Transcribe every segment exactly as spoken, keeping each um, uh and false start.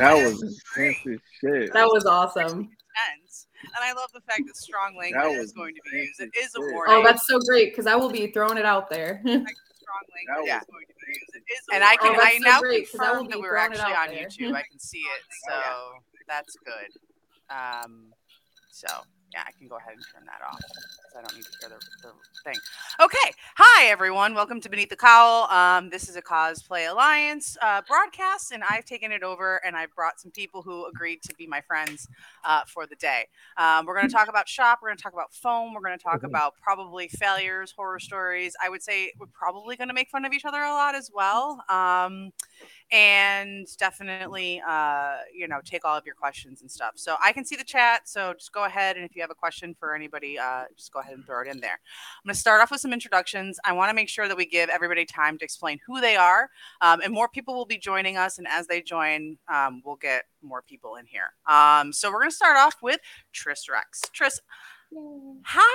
That was intense as shit. That was awesome. And I love the fact that strong language is going to be used. It is a warning. Oh, that's so great, because I will be throwing it out there. Strong language yeah. is going to be used. It is a and warning. I can oh, I so now great, confirm that we're actually on there. YouTube. I can see it, so yeah. that's good. Um, so yeah, I can go ahead and turn that off because I don't need to hear the, the thing. Okay, hi everyone, welcome to Beneath the Cowl. Um, this is a Cosplay Alliance uh, broadcast, and I've taken it over, and I've brought some people who agreed to be my friends uh, for the day. Um, we're going to talk about shop, we're going to talk about foam, we're going to talk about probably failures, horror stories. I would say we're probably going to make fun of each other a lot as well, um, and definitely, uh, you know, take all of your questions and stuff. So I can see the chat, so just go ahead, and if you have a question for anybody, uh, just go ahead and throw it in there. I'm going to start off with some introductions. I want to make sure that we give everybody time to explain who they are, um, and more people will be joining us, and as they join, um, we'll get more people in here. Um, so we're going to start off with Tris Rex. Tris, how,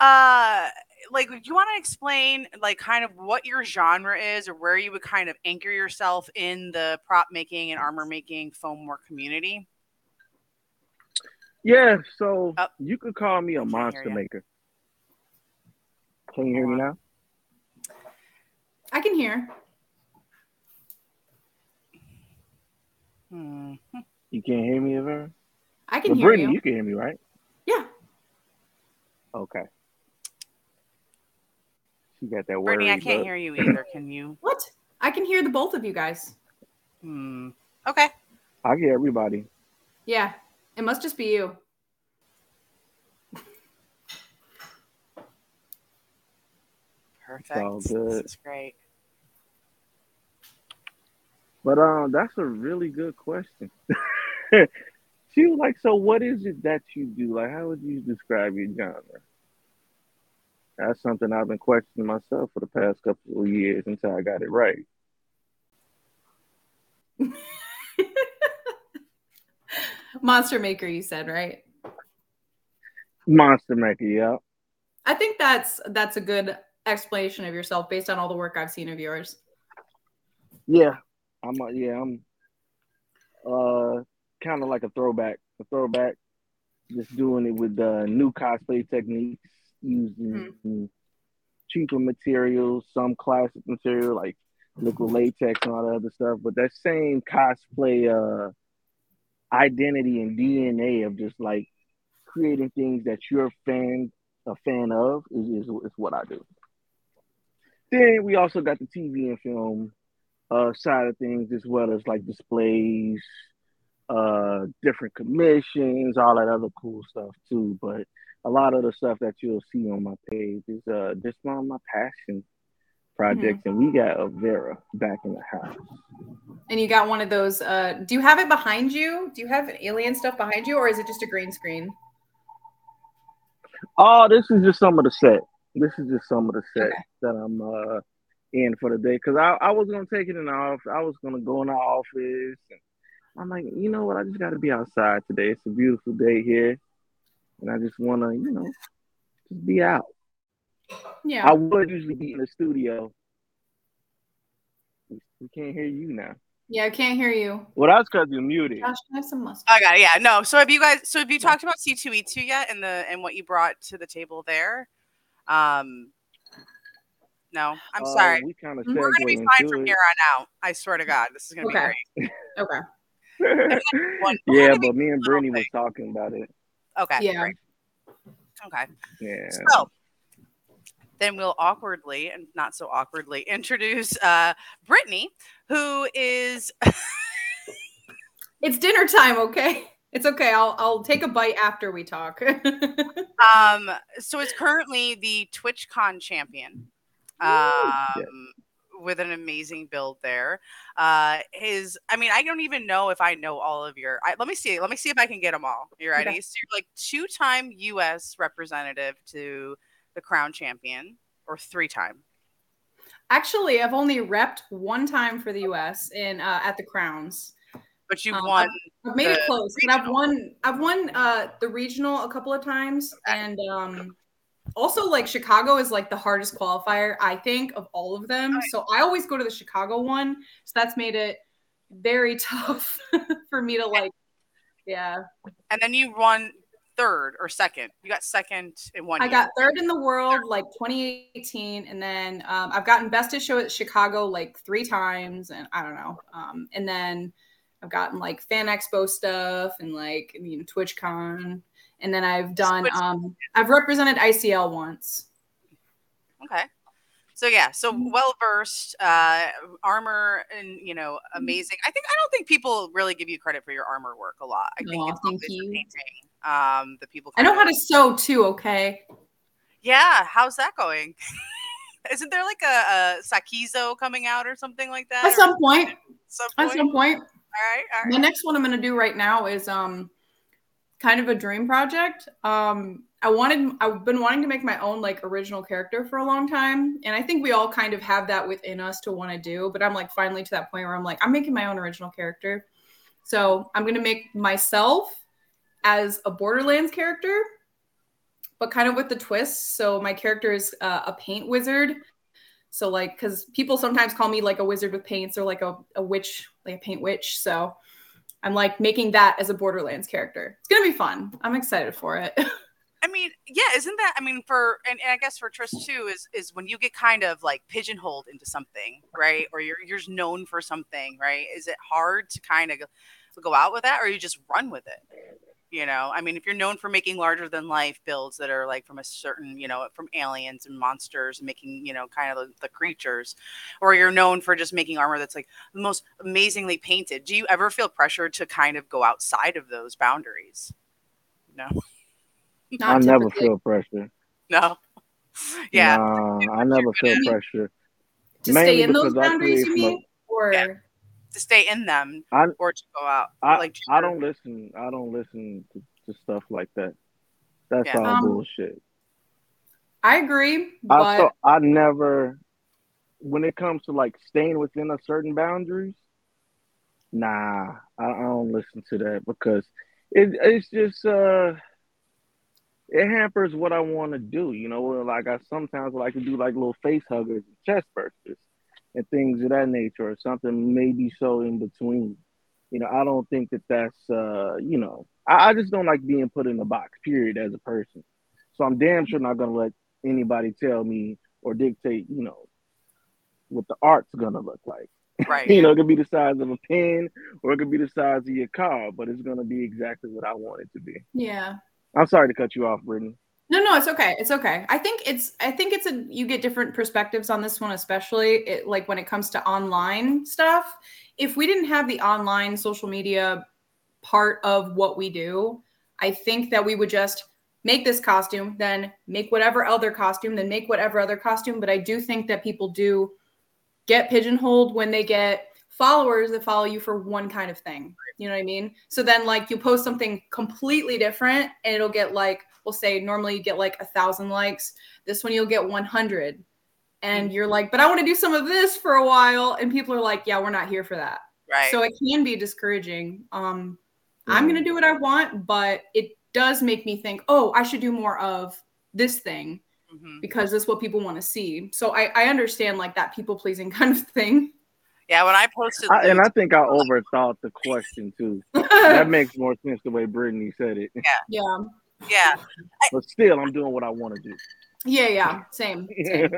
uh, like, do you want to explain, like, kind of what your genre is or where you would kind of anchor yourself in the prop making and armor making foam work community? Yeah, so oh. you could call me a monster maker. Can you hear me now? I can hear. You can't hear me, Ever? I can well, hear Brittany, you. You can hear me, right? Yeah. Okay. You got that word. Brittany, I can't but... hear you either. Can you? What? I can hear the both of you guys. Hmm. Okay. I hear everybody. Yeah. It must just be you. Perfect. This is great. But um, that's a really good question. She was like, so what is it that you do? Like, how would you describe your genre? That's something I've been questioning myself for the past couple of years until I got it right. Monster maker, you said, right? Monster maker, yeah. I think that's that's a good explanation of yourself based on all the work I've seen of yours. Yeah, I'm. A, yeah, I'm. Uh, kind of like a throwback, a throwback. Just doing it with uh, new cosplay techniques, using mm-hmm. cheaper materials, some classic material like liquid latex and all that other stuff. But that same cosplay. Uh, identity and D N A of just like creating things that you're fan a fan of is, is, is what I do. Then we also got the T V and film uh, side of things, as well as like displays, uh, different commissions, all that other cool stuff too. But a lot of the stuff that you'll see on my page is uh, just one of my passion projects, mm-hmm. and we got a Vera back in the house. And you got one of those, uh, do you have it behind you? Do you have alien stuff behind you, or is it just a green screen? Oh, this is just some of the set. This is just some of the set okay. that I'm uh, in for the day, because I, I was going to take it in the office. I was going to go in the office. And I'm like, you know what? I just got to be outside today. It's a beautiful day here, and I just want to, you know, just be out. Yeah, I would usually be in the studio. We can't hear you now. Yeah, I can't hear you. Well, that's because you're muted. Gosh, I have some mustard. I got it. Yeah, no. So have you guys? So have you talked about C two E two yet, and the and what you brought to the table there? Um, no, I'm uh, sorry. We kind of we're going to be fine from it. Here on out. I swear to God, this is going to okay. be great. Okay. Like one, yeah, but me and Brittany were talking about it. Okay. Yeah. Right. Okay. Yeah. So. Then we'll awkwardly, and not so awkwardly, introduce uh, Brittany, who is... It's dinner time, okay? It's okay. I'll I'll take a bite after we talk. um, so it's currently the TwitchCon champion um, yes. with an amazing build there. Uh, his, I mean, I don't even know if I know all of your... I, let me see. Let me see if I can get them all. You ready? Okay. So you're like two-time U S representative to... the Crown champion, or three time? Actually, I've only repped one time for the U S in uh, at the Crowns. But you um, won. I've, I've made it close. And I've won. I've won uh, the regional a couple of times, okay. and um, also like Chicago is like the hardest qualifier I think of all of them. Right. So I always go to the Chicago one. So that's made it very tough for me to like, yeah. And then you won third or second. You got second in one I year. Got third in the world, like twenty eighteen. And then um, I've gotten best of show at Chicago like three times. And I don't know. Um, and then I've gotten like fan expo stuff and like, I mean, TwitchCon. And then I've done, um, I've represented I C L once. Okay. So yeah, so well-versed, uh, armor and, you know, amazing. I think, I don't think people really give you credit for your armor work a lot. I think oh, it's thank you. Painting. Um, the people. I know how to sew too. Okay. Yeah. How's that going? Isn't there like a, a Sakizo coming out or something like that? At some point. some point. At some point. All right. All right. The next one I'm going to do right now is, um, kind of a dream project. Um, I wanted, I've been wanting to make my own like original character for a long time. And I think we all kind of have that within us to want to do, but I'm like finally to that point where I'm like, I'm making my own original character. So I'm going to make myself as a Borderlands character, but kind of with the twist. So my character is uh, a paint wizard. So like, cause people sometimes call me like a wizard with paints or like a, a witch, like a paint witch. So I'm like making that as a Borderlands character. It's going to be fun. I'm excited for it. I mean, yeah, isn't that, I mean, for, and, and I guess for Tris too, is is when you get kind of like pigeonholed into something, right? Or you're you're known for something, right? Is it hard to kind of go, go out with that, or you just run with it? You know, I mean, if you're known for making larger than life builds that are like from a certain, you know, from aliens and monsters and making, you know, kind of the, the creatures, or you're known for just making armor that's like the most amazingly painted. Do you ever feel pressure to kind of go outside of those boundaries? No. Not I typically. Never feel pressure. No. Yeah. No, I never feel pressure. To Mainly stay in those boundaries, you mean? Or yeah. To stay in them I, or to go out. I, like, I don't listen. I don't listen to, to stuff like that. That's yeah. all um, bullshit. I agree. But... I, so, I never, when it comes to like staying within a certain boundaries, nah, I, I don't listen to that because it, it's just, uh, it hampers what I want to do, you know. Like I sometimes like to do like little face huggers and chest bursters and things of that nature, or something maybe so in between. You know, I don't think that that's, uh, you know, I, I just don't like being put in a box. Period, as a person. So I'm damn sure not gonna let anybody tell me or dictate, you know, what the art's gonna look like. Right. You know, it could be the size of a pen, or it could be the size of your car, but it's gonna be exactly what I want it to be. Yeah. I'm sorry to cut you off, Brittany. No, no, it's okay. It's okay. I think it's, I think it's a, you get different perspectives on this one, especially it, like when it comes to online stuff. If we didn't have the online social media part of what we do, I think that we would just make this costume, then make whatever other costume, then make whatever other costume. But I do think that people do get pigeonholed when they get followers that follow you for one kind of thing. You know what I mean? So then like you post something completely different and it'll get like, we'll say normally you get like a thousand likes. This one, you'll get one hundred. And you're like, but I want to do some of this for a while. And people are like, yeah, we're not here for that. Right. So it can be discouraging. Um, yeah. I'm going to do what I want, but it does make me think, oh, I should do more of this thing mm-hmm. because that's what people want to see. So I, I understand like that people pleasing kind of thing. Yeah, when I posted... I, and I think I overthought the question, too. That makes more sense the way Brittany said it. Yeah. Yeah. Yeah. But still, I'm doing what I want to do. Yeah, yeah. Same. Same.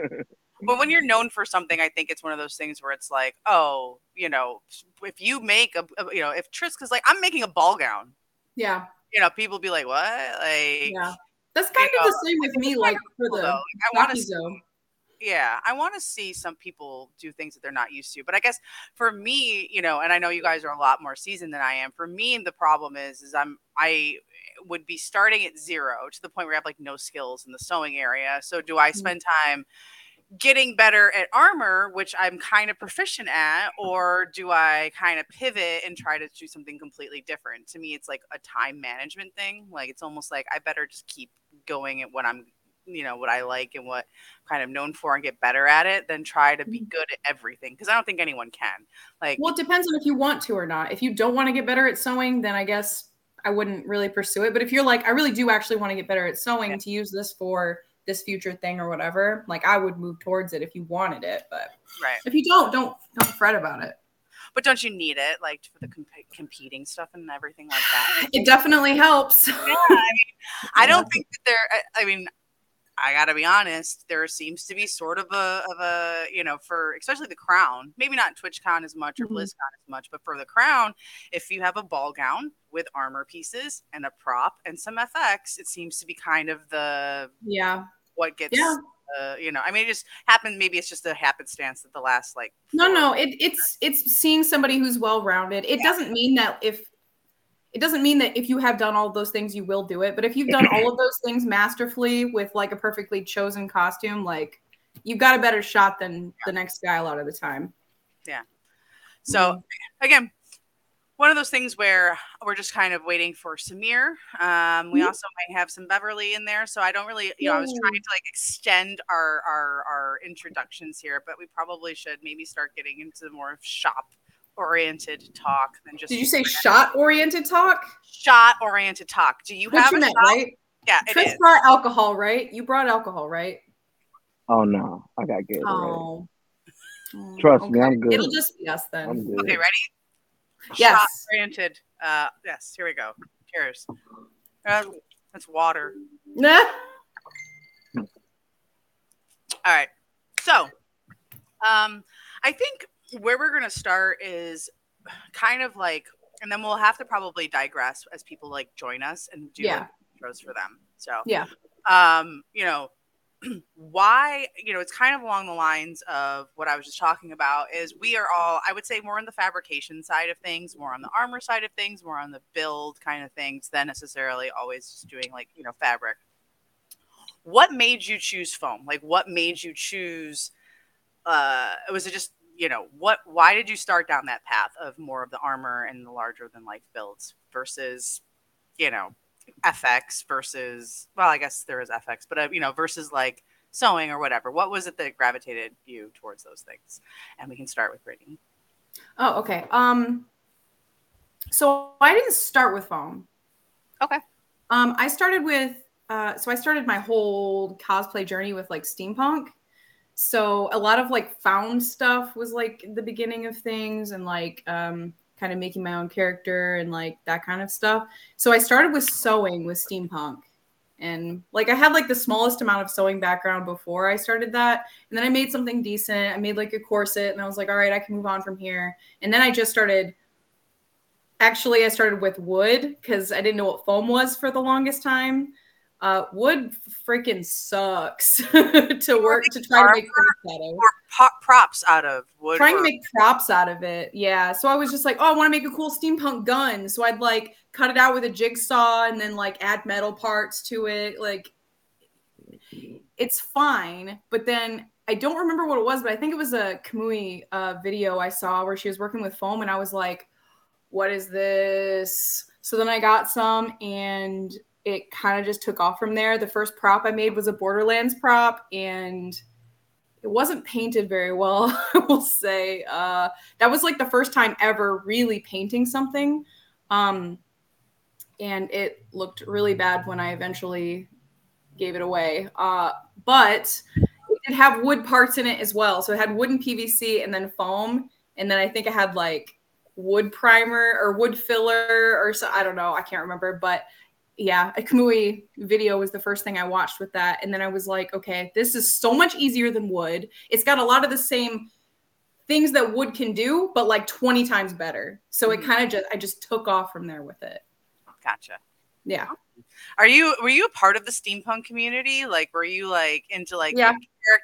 But when you're known for something, I think it's one of those things where it's like, oh, you know, if you make a... you know, if Tris... Because, like, I'm making a ball gown. Yeah. You know, people be like, what? Like... Yeah. That's kind of know, the same with me, like, for the... Though. I want to... Yeah, I want to see some people do things that they're not used to. But I guess for me, you know, and I know you guys are a lot more seasoned than I am. For me, the problem is, is I'm I would be starting at zero to the point where I have like no skills in the sewing area. So do I spend time getting better at armor, which I'm kind of proficient at, or do I kind of pivot and try to do something completely different? To me, it's like a time management thing. Like it's almost like I better just keep going at what I'm you know, what I like and what I'm kind of known for and get better at it than try to be good at everything. Cause I don't think anyone can. Like, well, it depends on if you want to or not. If you don't want to get better at sewing, then I guess I wouldn't really pursue it. But if you're like, I really do actually want to get better at sewing yeah. to use this for this future thing or whatever, like I would move towards it if you wanted it, but right. if you don't, don't, don't fret about it. but don't you need it, like, for the comp- competing stuff and everything like that? It definitely helps. Yeah, I mean, I don't think that there, I, I mean, I gotta be honest, there seems to be sort of a, of a, you know, for especially the Crown, maybe not TwitchCon as much or mm-hmm. BlizzCon as much, but for the Crown, if you have a ball gown with armor pieces and a prop and some F X, it seems to be kind of the, yeah, what gets, yeah. Uh, you know, I mean, it just happened. Maybe it's just a happenstance that the last, like, no, no, it, it's, it's seeing somebody who's well-rounded. It yeah. doesn't mean that if, It doesn't mean that if you have done all of those things, you will do it. But if you've done all of those things masterfully with, like, a perfectly chosen costume, like, you've got a better shot than yeah. the next guy a lot of the time. Yeah. So, again, one of those things where we're just kind of waiting for Samir. Um, we also might have some Beverly in there. So I don't really, you know, I was trying to, like, extend our, our, our introductions here, but we probably should maybe start getting into more of shop oriented talk than just. Did you say shot oriented talk? Shot oriented talk. Do you what have you a meant, shot? Right? Yeah, Tris it is. Brought alcohol, right? You brought alcohol, right? Oh no, I got good. Oh, already. Trust okay. me, I'm good. It'll just be us then. Okay, ready? Yes. Shot oriented. Uh, yes. Here we go. Cheers. Uh, that's water. Nah. All right. So, um, I think. Where we're going to start is kind of like, and then we'll have to probably digress as people, like, join us and do yeah. intros for them. So, yeah, um, you know, why, you know, it's kind of along the lines of what I was just talking about is we are all, I would say, more on the fabrication side of things, more on the armor side of things, more on the build kind of things than necessarily always just doing, like, you know, fabric. What made you choose foam? Like, what made you choose, uh, was it just, you know, what, why did you start down that path of more of the armor and the larger than life builds versus, you know, F X versus, well, I guess there is F X, but, uh, you know, versus, like, sewing or whatever. What was it that gravitated you towards those things? And we can start with Brittany. Oh, okay. Um, so I didn't start with foam. Okay. Um, I started with, uh, so I started my whole cosplay journey with, like, steampunk. So a lot of, like, found stuff was, like, the beginning of things and, like, um, kind of making my own character and, like, that kind of stuff. So I started with sewing with steampunk. And, like, I had, like, the smallest amount of sewing background before I started that. And then I made something decent. I made, like, a corset. And I was like, all right, I can move on from here. And then I just started – actually, I started with wood because I didn't know what foam was for the longest time. Uh, wood freaking sucks to work to try to make props out of. Or props out of wood. Trying to make props out of it, yeah. So I was just like, oh, I want to make a cool steampunk gun. So I'd, like, cut it out with a jigsaw and then, like, add metal parts to it. Like, it's fine. But then I don't remember what it was, but I think it was a Kamui uh, video I saw where she was working with foam, and I was like, what is this? So then I got some and it kind of just took off from there. The first prop I made was a Borderlands prop, and it wasn't painted very well, I will say. Uh, that was, like, the first time ever really painting something. Um, and it looked really bad when I eventually gave it away. Uh, but it did have wood parts in it as well. So it had wooden P V C and then foam. And then I think I had, like, wood primer or wood filler or so. I don't know. I can't remember. But yeah, a Kamui video was the first thing I watched with that. And then I was like, okay, this is so much easier than wood. It's got a lot of the same things that wood can do, but, like, twenty times better. So mm-hmm. it kind of just, I just took off from there with it. Gotcha. Yeah. Are you, were you a part of the steampunk community? Like, were you, like, into, like, yeah.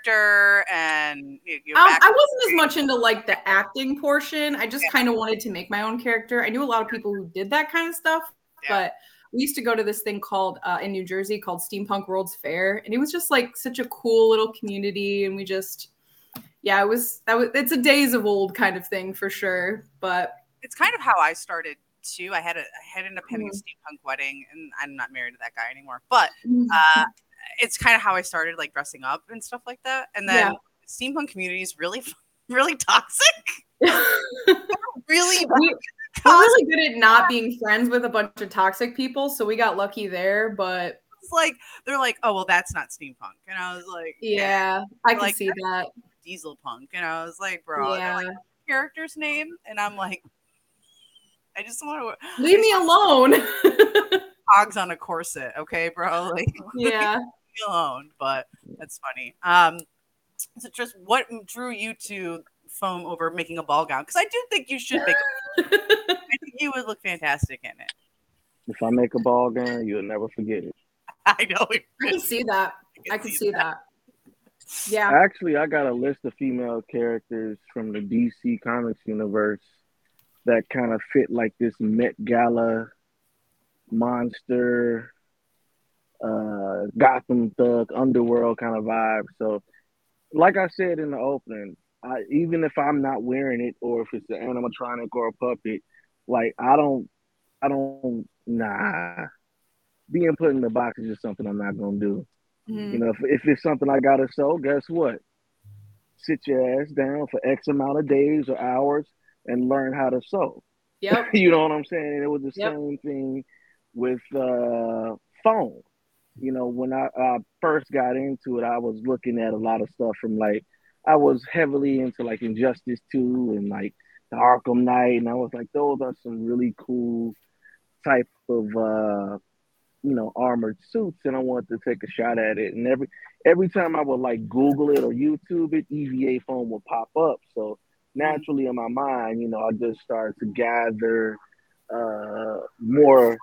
character and you know, um, I wasn't as much into, like, the acting portion. I just yeah. kind of wanted to make my own character. I knew a lot of people who did that kind of stuff, yeah. but we used to go to this thing called uh, in New Jersey called Steampunk World's Fair. And it was just, like, such a cool little community. And we just, yeah, it was, that was, it's a days of old kind of thing for sure. But it's kind of how I started too. I had a, I ended up having mm-hmm. a steampunk wedding, and I'm not married to that guy anymore, but uh, it's kind of how I started, like, dressing up and stuff like that. And then yeah. steampunk community is really, really toxic. really we- We're really good at not being friends with a bunch of toxic people, so we got lucky there. But it's like they're like, "Oh well, that's not steampunk," and I was like, "Yeah, yeah. I can like, see that." Diesel punk, and I was like, "Bro, yeah. like, character's name, and I'm like, I just want to leave me alone. Hogs on a corset, okay, bro? Like, yeah, leave me alone. But that's funny. Um, so just what drew you to foam over making a ball gown? Because I do think you should make. A- I think you would look fantastic in it. If I make a ball gown, you'll never forget it. I know. It really I can see that. I can, I can see, see that. that. Yeah. Actually, I got a list of female characters from the D C Comics universe that kind of fit like this Met Gala monster, uh, Gotham thug, underworld kind of vibe. So, like I said in the opening, I, even if I'm not wearing it or if it's an animatronic or a puppet, like I don't, I don't, nah. Being put in the box is just something I'm not gonna do. Mm-hmm. You know, if, if it's something I gotta sew, guess what? Sit your ass down for X amount of days or hours and learn how to sew. Yep. You know what I'm saying? It was the yep. same thing with uh, foam. You know, when I uh, first got into it, I was looking at a lot of stuff from like, I was heavily into like Injustice two and like the Arkham Knight. And I was like, those are some really cool type of, uh, you know, armored suits, and I wanted to take a shot at it. And every every time I would like Google it or YouTube it, E V A foam would pop up. So naturally in my mind, you know, I just started to gather uh, more,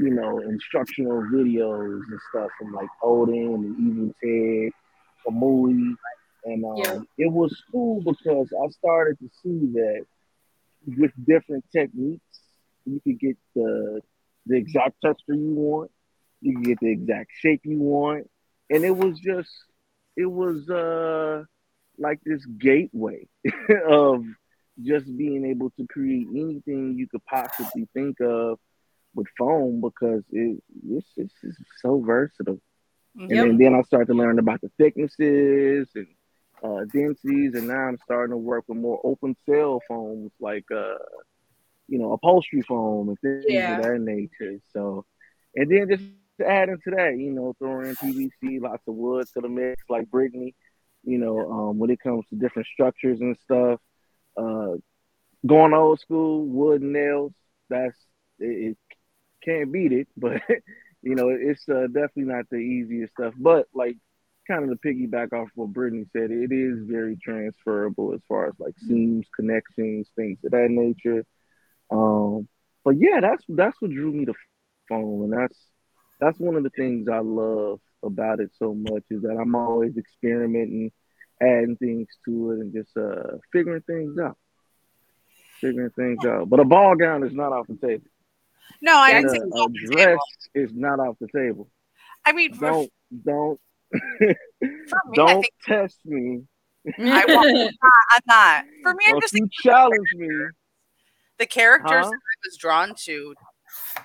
you know, instructional videos and stuff from like Odin and Evil Ted, Kamui. And um, yeah. it was cool because I started to see that with different techniques, you could get the the exact texture you want, you can get the exact shape you want. And it was just, it was uh, like this gateway of just being able to create anything you could possibly think of with foam because it, it's, it's, it's so versatile. Yep. And then, then I started to learn about the thicknesses and uh, densities, and now I'm starting to work with more open cell foams like uh, you know, upholstery foam and things yeah. of that nature. So, and then just adding to that, you know, throwing in P V C, lots of wood to the mix, like Brittany, you know, um, when it comes to different structures and stuff, uh, going old school, wood nails, that's, it, it can't beat it, but, you know, it's uh, definitely not the easiest stuff. But, like, kind of to piggyback off what Brittany said, it is very transferable as far as, like, seams, connections, things of that nature. Um, but yeah, that's that's what drew me to foam, and that's that's one of the things I love about it so much is that I'm always experimenting, adding things to it, and just uh figuring things out, figuring things out. But a ball gown is not off the table. No, I didn't think a, a dress is not off the table. I mean, don't don't me, don't think... test me. I won't. I'm not. For me, don't I'm just you challenge me. The characters huh? that I was drawn to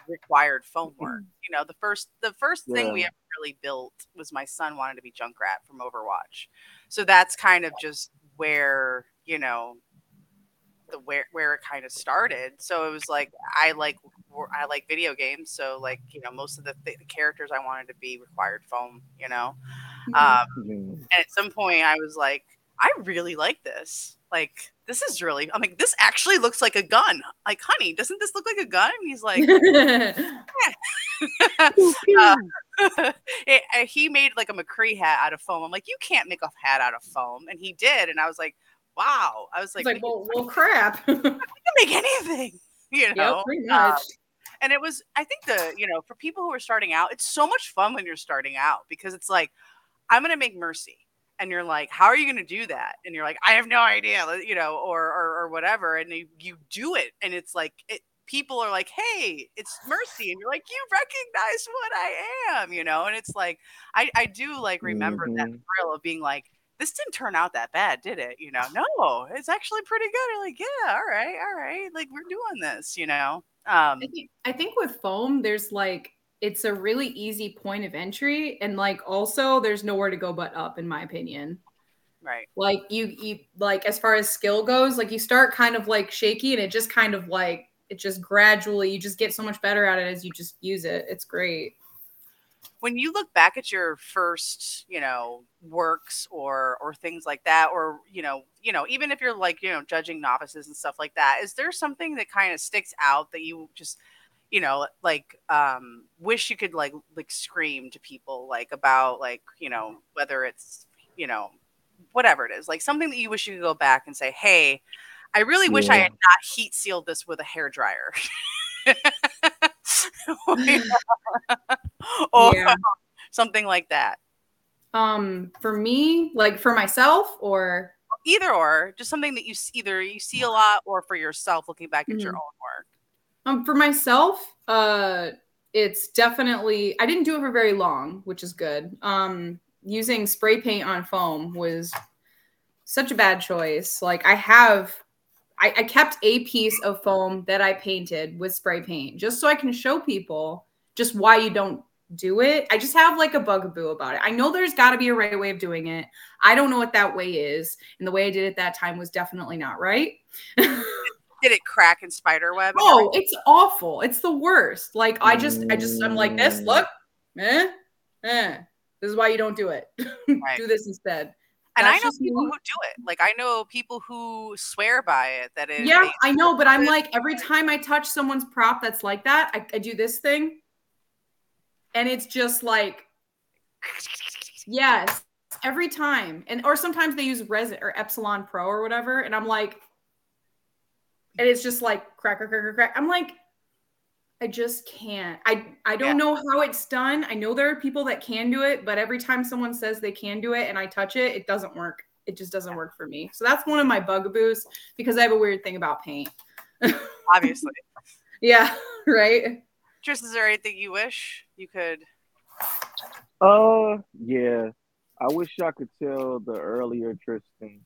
required foam work. You know, the first the first yeah. thing we ever really built was my son wanted to be Junkrat from Overwatch. So that's kind of just where, you know, the where where it kind of started. So it was like I like I like video games. So like, you know, most of the, the characters I wanted to be required foam. You know, um, mm-hmm. and at some point I was like, I really like this. Like, this is really, I'm like, this actually looks like a gun. Like, honey, doesn't this look like a gun? And he's like, yeah. uh, it, uh, he made like a McCree hat out of foam. I'm like, you can't make a hat out of foam. And he did. And I was like, wow. I was like, like well, well, crap. I can make anything, you know? Yep, pretty much. Um, and it was, I think the, you know, for people who are starting out, it's so much fun when you're starting out because it's like, I'm going to make Mercy. And you're like, how are you going to do that? And you're like, I have no idea, you know, or or, or whatever. And you, you do it. And it's like, it, people are like, hey, it's Mercy. And you're like, you recognize what I am, you know? And it's like, I, I do like remember mm-hmm. that thrill of being like, this didn't turn out that bad, did it? You know, no, it's actually pretty good. You're like, yeah, all right, all right. Like, we're doing this, you know? Um, I think, I think with foam, there's like, it's a really easy point of entry. And like, also there's nowhere to go but up in my opinion. Right. Like you, you like, as far as skill goes, like you start kind of like shaky and it just kind of like, it just gradually, you just get so much better at it as you just use it. It's great. when you look back at your first, you know, works or or things like that, or, you know, you know, even if you're like, you know, judging novices and stuff like that, is there something that kind of sticks out that you just, you know, like, um, wish you could like, like scream to people, like about, like, you know, whether it's, you know, whatever it is, like something that you wish you could go back and say, hey, I really yeah. wish I had not heat sealed this with a hairdryer. or yeah. something like that. Um, for me, like for myself, or either or, just something that you either you see a lot, or for yourself looking back at mm. your own work. Um, for myself, uh, it's definitely I didn't do it for very long, which is good. Um, using spray paint on foam was such a bad choice. Like I have. I, I kept a piece of foam that I painted with spray paint just so I can show people just why you don't do it. I just have like a bugaboo about it. I know there's got to be a right way of doing it. I don't know what that way is. And the way I did it that time was definitely not right. Did it crack and spider web? Oh, it's awful. It's the worst. Like I just, I just, I'm like this, look, eh, eh. This is why you don't do it. Right. Do this instead. And That's I know people me. who do it. Like I know people who swear by it. That it. Yeah, I know, but I'm like every time I touch someone's prop that's like that, I, I do this thing, and it's just like, yes, every time. And or sometimes they use resin or Epsilon Pro or whatever, and I'm like, and it's just like crack, crack, crack, crack. I'm like, I just can't. I I don't yeah. know how it's done. I know there are people that can do it, but every time someone says they can do it and I touch it, it doesn't work. It just doesn't work for me. So that's one of my bugaboos because I have a weird thing about paint. Obviously. Yeah, right? Tris, is there anything you wish you could? Uh, yeah. I wish I could tell the earlier Tristan.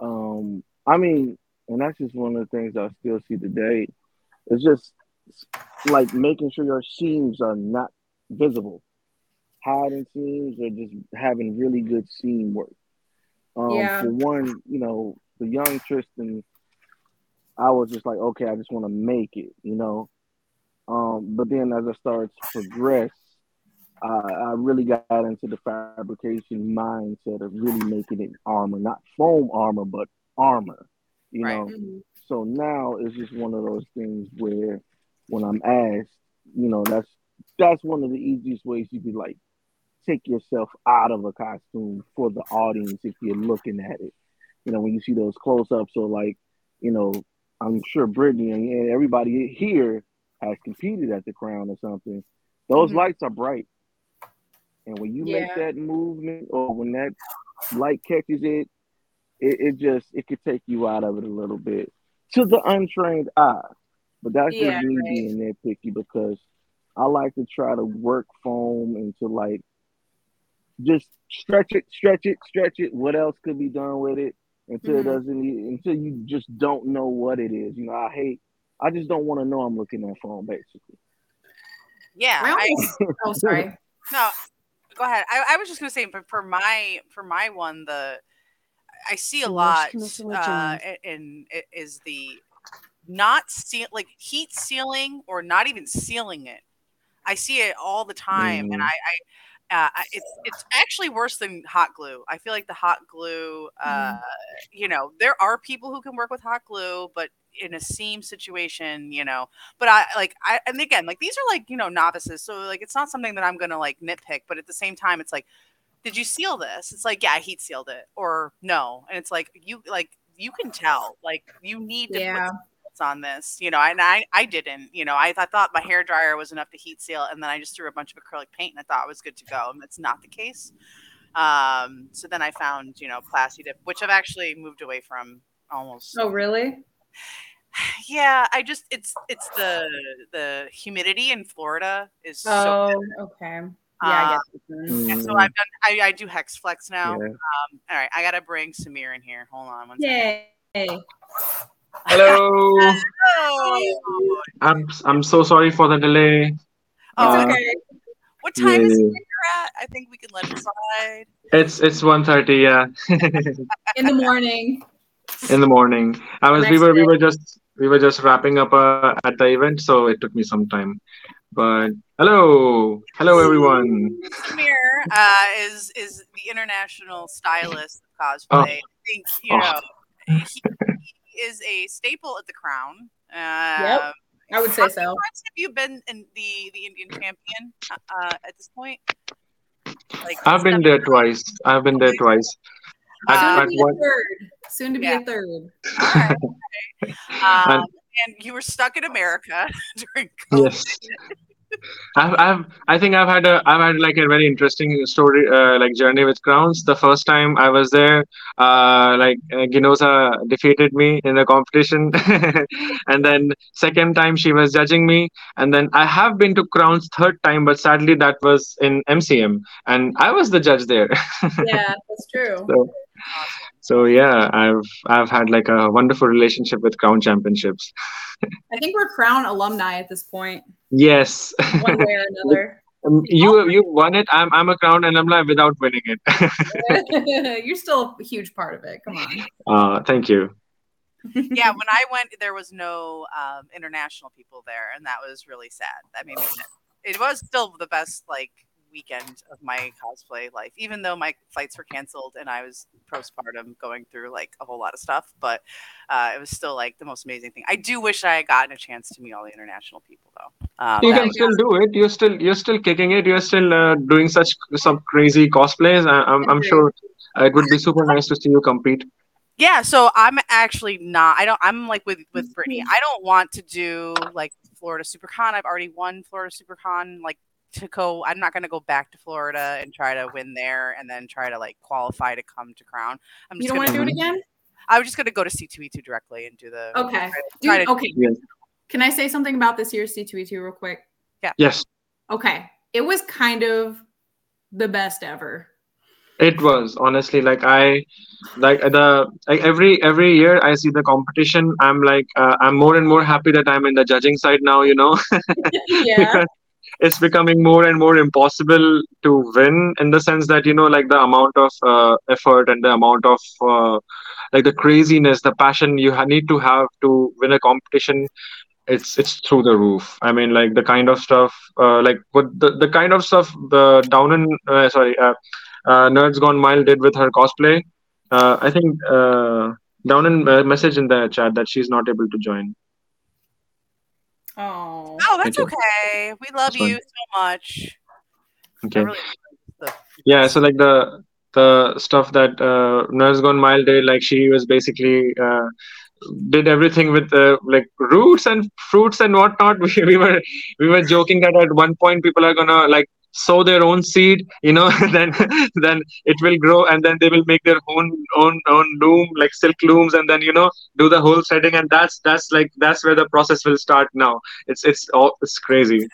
Um, I mean, and that's just one of the things I still see today. It's just like making sure your seams are not visible, hiding seams, or just having really good seam work. Um, yeah. For one, you know, the young Tristan, I was just like, okay, I just want to make it, you know. Um, but then as I started to progress, I, I really got into the fabrication mindset of really making it armor, not foam armor, but armor, you right. know. Mm-hmm. So now it's just one of those things where when I'm asked, you know, that's that's one of the easiest ways you could like take yourself out of a costume for the audience if you're looking at it. You know, when you see those close-ups or like, you know, I'm sure Brittany and everybody here has competed at the Crown or something. Those mm-hmm. lights are bright. And when you yeah. make that movement or when that light catches it, it, it just, it could take you out of it a little bit to the untrained eye. But that's yeah, just me right. being there picky because I like to try to work foam and to like just stretch it, stretch it, stretch it. What else could be done with it until mm-hmm. it doesn't, until you just don't know what it is. You know, I hate, I just don't want to know I'm looking at foam basically. Yeah. I almost, I, oh, sorry. No, go ahead. I, I was just going to say, but for my, for my one, the, I see a lot uh, and it is the, not seal like heat sealing or not even sealing it. I see it all the time, mm. and I, I, uh, I, it's it's actually worse than hot glue. I feel like the hot glue, uh, mm. you know, there are people who can work with hot glue, but in a seam situation, you know. But I like I and again, like these are like, you know, novices, so like it's not something that I'm gonna like nitpick. But at the same time, it's like, did you seal this? It's like, yeah, I heat sealed it, or no, and it's like you like you can tell, like you need to. Yeah. Put on this, you know, and I, I didn't, you know, I, I thought my hairdryer was enough to heat seal, and then I just threw a bunch of acrylic paint and I thought it was good to go, and that's not the case. Um, so then I found, you know, Plasti Dip, which I've actually moved away from almost. Oh, really? Yeah, I just it's it's the the humidity in Florida is oh, so good. Okay. Yeah, um, I guess. And so I've done I, I do Hex Flex now. Yeah. Um, all right, I gotta bring Samir in here. Hold on one Yay. second. Hello. Hello. I'm I'm so sorry for the delay. Oh, uh, okay. What time yeah. is it you're at? I think we can let it slide. It's it's one thirty, yeah. In the morning. In the morning. I was we were day. we were just we were just wrapping up uh, at the event, so it took me some time. But Hello, hello everyone. Samir uh, is is the international stylist of cosplay. Oh. I think you know oh. he, he is a staple at the Crown. Uh, yep, I would say so. How many times have you been in the the Indian champion uh, at this point? Like, I've been there twice. I've been there twice. Soon to be a third. Soon to be a third. All right. Okay. Um, and, and you were stuck in America during COVID. Yes. I've, I've, I think I've had a, I've had like a very interesting story, uh, like journey with Crowns. The first time I was there, uh, like uh, Ginoza defeated me in a competition, and then second time she was judging me, and then I have been to Crowns third time, but sadly that was in M C M, and I was the judge there. Yeah, that's true. So, so yeah, I've I've had like a wonderful relationship with Crown Championships. I think we're Crown alumni at this point. Yes. One way or another. You oh, you won it. I'm I'm a Crown alumni without winning it. You're still a huge part of it. Come on. Uh, thank you. Yeah, when I went, there was no um, international people there, and that was really sad. I mean, it was still the best like weekend of my cosplay life, even though my flights were canceled and I was postpartum going through like a whole lot of stuff, but uh, it was still like the most amazing thing. I do wish I had gotten a chance to meet all the international people though. Um, you can still awesome. do it. You're still, you're still kicking it. You're still uh, doing such some crazy cosplays. I, I'm, I'm sure it would be super nice to see you compete. Yeah. So I'm actually not, I don't, I'm like with, with Brittany, I don't want to do like Florida SuperCon. I've already won Florida SuperCon. Like, to go, I'm not going to go back to Florida and try to win there and then try to like qualify to come to Crown. I'm just you don't want to do it again? I was just going to go to C two E two directly and do the. Okay. Try to, Dude, okay. Yeah. Can I say something about this year's C two E two real quick? Yeah. Yes. Okay. It was kind of the best ever. It was honestly like I like the like every every year I see the competition. I'm like uh, I'm more and more happy that I'm in the judging side now. You know. Yeah. Because it's becoming more and more impossible to win in the sense that, you know, like the amount of uh, effort and the amount of uh, like the craziness, the passion you ha- need to have to win a competition. It's it's through the roof. I mean, like the kind of stuff, uh, like what the, the kind of stuff the Downing, uh, sorry, uh, uh, Nerds Gone Mild did with her cosplay. Uh, I think uh, Downing uh, messaged in the chat that she's not able to join. Oh, oh, that's okay. We love that's you fun. so much. Okay. Really yeah, so like the the stuff that uh, Nerds Gone Mild did, like she was basically uh, did everything with uh, like roots and fruits and whatnot. We, we were we were joking that at one point people are gonna like sow their own seed, you know, then then it will grow and then they will make their own own own loom, like silk looms, and then, you know, do the whole setting, and that's that's like that's where the process will start now. It's it's all it's crazy.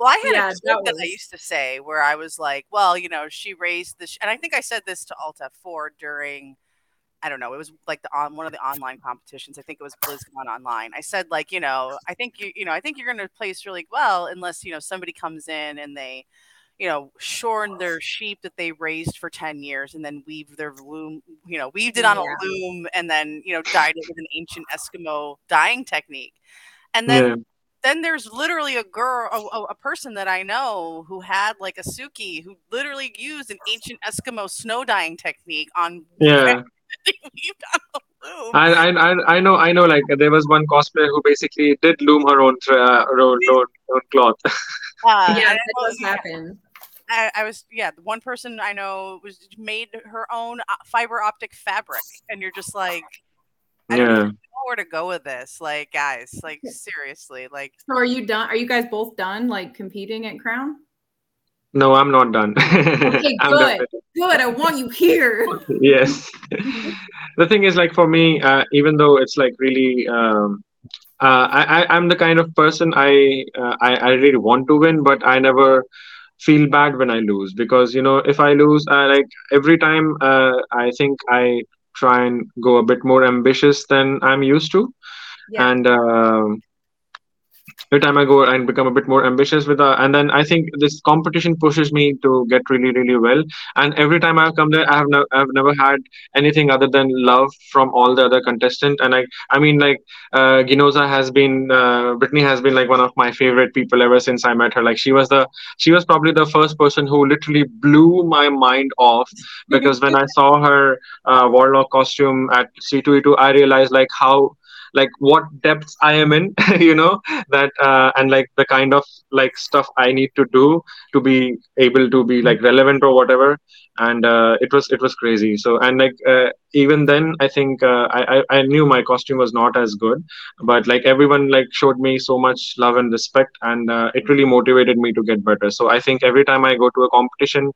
Well, I had yeah, a joke that, was... that I used to say where I was like, well, you know, she raised this, and I think I said this to Alta four during I don't know. It was like the on one of the online competitions. I think it was BlizzCon online. I said like, you know, I think you you know I think you're going to place really well unless, you know, somebody comes in and they, you know, shorn their sheep that they raised for ten years and then weave their loom, you know, weaved it on yeah. a loom and then, you know, dyed it with an ancient Eskimo dyeing technique. And then, yeah. then there's literally a girl, a, a person that I know who had like a Suki who literally used an ancient Eskimo snow dyeing technique on. Yeah. I, I I know I know like there was one cosplayer who basically did loom her own uh, her own, her own, her own cloth. Uh, yeah, that does happen. I, I was yeah. One person I know was made her own fiber optic fabric, and you're just like, I yeah. don't know where to go with this. Like, guys, like seriously, like. So are you done? Are you guys both done? Like competing at Crown? No, I'm not done. Okay, good. Good. I want you here. Yes. The thing is, like, for me, uh, even though it's like really. Um, Uh, I, I, I'm the kind of person I, uh, I I really want to win, but I never feel bad when I lose because, you know, if I lose, I, like every time uh, I think I try and go a bit more ambitious than I'm used to. Yeah. And uh, every time I go and become a bit more ambitious with uh, and then I think this competition pushes me to get really, really well. And every time I've come there, I have no, I've never had anything other than love from all the other contestants. And I, I mean, like uh, Ginoza has been, uh, Brittany has been like one of my favorite people ever since I met her. Like she was the, she was probably the first person who literally blew my mind off, because when I saw her uh, Warlock costume at C two E two, I realized like how, like what depths I am in, you know, that uh, and like the kind of like stuff I need to do to be able to be like relevant or whatever. And uh, it was it was crazy. So and like uh, even then, I think uh, I, I I knew my costume was not as good, but like everyone like showed me so much love and respect, and uh, it really motivated me to get better. So I think every time I go to a competition,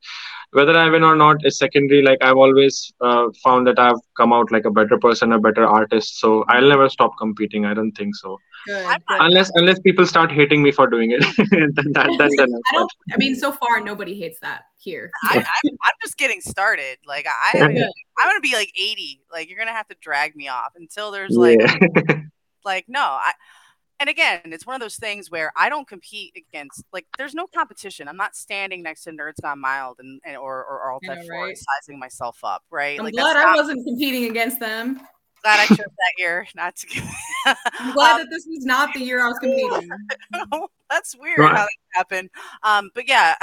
whether I win or not is secondary. Like I've always uh, found that I've come out like a better person, a better artist. So I'll never stop competing. I don't think so. Good, good. Unless unless people start hating me for doing it. that, that, that's the I, don't, I mean, so far nobody hates that here. I, I'm, I'm just getting started. Like I, I'm gonna be like eighty. Like you're gonna have to drag me off until there's like, yeah. like no. I, and again, it's one of those things where I don't compete against, like, there's no competition. I'm not standing next to Nerds Gone Mild and, and or or, or all that, right? Sizing myself up, right? I'm like, glad that's I not, wasn't competing against them. Glad I chose that year not to. Get, I'm glad um, that this was not the year I was competing. That's weird right. How that happened. Um, but yeah,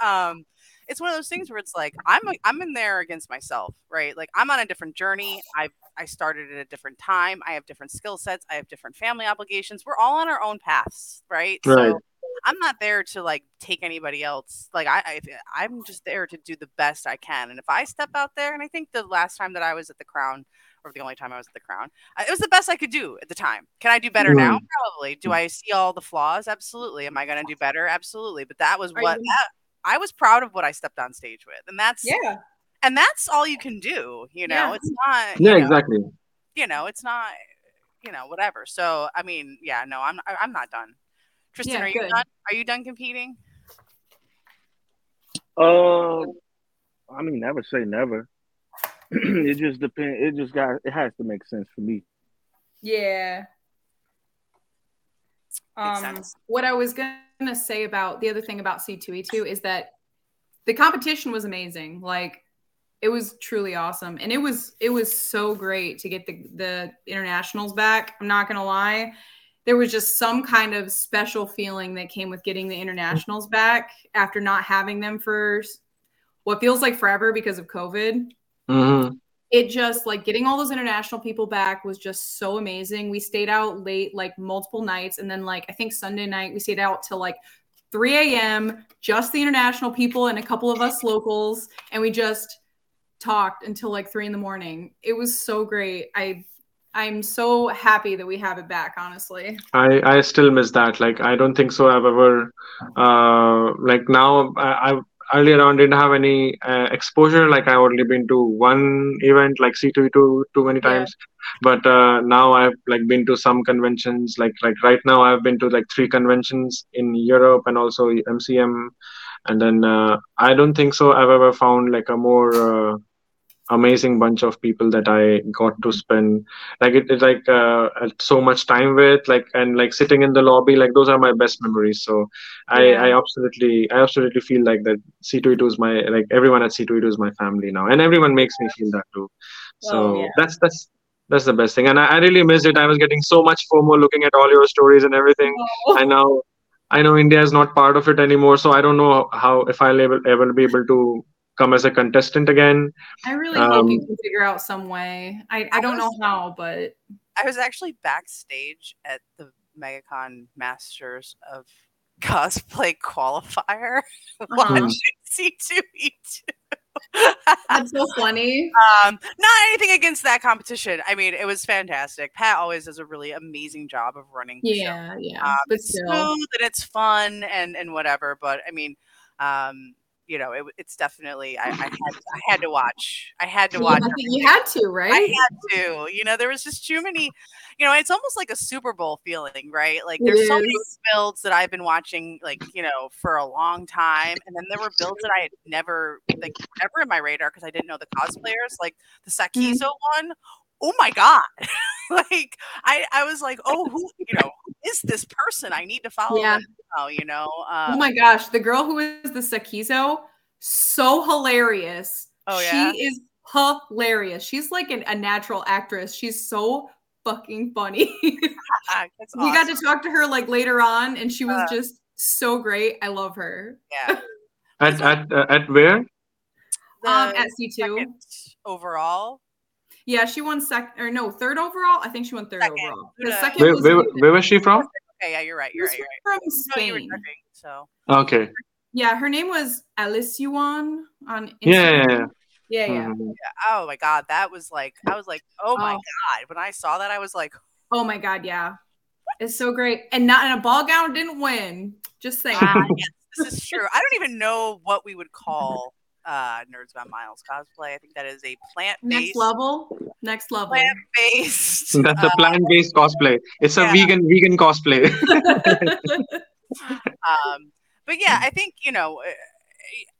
um, it's one of those things where it's like I'm a, I'm in there against myself, right? Like I'm on a different journey. I I started at a different time. I have different skill sets. I have different family obligations. We're all on our own paths, right? Right. So I'm not there to like take anybody else. Like I, I I'm just there to do the best I can. And if I step out there, and I think the last time that I was at the Crown, or the only time I was at the Crown, it was the best I could do at the time. Can I do better mm. now? Probably. Do I see all the flaws? Absolutely. Am I going to do better? Absolutely. But that was Are what you- that, I was proud of what I stepped on stage with. And that's, yeah. and that's all you can do. You know, yeah. it's not, yeah, you know, exactly. You know, it's not, you know, whatever. So, I mean, yeah, no, I'm, I'm not done. Tristan, yeah, are you good. done? Are you done competing? Uh, I mean, never say never. It just depends. It just got. It has to make sense for me. Yeah. Um. What I was gonna say about the other thing about C two E two is that the competition was amazing. Like, it was truly awesome, and it was it was so great to get the the internationals back. I'm not gonna lie. There was just some kind of special feeling that came with getting the internationals back after not having them for what feels like forever because of COVID. Mm-hmm. It just like getting all those international people back was just so amazing. We stayed out late, like multiple nights. And then like, I think Sunday night we stayed out till like three a.m. just the international people and a couple of us locals. And we just talked until like three in the morning. It was so great. I, I'm so happy that we have it back, honestly. I, I still miss that. Like, I don't think so. I've ever, uh, like now I, I've, earlier on didn't have any uh, exposure. Like I've only been to one event, like C two E two too many times. Yeah. But uh, now I've like been to some conventions, like like right now I've been to like three conventions in Europe and also M C M. And then uh, I don't think so I've ever found like a more uh, amazing bunch of people that I got to spend like it, it like uh, so much time with, like and like sitting in the lobby, like those are my best memories. So I, yeah. I absolutely I absolutely feel like that C two E two is my like everyone at C two E two is my family now, and everyone makes me feel that too. So well, yeah. that's that's that's the best thing, and I, I really missed it. I was getting so much FOMO looking at all your stories and everything. Oh. I know I know India is not part of it anymore, so I don't know how if I'll ever ever be able to come as a contestant again. I really um, hope you can figure out some way. I, I don't I was, know how, but I was actually backstage at the MegaCon Masters of Cosplay qualifier uh-huh. watching C two E two. That's so funny. Um, not anything against that competition. I mean, it was fantastic. Pat always does a really amazing job of running. Yeah, the show. yeah. Um, but still, that it's fun and and whatever. But I mean, um. You know, it, it's definitely, I, I, had, I had to watch. I had to watch. Yeah, I think you had to, right? I had to. You know, there was just too many, you know, it's almost like a Super Bowl feeling, right? Like there's it so is. many builds that I've been watching, like, you know, for a long time. And then there were builds that I had never, like, never in my radar because I didn't know the cosplayers. Like the Sakizo mm-hmm. one. oh my God. Like, I, I was like, oh, who, you know, who is this person? I need to follow yeah. them now, you know? Um, oh my gosh. The girl who is the Sakizo, so hilarious. Oh yeah. She is hilarious. She's like an, a natural actress. She's so fucking funny. That's awesome. We got to talk to her like later on and she was uh, just so great. I love her. Yeah. At, at, uh, at where? The um, at C two. Overall. Yeah, she won second, or no, third overall. I think she won third second. overall. The second where, was where, where was she from? Okay, yeah, you're right. You're right. You're right. From Spain. No, you were talking, so. Okay. Yeah, her name was Alice Yuan on Instagram. Yeah, yeah, yeah. yeah, yeah. Mm-hmm. Oh my God, that was like, I was like, oh my oh. God. When I saw that, I was like, oh my God, yeah. It's so great. And not in a ball gown, didn't win. Just saying. Uh, yes, this is true. I don't even know what we would call uh Nerds Gone Mild cosplay. I think that is a plant-based next level. Next level. Plant-based. That's uh, a plant-based cosplay. It's yeah. a vegan vegan cosplay. um, but yeah, I think you know,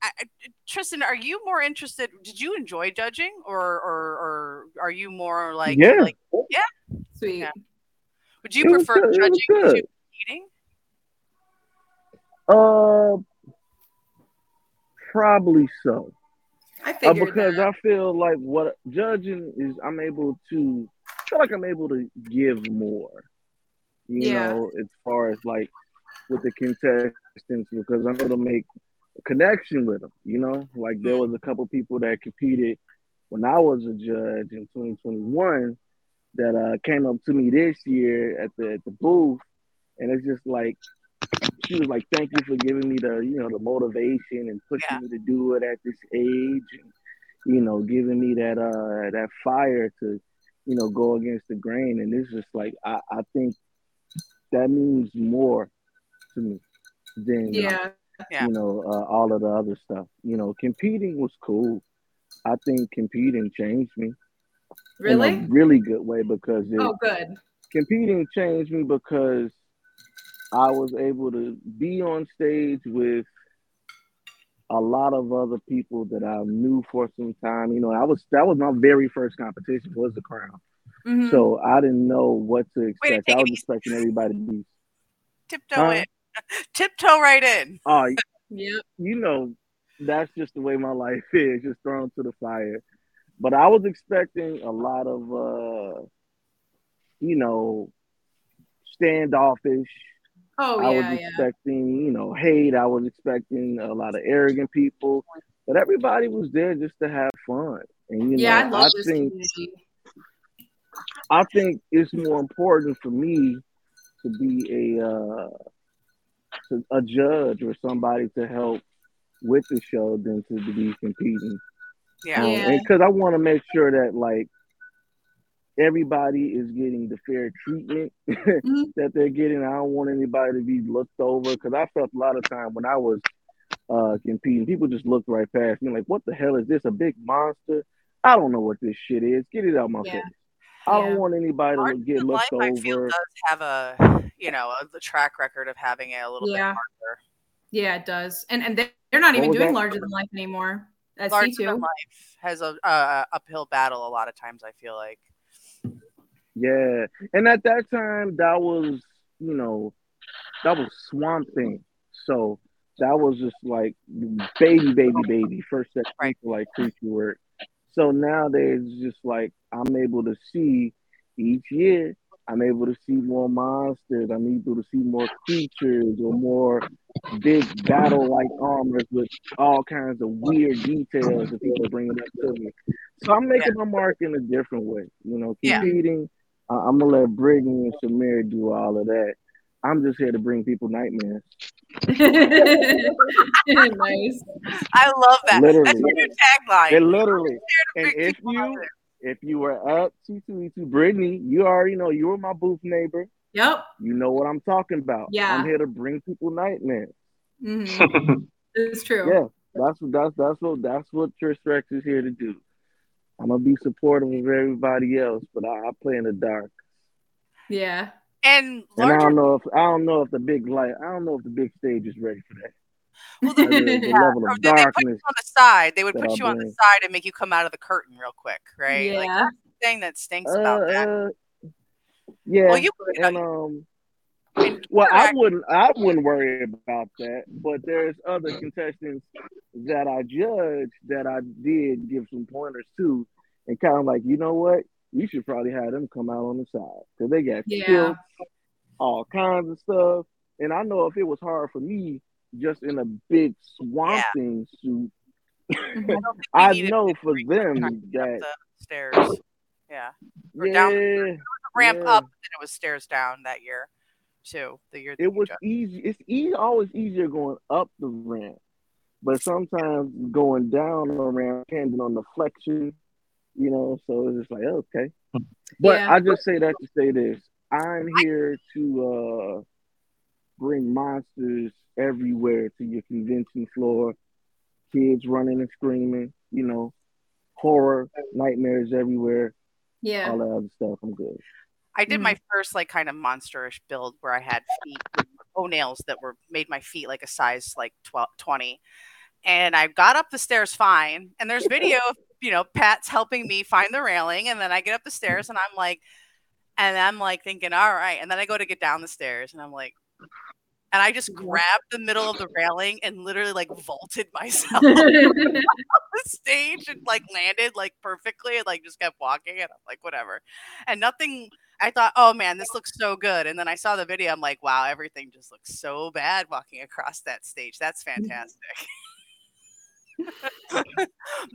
I, I, Tristan, are you more interested? Did you enjoy judging, or or, or are you more like yeah, like, yeah? Sweet. Yeah. Would you it prefer good, judging to eating? Uh. Probably so. I think uh, because that. I feel like what judging is, I'm able to I feel like I'm able to give more, you yeah. know, as far as like with the contestants, because I'm gonna make a connection with them. You know, like there was a couple people that competed when I was a judge in twenty twenty-one that uh, came up to me this year at the at the booth, and it's just like. She was like, "Thank you for giving me the, you know, the motivation and pushing yeah. me to do it at this age, and, you know, giving me that uh that fire to, you know, go against the grain." And it's just like I, I think that means more to me than yeah. you know uh, all of the other stuff. You know, competing was cool. I think competing changed me really, in a really good way because it, oh, good competing changed me because. I was able to be on stage with a lot of other people that I knew for some time. You know, I was that was my very first competition was the Crown, mm-hmm. so I didn't know what to expect. Wait, I was expecting everybody to be tiptoe huh? in, tiptoe right in. Oh, uh, yeah. You know, that's just the way my life is, just thrown to the fire. But I was expecting a lot of, uh, you know, standoffish. Oh, I yeah, was expecting, yeah. you know, hate. I was expecting a lot of arrogant people, but everybody was there just to have fun. And you yeah, know, I, love I this think community. I think it's more important for me to be a uh, to, a judge or somebody to help with the show than to be competing. Yeah, um, yeah. And because I want to make sure that like. Everybody is getting the fair treatment mm-hmm. that they're getting. I don't want anybody to be looked over because I felt a lot of time when I was uh, competing, people just looked right past me like, what the hell is this? A big monster? I don't know what this shit is. Get it out of my yeah. face. I yeah. don't want anybody Art to get looked life, over. I feel does have a, you know, a, a track record of having it a little yeah. bit harder. Yeah, it does. And and they're not even doing that? Larger than life anymore. That's larger C two. Than life has a uh, uphill battle a lot of times, I feel like. Yeah, and at that time, that was, you know, that was Swamp Thing. So that was just like baby, baby, baby, first step right. like creature work. So nowadays, just like I'm able to see each year, I'm able to see more monsters. I'm able to see more creatures or more big battle-like armors with all kinds of weird details that people bring up to me. So I'm making yeah. my mark in a different way, you know, competing. Yeah. Uh, I'm gonna let Brittany and Samir do all of that. I'm just here to bring people nightmares. Nice. I love that. Literally. That's your new tagline. It literally. And if you if you were up C two E two, Brittany, you already know you were my booth neighbor. Yep. You know what I'm talking about. Yeah. I'm here to bring people nightmares. Mm-hmm. It's true. Yeah. That's what that's that's what that's what Tris Rex is here to do. I'm gonna be supportive of everybody else, but I, I play in the dark. Yeah, and, larger- and I don't know if I don't know if the big light, I don't know if the big stage is ready for that. Well, the, the, the yeah. level of darkness. They put you on the side. They would put you on the side and make you come out of the curtain real quick, right? Yeah. Like, thing that stinks about uh, that? Uh, yeah. Well, you would, and, um, well, I wouldn't. I wouldn't worry about that. But there's other contestants that I judged that I did give some pointers to, and kind of like, you know what, you should probably have them come out on the side because they got yeah. skills, all kinds of stuff. And I know if it was hard for me, just in a big Swamp Thing yeah. suit, I, I know for them that the stairs, yeah, or yeah, down the ramp yeah. up, and it was stairs down that year too. The year that it was judged. Easy. It's easy, always easier going up the ramp, but sometimes going down the ramp, depending on the flexion, you know. So it's just like okay, but yeah. I just say that to say this: I'm here to uh, bring monsters everywhere to your convention floor. Kids running and screaming, you know, horror, nightmares everywhere. Yeah. All that other stuff. I'm good. I did mm. my first, like, kind of monsterish build where I had feet, toenails that were made my feet like a size, like, twelve, twenty. And I got up the stairs fine. And there's video of, you know, Pat's helping me find the railing. And then I get up the stairs and I'm like, and I'm like thinking, all right. And then I go to get down the stairs and I'm like, and I just grabbed the middle of the railing and literally like vaulted myself on the stage and like landed like perfectly and like just kept walking and I'm like, whatever. And nothing, I thought, oh man, this looks so good. And then I saw the video. I'm like, wow, everything just looks so bad walking across that stage. That's fantastic.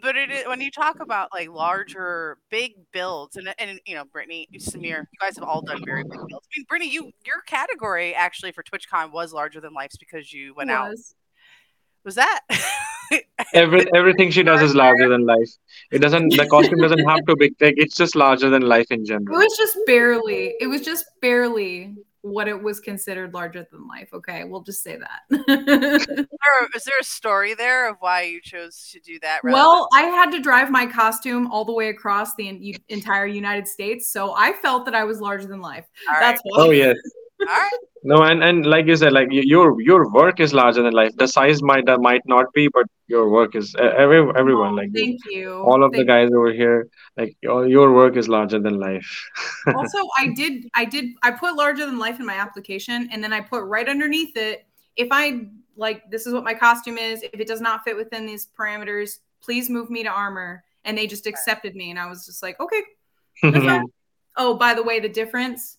But it is, when you talk about like larger, big builds, and and you know, Brittany, Samir, you guys have all done very big builds. I mean, Brittany, you your category actually for TwitchCon was larger than life's because you went out. Was that? Every, everything she does is larger than life. It doesn't. The costume doesn't have to be big. It's just larger than life in general. It was just barely. It was just barely. What it was considered larger than life. Okay, we'll just say that. is, there, is there a story there of why you chose to do that? Well, than- I had to drive my costume all the way across the en- entire United States, so I felt that I was larger than life. All That's right. Oh yes. All right. No, and, and like you said, like your your work is larger than life. The size might uh, might not be, but your work is uh, every everyone oh, like thank the, you. All of thank the guys you. Over here, like your, your work is larger than life. Also, I did I did I put larger than life in my application, and then I put right underneath it, if I like this is what my costume is. If it does not fit within these parameters, please move me to armor. And they just accepted me, and I was just like, okay. okay. Oh, by the way, the difference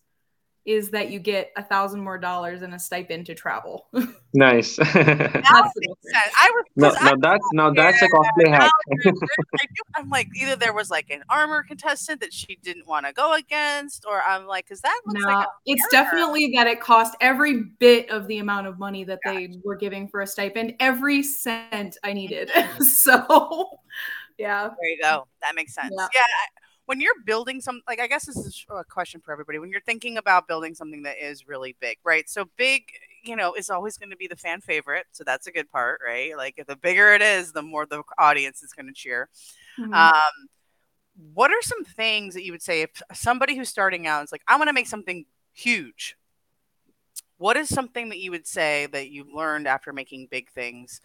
is that you get a thousand more dollars and a stipend to travel. Nice. That's I was, no, no, I was that's now that's a cosplay hack. I'm like, either there was like an armor contestant that she didn't want to go against, or I'm like, because that looks nah, like a it's error. Definitely that it cost every bit of the amount of money that yeah. they were giving for a stipend, every cent I needed. So, yeah. There you go. That makes sense. Yeah. yeah I, When you're building something, like I guess this is a question for everybody. When you're thinking about building something that is really big, right? So big, you know, is always going to be the fan favorite. So that's a good part, right? Like the bigger it is, the more the audience is going to cheer. Mm-hmm. Um, what are some things that you would say if somebody who's starting out is like, I want to make something huge? What is something that you would say that you've learned after making big things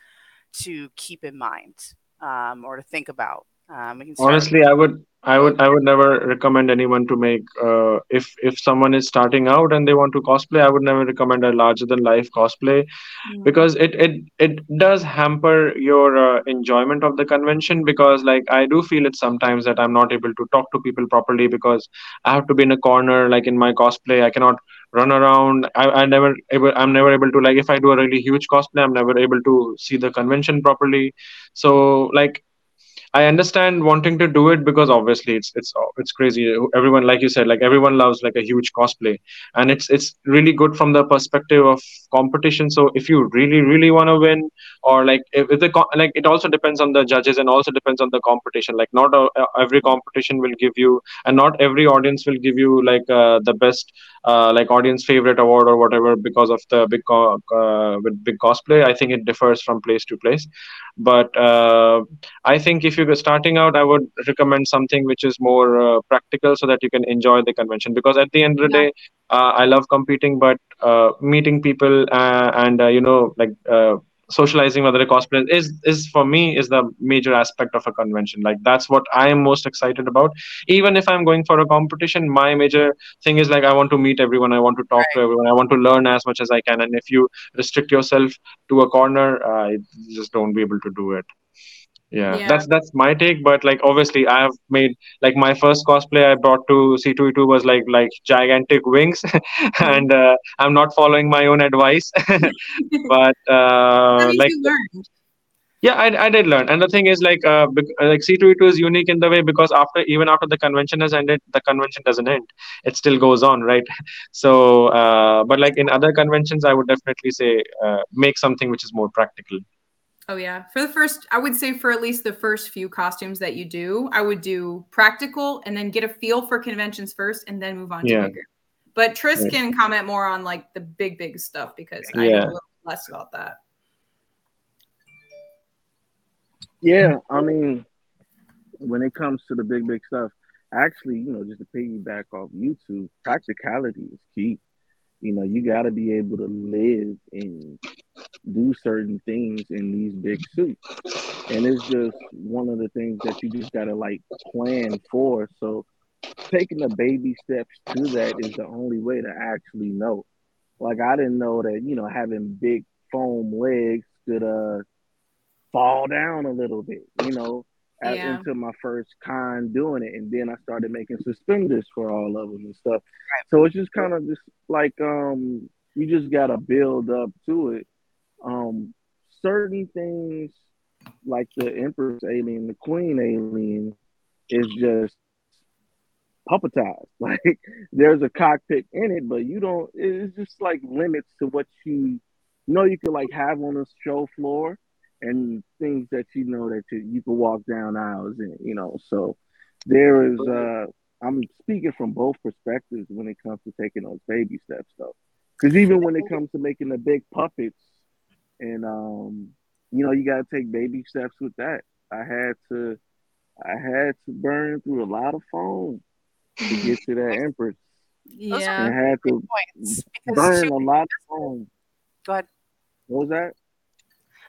to keep in mind um, or to think about? Um, we can start Honestly, with- I would... I would I would never recommend anyone to make uh, if if someone is starting out and they want to cosplay. I would never recommend a larger than life cosplay mm. because it it it does hamper your uh, enjoyment of the convention. Because like I do feel it sometimes that I'm not able to talk to people properly because I have to be in a corner like in my cosplay. I cannot run around. I, I never able, I'm never able to like if I do a really huge cosplay, I'm never able to see the convention properly. So like. I understand wanting to do it because obviously it's it's it's crazy. Everyone, like you said, like everyone loves like a huge cosplay, and it's it's really good from the perspective of competition. So if you really really want to win, or like if the like it also depends on the judges and also depends on the competition. Like not a, every competition will give you, and not every audience will give you like uh, the best uh, like audience favorite award or whatever because of the big co- uh, with big cosplay. I think it differs from place to place, but uh, I think if you starting out, I would recommend something which is more uh, practical so that you can enjoy the convention. Because at the end of the yeah. day, uh, I love competing, but uh, meeting people uh, and, uh, you know, like uh, socializing with other cosplayers is is for me is the major aspect of a convention. Like, that's what I am most excited about. Even if I'm going for a competition, my major thing is like, I want to meet everyone, I want to talk right. to everyone, I want to learn as much as I can. And if you restrict yourself to a corner, uh, you just don't be able to do it. Yeah. yeah, that's that's my take. But like, obviously, I have made like my first cosplay I brought to C two E two was like like gigantic wings, and uh, I'm not following my own advice. But uh, How did like, you learn? yeah, I I did learn. And the thing is, like, uh, bec- like C two E two is unique in the way because after even after the convention has ended, the convention doesn't end; it still goes on, right? So, uh, but like in other conventions, I would definitely say uh, make something which is more practical. Oh, yeah. For the first, I would say for at least the first few costumes that you do, I would do practical and then get a feel for conventions first and then move on yeah. to bigger. But Tris right. can comment more on like the big, big stuff because yeah. I know a little less about that. Yeah. I mean, when it comes to the big, big stuff, actually, you know, just to piggyback off YouTube, practicality is key. You know, you got to be able to live and do certain things in these big suits. And it's just one of the things that you just got to, like, plan for. So taking the baby steps to that is the only way to actually know. Like, I didn't know that, you know, having big foam legs could uh, fall down a little bit, you know, yeah. until my first con doing it. And then I started making suspenders for all of them and stuff. So it's just kind of just like um, you just got to build up to it. Um, certain things like the Empress alien, the Queen alien is just puppetized. Like, there's a cockpit in it, but you don't, it's just like limits to what you, you know, you could like have on the show floor and things that you know that you, you can walk down aisles in, you know. So there is, uh, I'm speaking from both perspectives when it comes to taking those baby steps though. Because even when it comes to making the big puppets, and, um, you know, you got to take baby steps with that. I had to I had to burn through a lot of foam to get to that Empress. Yeah. I had to burn a lot of foam. Go ahead. What was that?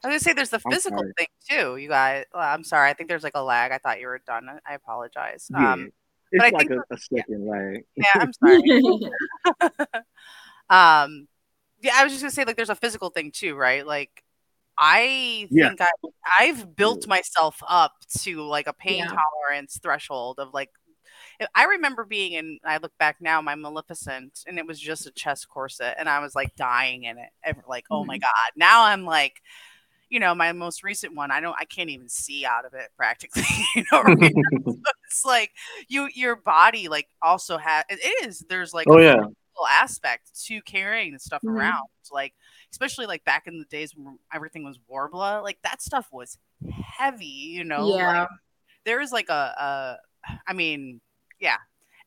I was going to say there's the physical thing, too. You guys, well, I'm sorry. I think there's like a lag. I thought you were done. I apologize. Yeah. Um, it's but like I think a, a second yeah. lag. Yeah, I'm sorry. um. Yeah, I was just gonna say, like, there's a physical thing too, right? Like, I yeah. think I, I've built myself up to like a pain yeah. tolerance threshold of like, I remember being in, I look back now, my Maleficent, and it was just a chest corset, and I was like dying in it, ever, like, mm-hmm. oh my god. Now I'm like, you know, my most recent one, I don't, I can't even see out of it practically. You know, right? So it's like you, your body, like, also has it is there's like, oh a- yeah. aspect to carrying the stuff mm-hmm. around, like especially like back in the days when everything was Warbler, like that stuff was heavy, you know. Yeah. Like, there is like a, a I mean yeah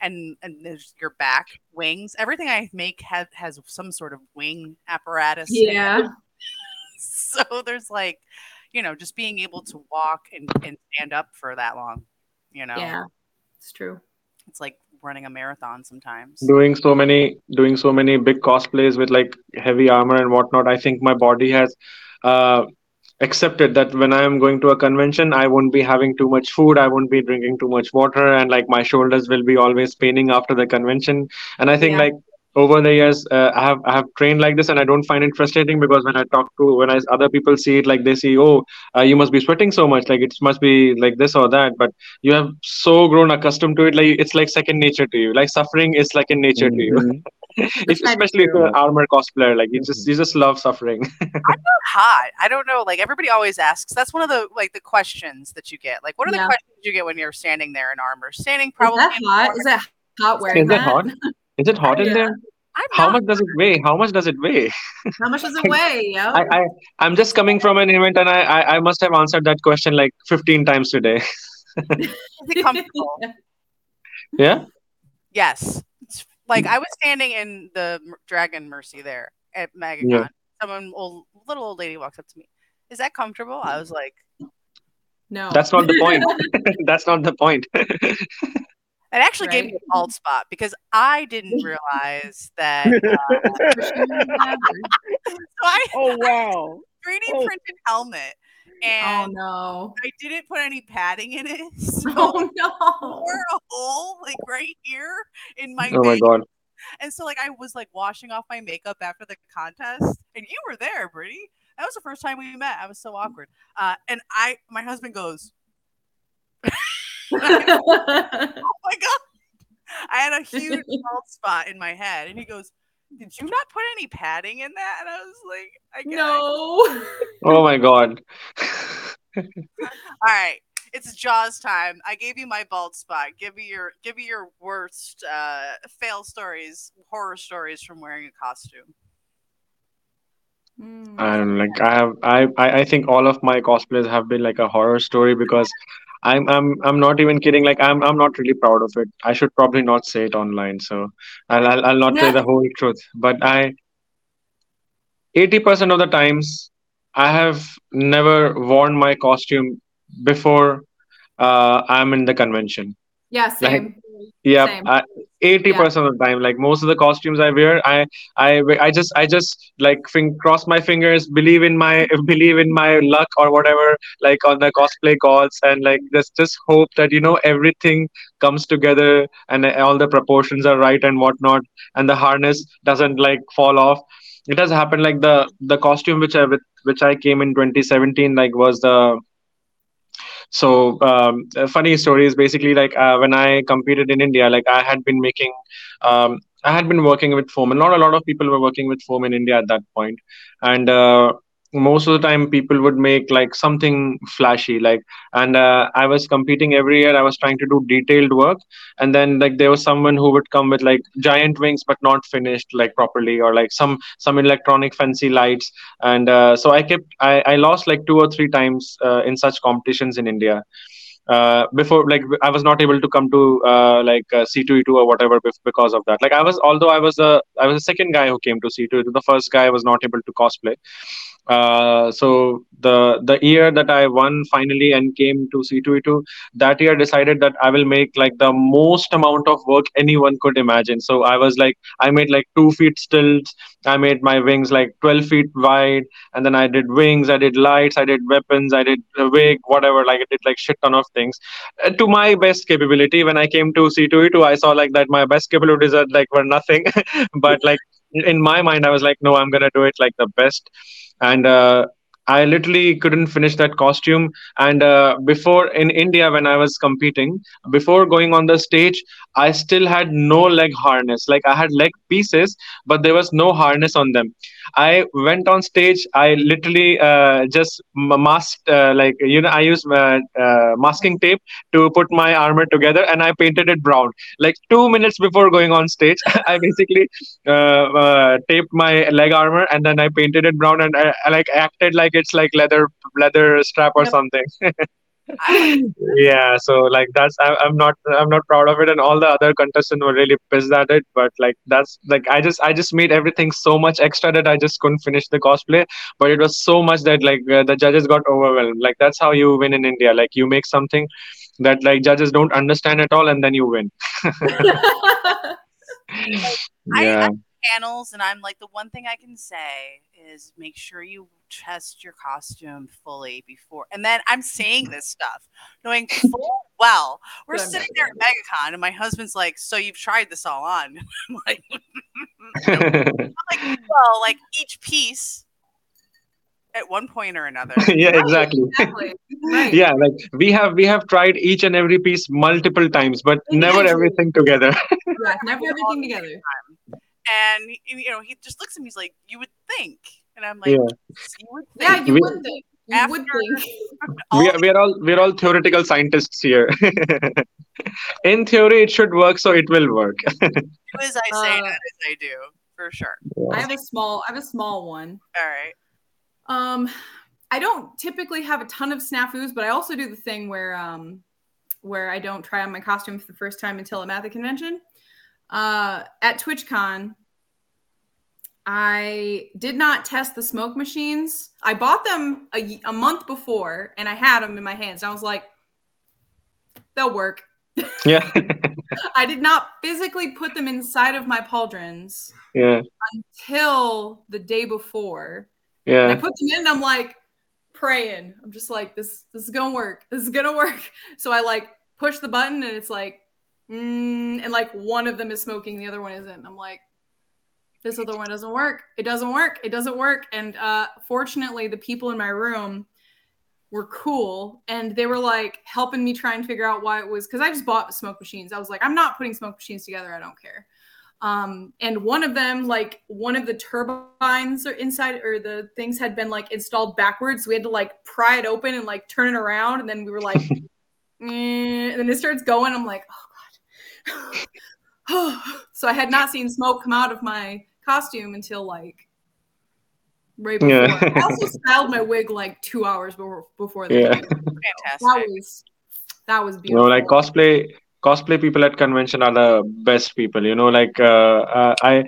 and and there's your back wings, everything I make have, has some sort of wing apparatus, yeah. So there's like, you know, just being able to walk and, and stand up for that long, you know. Yeah, it's true. It's like running a marathon sometimes. Doing so many, doing so many big cosplays with like heavy armor and whatnot. I think my body has uh, accepted that when I am going to a convention, I won't be having too much food. I won't be drinking too much water, and like my shoulders will be always paining after the convention. And I think yeah. like over the years, uh, I have I have trained like this, and I don't find it frustrating because when I talk to when I, other people see it, like they see, oh, uh, you must be sweating so much, like it must be like this or that. But you have so grown accustomed to it, like it's like second nature to you. Like suffering is second nature mm-hmm. to you. If, especially if you're an armor cosplayer, like you mm-hmm. just you just love suffering. I'm not hot. I don't know. Like everybody always asks. That's one of the like the questions that you get. Like, what are yeah. the questions you get when you're standing there in armor? Standing probably. Is that hot? Is that hot wearing? Is that hot? Is it hot yeah. in there? I'm How much does it weigh? How much does it weigh? How much does it weigh? Yo? I, I, I'm just coming from an event and I, I, I must have answered that question like fifteen times today. Is it comfortable? Yeah? Yes. It's like I was standing in the Dragon Mercy there at MegaCon. Yeah. Someone, old, little old lady walks up to me. Is that comfortable? I was like, no. That's not the point. That's not the point. It actually right. gave me a bald spot because I didn't realize that. Uh, so I, oh wow! three D printed helmet. And oh, no. I didn't put any padding in it. So oh, no. I tore a hole, like, right here in my Oh, face. My God. And so, like, I was, like, washing off my makeup after the contest. And you were there, Brittany. That was the first time we met. I was so awkward. Uh, and I, my husband goes, I, oh, my God. I had a huge bald spot in my head. And he goes, did you not put any padding in that? And I was like, I guess. No. Oh, my God. All right. It's Jaws time. I gave you my bald spot. Give me your give me your worst uh, fail stories, horror stories from wearing a costume. I don't like I have I, I think all of my cosplays have been like a horror story because I'm I'm I'm not even kidding. Like I'm I'm not really proud of it. I should probably not say it online. So I'll I'll, I'll not no. say the whole truth. But I eighty percent of the times I have never worn my costume before uh, I'm in the convention. Yeah, same. Like, yeah, uh, eighty yeah. percent of the time, like most of the costumes I wear, I, I, I just, I just like think, cross my fingers, believe in my, believe in my luck or whatever, like on the cosplay calls, and like just, just hope that you know everything comes together and all the proportions are right and whatnot, and the harness doesn't like fall off. It has happened like the the costume which I which I came in twenty seventeen, like was the. So um, a funny story is basically like uh, when I competed in India, like I had been making, um, I had been working with foam, and not a lot of people were working with foam in India at that point. And uh, most of the time people would make like something flashy, like, and uh, I was competing every year. I was trying to do detailed work. And then like there was someone who would come with like giant wings, but not finished like properly, or like some, some electronic fancy lights. And uh, so I kept, I, I lost like two or three times uh, in such competitions in India. Uh, before, like, I was not able to come to uh, like uh, C two E two or whatever because of that. Like I was, although I was the, I was the second guy who came to C two E two, the first guy was not able to cosplay. Uh, so the the year that I won finally and came to C two E two, that year decided that I will make like the most amount of work anyone could imagine. So I was like, I made like two feet stilts. I made my wings like twelve feet wide. And then I did wings, I did lights, I did weapons, I did a wig, whatever. Like I did like shit ton of things uh, to my best capability. When I came to C two E two, I saw like that my best capabilities are, like were nothing. But like in my mind, I was like, no, I'm going to do it like the best. And uh, I literally couldn't finish that costume. And uh, before in India, when I was competing, before going on the stage, I still had no leg harness. Like I had leg pieces, but there was no harness on them. I went on stage. I literally uh, just masked, uh, like, you know, I used uh, uh, masking tape to put my armor together, and I painted it brown. Like two minutes before going on stage, I basically uh, uh, taped my leg armor, and then I painted it brown, and I, I like acted like it's like leather leather strap or yep. something. Yeah, so like that's I, I'm not I'm not proud of it, and all the other contestants were really pissed at it. But like that's like I just I just made everything so much extra that I just couldn't finish the cosplay. But it was so much that like uh, the judges got overwhelmed. Like that's how you win in India. Like you make something that like judges don't understand at all, and then you win. Yeah. I, I- panels, and I'm like, the one thing I can say is make sure you test your costume fully before, and then I'm saying this stuff knowing full well we're sitting there at MegaCon, and my husband's like, so you've tried this all on? I'm like, nope. I'm like, well, like each piece at one point or another. Yeah, exactly. Exactly. Right. Yeah, like we have we have tried each and every piece multiple times, but exactly. never everything together. Yeah, never everything together. And, you know, he just looks at me, he's like, you would think. And I'm like, yeah, you would think. Yeah, you we, would think. You after, would think. We are, we are all, we're all theoretical scientists here. In theory, it should work, so it will work. Do as I say, uh, not as I do, for sure. I have a small, I have a small one. All right. Um, I don't typically have a ton of snafus, but I also do the thing where, um, where I don't try on my costume for the first time until I'm at the convention. Uh, at TwitchCon, I did not test the smoke machines. I bought them a, a month before, and I had them in my hands. And I was like, they'll work. Yeah. I did not physically put them inside of my pauldrons yeah. until the day before. Yeah. I put them in and I'm like praying. I'm just like, this this is gonna work. This is gonna work. So I like push the button and it's like, mm, and like one of them is smoking, the other one isn't. I'm like, this other one doesn't work. It doesn't work. It doesn't work. And uh, fortunately, the people in my room were cool. And they were like helping me try and figure out why it was. Because I just bought smoke machines. I was like, I'm not putting smoke machines together. I don't care. Um, and one of them, like one of the turbines or inside or the things had been like installed backwards. So we had to like pry it open and like turn it around. And then we were like, mm, and then it starts going. I'm like, oh, God. So I had not seen smoke come out of my costume until like right before. Yeah. I also styled my wig like two hours before before that. Yeah. Fantastic. That was that was beautiful. No, like cosplay cosplay people at convention are the best people. You know, like uh, uh, I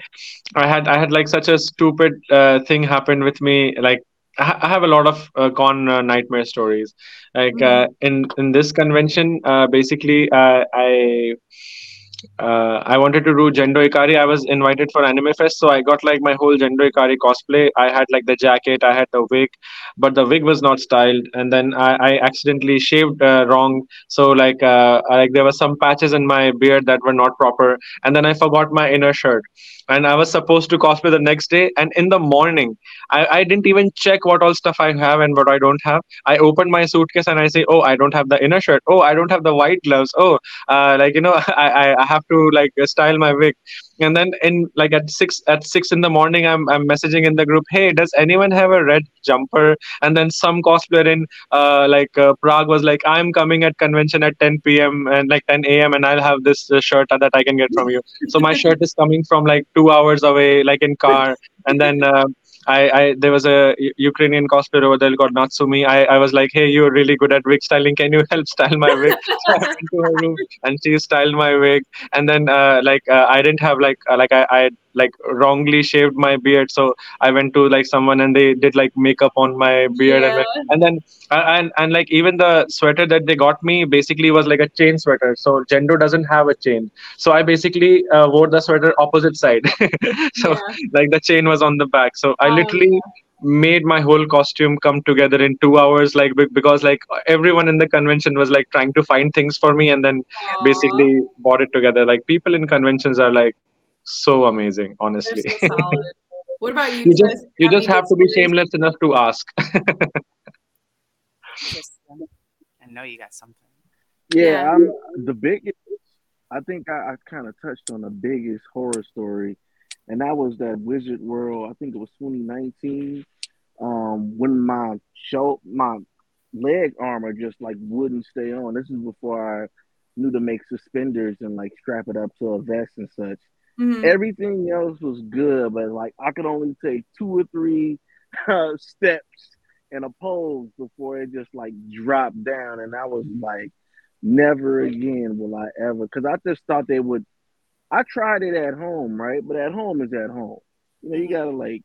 I had I had like such a stupid uh, thing happen with me. Like I, I have a lot of uh, con uh, nightmare stories. Like mm-hmm. uh, in in this convention, uh, basically uh, I. Uh, I wanted to do Gendo Ikari. I was invited for Anime Fest, so I got like my whole Gendo Ikari cosplay. I had like the jacket, I had the wig, but the wig was not styled. And then I, I accidentally shaved uh, wrong, so like uh, like there were some patches in my beard that were not proper. And then I forgot my inner shirt. And I was supposed to cosplay the next day. And in the morning, I, I didn't even check what all stuff I have and what I don't have. I opened my suitcase and I say, oh, I don't have the inner shirt. Oh, I don't have the white gloves. Oh, uh, like, you know, I, I have to like style my wig. And then in like at six at six in the morning, I'm I'm messaging in the group, hey, does anyone have a red jumper? And then some cosplayer in uh, like uh, Prague was like, I'm coming at convention at ten p.m. and like ten a.m. and I'll have this uh, shirt that I can get from you. So my shirt is coming from like two hours away, like in car. And then uh, I, I there was a Ukrainian cosplayer over there called Natsumi. I, I was like, hey, you're really good at wig styling. Can you help style my wig? So I went to her room and she styled my wig. And then uh, like uh, I didn't have like uh, like I, I like wrongly shaved my beard. So I went to like someone and they did like makeup on my beard. Yeah. And, and then uh, and and like even the sweater that they got me basically was like a chain sweater. So Gendo doesn't have a chain. So I basically uh, wore the sweater opposite side. So yeah. Like the chain was on the back. So I literally oh, yeah. made my whole costume come together in two hours, like because like everyone in the convention was like trying to find things for me and then Aww. basically bought it together. Like people in conventions are like so amazing, honestly. So solid. What about you? You just, guys? You just have to be shameless enough to ask. I know you got something. Yeah, I'm, the biggest. I think I, I kind of touched on the biggest horror story. And that was that Wizard World, I think it was twenty nineteen, um, when my show, my leg armor just like wouldn't stay on. This is before I knew to make suspenders and like strap it up to a vest and such. Mm-hmm. Everything else was good, but like I could only take two or three uh, steps and a pose before it just like dropped down. And I was like, never again will I ever, because I just thought they would. I tried it at home, right? But at home is at home. You know, you gotta like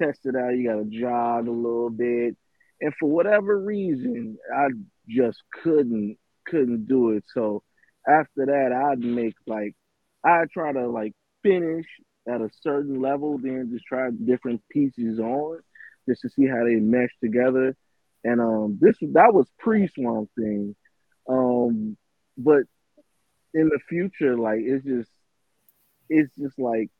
test it out. You gotta jog a little bit, and for whatever reason, I just couldn't couldn't do it. So after that, I'd make like I try to like finish at a certain level, then just try different pieces on just to see how they mesh together. And um, this that was pre-Swamp Thing, um, but in the future, like it's just. It's just like,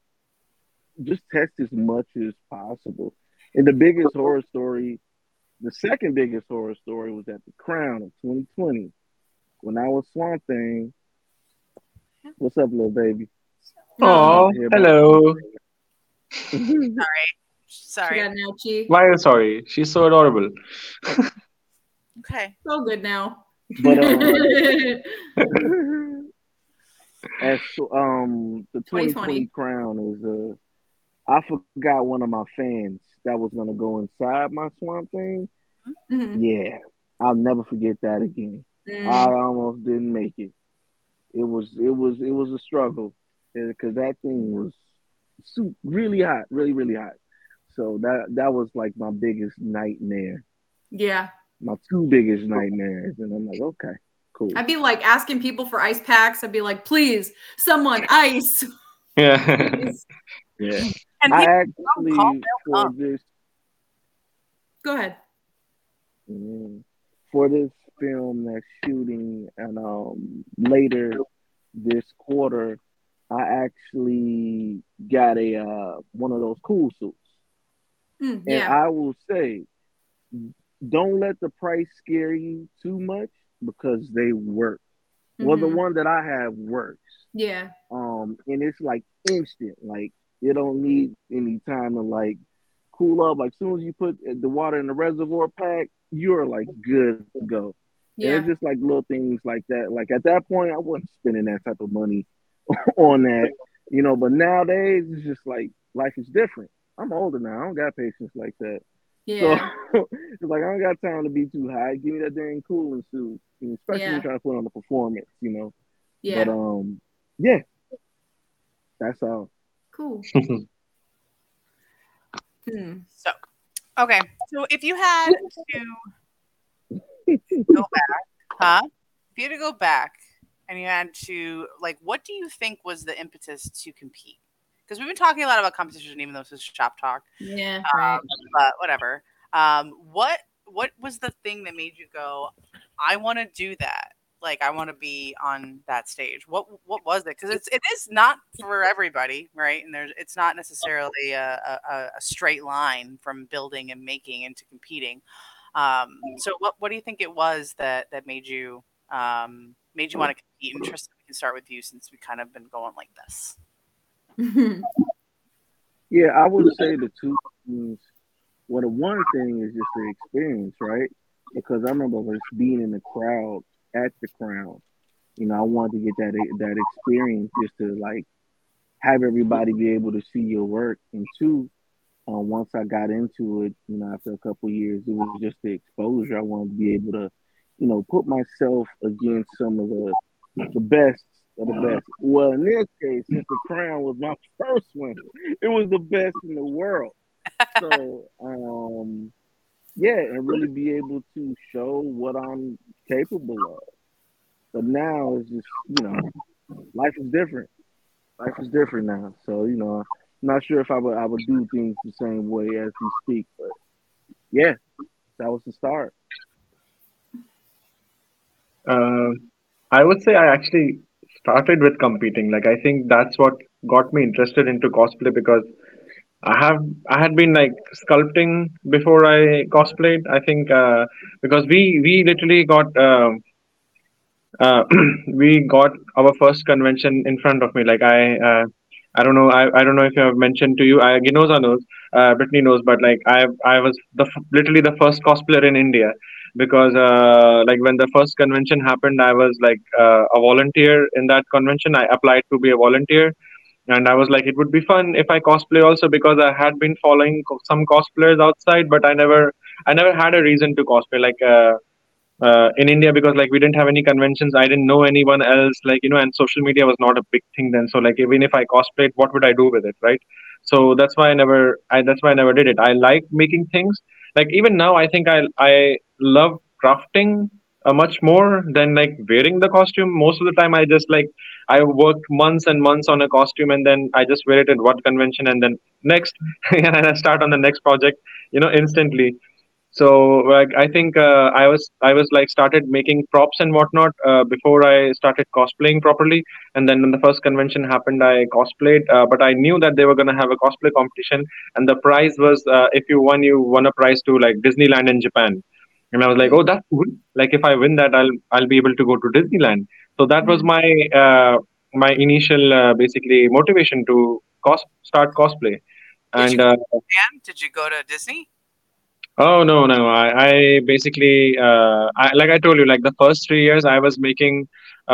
just test as much as possible. And the biggest horror story, the second biggest horror story was at the Crown of twenty twenty. When I was Swamp Thing, what's up, little baby? Oh, hello. Sorry. Sorry. Why are you sorry? She's so adorable. Okay. So good now. But, um, As um the twenty twenty Crown is uh I forgot one of my fans that was gonna go inside my Swamp Thing. Mm-hmm. Yeah, I'll never forget that again. Mm. I almost didn't make it. It was it was it was a struggle because that thing was super, really hot, really really hot. So that that was like my biggest nightmare. Yeah, my two biggest nightmares, and I'm like, okay. Cool. I'd be like asking people for ice packs. I'd be like, please, someone ice. Yeah. Yeah. And I actually, for this, Go ahead. For this film that's shooting and um, later this quarter, I actually got a uh, one of those cool suits. Mm, yeah. And I will say, don't let the price scare you too much because they work. Mm-hmm. Well, the one that I have works. Yeah. Um, and it's like instant. Like, you don't need any time to like cool up. Like, as soon as you put the water in the reservoir pack, you're like good to go. Yeah. And it's just like little things like that. Like at that point, I wasn't spending that type of money on that, you know. But nowadays, it's just like life is different. I'm older now. I don't got patience like that. Yeah. So it's like I don't got time to be too high. Give me that dang cooling suit, and especially yeah. when trying to put on the performance, you know. Yeah. But um, yeah. That's all. Cool. hmm. So, okay. So if you had to go back, huh? If you had to go back and you had to, like, what do you think was the impetus to compete? Because we've been talking a lot about competition, even though this is shop talk. Yeah. Um, right. But whatever. Um, what what was the thing that made you go, I want to do that? Like, I want to be on that stage. What what was it? Because it's it is not for everybody, right? And there's it's not necessarily a, a, a straight line from building and making into competing. Um, so what what do you think it was that that made you um, made you want to compete? And Tristan, we can start with you since we kind of been going like this. Yeah, I would say the two things. Well, the one thing is just the experience, right? Because I remember just being in the crowd at the Crown, you know, I wanted to get that that experience just to like have everybody be able to see your work. And two, uh, once I got into it, you know, after a couple of years, it was just the exposure. I wanted to be able to, you know, put myself against some of the the best of the best. Well, in this case, since the Crown was my first one, it was the best in the world. So, um, yeah, and really be able to show what I'm capable of. But now it's just, you know, life is different. Life is different now. So, you know, I'm not sure if I would I would do things the same way as we speak. But, yeah, that was the start. Uh, I would say I actually started with competing. Like, I think that's what got me interested into cosplay because I have I had been like sculpting before I cosplayed. I think uh, because we we literally got uh, uh, we got our first convention in front of me. Like I uh, I don't know I, I don't know if I have mentioned to you. I Ginoza knows, uh, Brittany knows, but like I I was the literally the first cosplayer in India because uh, like when the first convention happened, I was like uh, a volunteer in that convention. I applied to be a volunteer. And I was like, it would be fun if I cosplay also because I had been following co- some cosplayers outside, but I never, I never had a reason to cosplay like uh, uh, in India because like we didn't have any conventions. I didn't know anyone else, like, you know, and social media was not a big thing then. So like, even if I cosplayed, what would I do with it, right? So that's why I never, I, that's why I never did it. I like making things. Like even now, I think I, I love crafting Uh, much more than like wearing the costume. Most of the time I just like I worked months and months on a costume and then I just wear it at one convention and then next and I start on the next project, you know, instantly. So like I think uh, I was I was like started making props and whatnot uh, before I started cosplaying properly. And then when the first convention happened, I cosplayed. Uh, but I knew that they were gonna have a cosplay competition, and the prize was uh, if you won, you won a prize to like Disneyland in Japan. And I was like, oh, that's cool. Like, if I win that, I'll I'll be able to go to Disneyland. So that was my uh, my initial, uh, basically, motivation to cos- start cosplay. And did you, uh, did you go to Disney? Oh, no, no. I, I basically, uh, I, like I told you, like the first three years I was making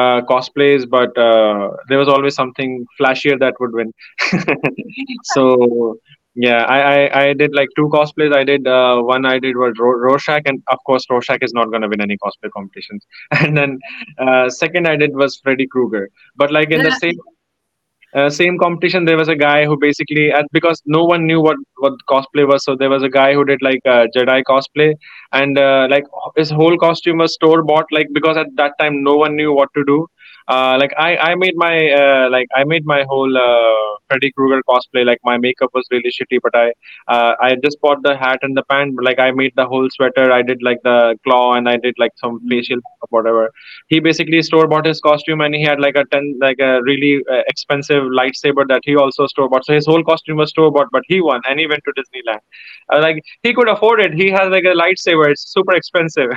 uh, cosplays, but uh, there was always something flashier that would win. So... Yeah, I, I, I did like two cosplays. I did uh, one I did was Ro- Rorschach, and of course Rorschach is not going to win any cosplay competitions. And then uh, second I did was Freddy Krueger. But like in the same uh, same competition, there was a guy who basically, uh, because no one knew what, what cosplay was, so there was a guy who did like uh, Jedi cosplay, and uh, like his whole costume was store bought, like because at that time no one knew what to do. Uh, like I, I made my uh, like I made my whole uh, Freddy Krueger cosplay. Like my makeup was really shitty, but I uh, I just bought the hat and the pant. But like I made the whole sweater. I did like the claw and I did like some facial whatever. He basically store bought his costume and he had like a ten like a really uh, expensive lightsaber that he also store bought. So his whole costume was store bought, but he won and he went to Disneyland. Uh, like he could afford it. He has like a lightsaber. It's super expensive.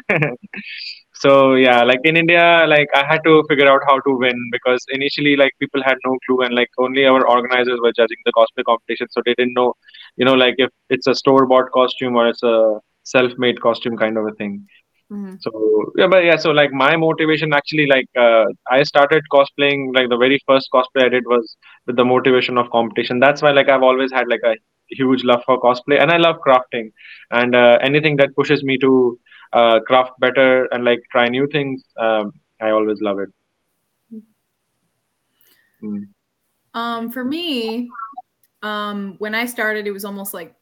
So yeah, like in India, like I had to figure out how to win because initially like people had no clue and like only our organizers were judging the cosplay competition. So they didn't know, you know, like if it's a store-bought costume or it's a self-made costume kind of a thing. Mm-hmm. So yeah, but yeah, so like my motivation actually like uh, I started cosplaying, like the very first cosplay I did was with the motivation of competition. That's why like I've always had like a huge love for cosplay and I love crafting and uh, anything that pushes me to uh craft better and like try new things, um I always love it. mm. Um for me, um when I started, it was almost like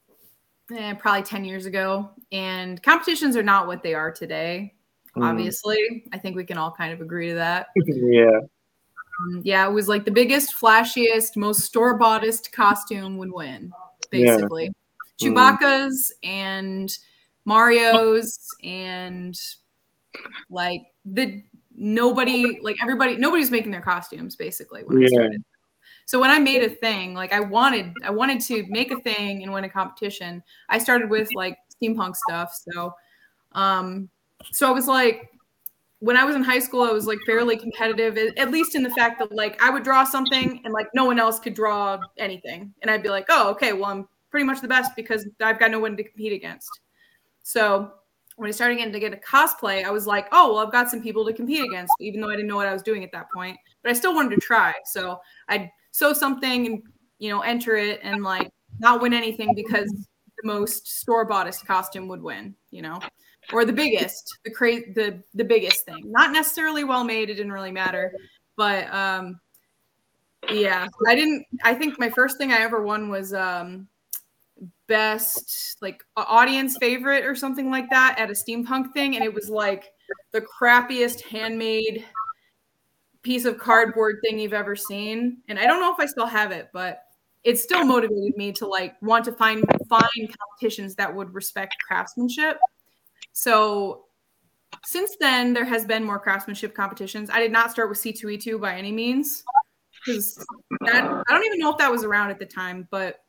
eh, probably ten years ago, and competitions are not what they are today, obviously. mm. I think we can all kind of agree to that. yeah um, yeah it was like the biggest, flashiest, most store-boughtest costume would win, basically. yeah. Chewbacca's mm. and Mario's and like the nobody like everybody nobody's making their costumes basically when yeah. I started. So when I made a thing, like I wanted I wanted to make a thing and win a competition. I started with like steampunk stuff. So um so I was like, when I was in high school, I was like fairly competitive, at least in the fact that like I would draw something and like no one else could draw anything. And I'd be like, oh, okay, well I'm pretty much the best because I've got no one to compete against. So when I started getting to get a cosplay, I was like, oh, well, I've got some people to compete against, even though I didn't know what I was doing at that point. But I still wanted to try. So I'd sew something and, you know, enter it and, like, not win anything because the most store-boughtest costume would win, you know, or the biggest, the cra- the the biggest thing. Not necessarily well-made. It didn't really matter. But, um, yeah, I didn't – I think my first thing I ever won was um, – best like audience favorite or something like that at a steampunk thing, and it was like the crappiest handmade piece of cardboard thing you've ever seen. And I don't know if I still have it, but it still motivated me to like want to find find competitions that would respect craftsmanship. So since then there has been more craftsmanship competitions. I did not start with C two E two by any means, because I don't even know if that was around at the time, but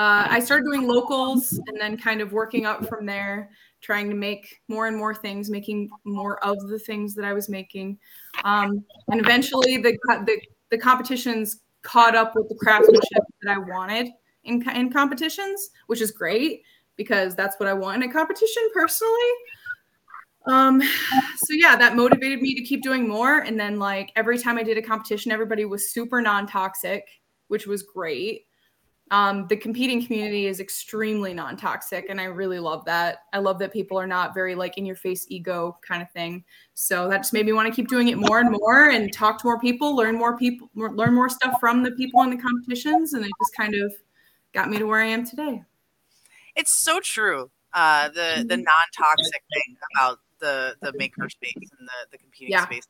Uh, I started doing locals and then kind of working up from there, trying to make more and more things, making more of the things that I was making. Um, and eventually the, the the competitions caught up with the craftsmanship that I wanted in, in competitions, which is great because that's what I want in a competition personally. Um, so yeah, that motivated me to keep doing more. And then like every time I did a competition, everybody was super non-toxic, which was great. Um, the competing community is extremely non-toxic, and I really love that. I love that people are not very like in your face ego kind of thing. So that just made me want to keep doing it more and more and talk to more people, learn more people, learn more stuff from the people in the competitions. And it just kind of got me to where I am today. It's so true. Uh, the, the non-toxic thing about the, the maker space and the, the competing yeah. space.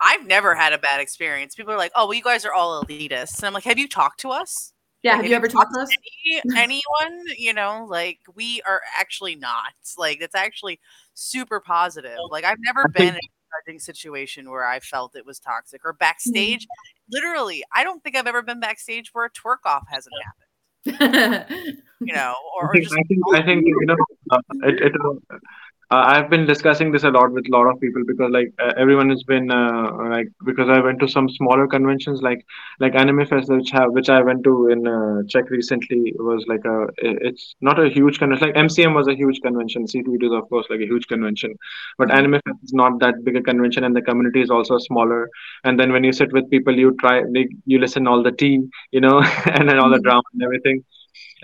I've never had a bad experience. People are like, oh, well, you guys are all elitists. And I'm like, have you talked to us? Yeah, have you ever talked to us? Any, anyone, you know, like we are actually not. Like that's actually super positive. Like I've never been in a judging situation where I felt it was toxic or backstage. Mm-hmm. Literally, I don't think I've ever been backstage where a twerk off hasn't happened. You know, or, or just I think, I think you know, uh, it, it, uh, I've been discussing this a lot with a lot of people because like uh, everyone has been uh, like because I went to some smaller conventions like like Anime Fest, which have which I went to in uh, Czech recently. Was like a it's not a huge convention. Like M C M was a huge convention. C two E two is of course like a huge convention, but Anime Fest is not that big a convention, and the community is also smaller. And then when you sit with people, you try like, you listen all the tea, you know, and then all the drama and everything.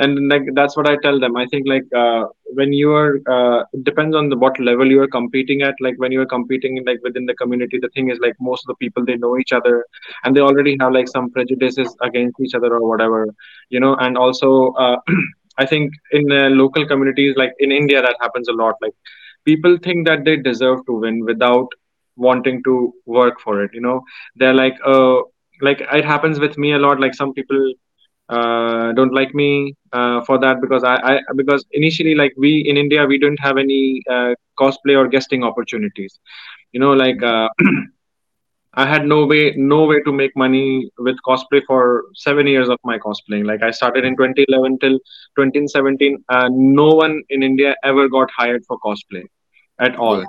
And like that's what I tell them. I think like uh, when you are, uh, it depends on the what level you are competing at. Like when you are competing like within the community, the thing is like most of the people they know each other, and they already have like some prejudices against each other or whatever, you know. And also, uh, I think in uh, local communities like in India that happens a lot. Like people think that they deserve to win without wanting to work for it. You know, they're like, uh, like it happens with me a lot. Like some people uh, don't like me uh, for that because I, I, because initially, like we in India, we didn't have any uh, cosplay or guesting opportunities. You know, like uh, I had no way, no way to make money with cosplay for seven years of my cosplaying. Like I started in twenty eleven till twenty seventeen. Uh, no one in India ever got hired for cosplay at all. Yeah.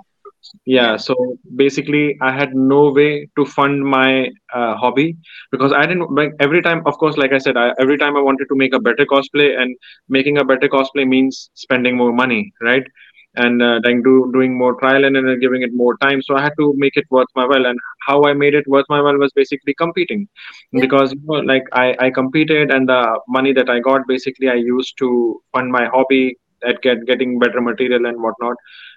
Yeah, so basically I had no way to fund my uh, hobby because I didn't like every time, of course, like I said, I, every time I wanted to make a better cosplay, and making a better cosplay means spending more money, right? And uh, like do, doing more trial and uh, giving it more time. So I had to make it worth my while, and how I made it worth my while was basically competing, yeah. because you know, like I, I competed, and the money that I got basically I used to fund my hobby at get, getting better material and whatnot.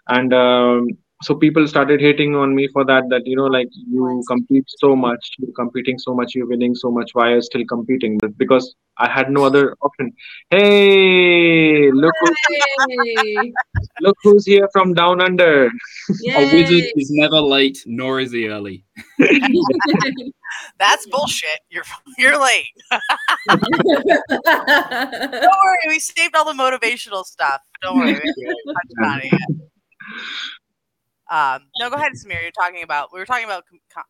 And um, so people started hating on me for that, that, you know, like you compete so much, you're competing so much, you're winning so much. Why are you still competing? Because I had no other option. Hey, look, who's, look who's here from down under. Yay. A wizard is never late, nor is he early. That's bullshit. You're you're late. Don't worry. We saved all the motivational stuff. Don't worry. About it. Um, no, go ahead, Samir. You're talking about we were talking about com-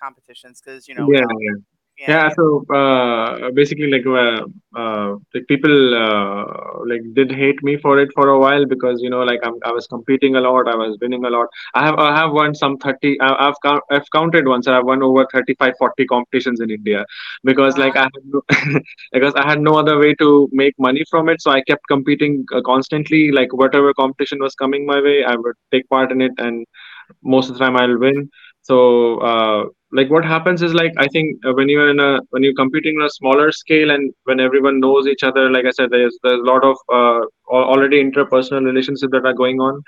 competitions because you know. Yeah, yeah. yeah, yeah. So uh, basically, like, uh, uh, like people uh, like did hate me for it for a while because you know, like I'm, I was competing a lot, I was winning a lot. I have I have won some thirty. I, I've count, I've counted once. I've won over thirty-five, forty competitions in India because wow. like I had no, because I had no other way to make money from it. So I kept competing constantly. Like whatever competition was coming my way, I would take part in it, and most of the time I'll win. So uh, like what happens is like I think uh, when you're in a when you're competing on a smaller scale and when everyone knows each other, like I said, there's there's a lot of uh, already interpersonal relationships that are going on.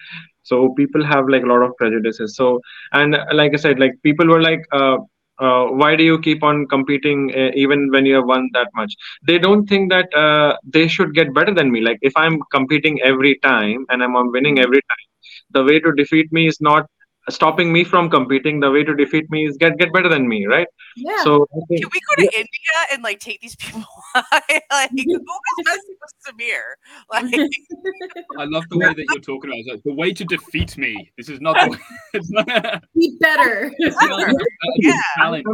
So people have like a lot of prejudices. So and uh, like I said, like people were like, uh, uh, why do you keep on competing uh, even when you have won that much? They don't think that uh, they should get better than me. Like if I'm competing every time and I'm winning every time, the way to defeat me is not stopping me from competing. The way to defeat me is get get better than me, right? Yeah. So okay. Can we go to yeah. India and like take these people? Like who is messing with Samir? Like I love the way that you're talking about. It's like the way to defeat me. This is not the way. It's not. Be better. Yeah. I'm,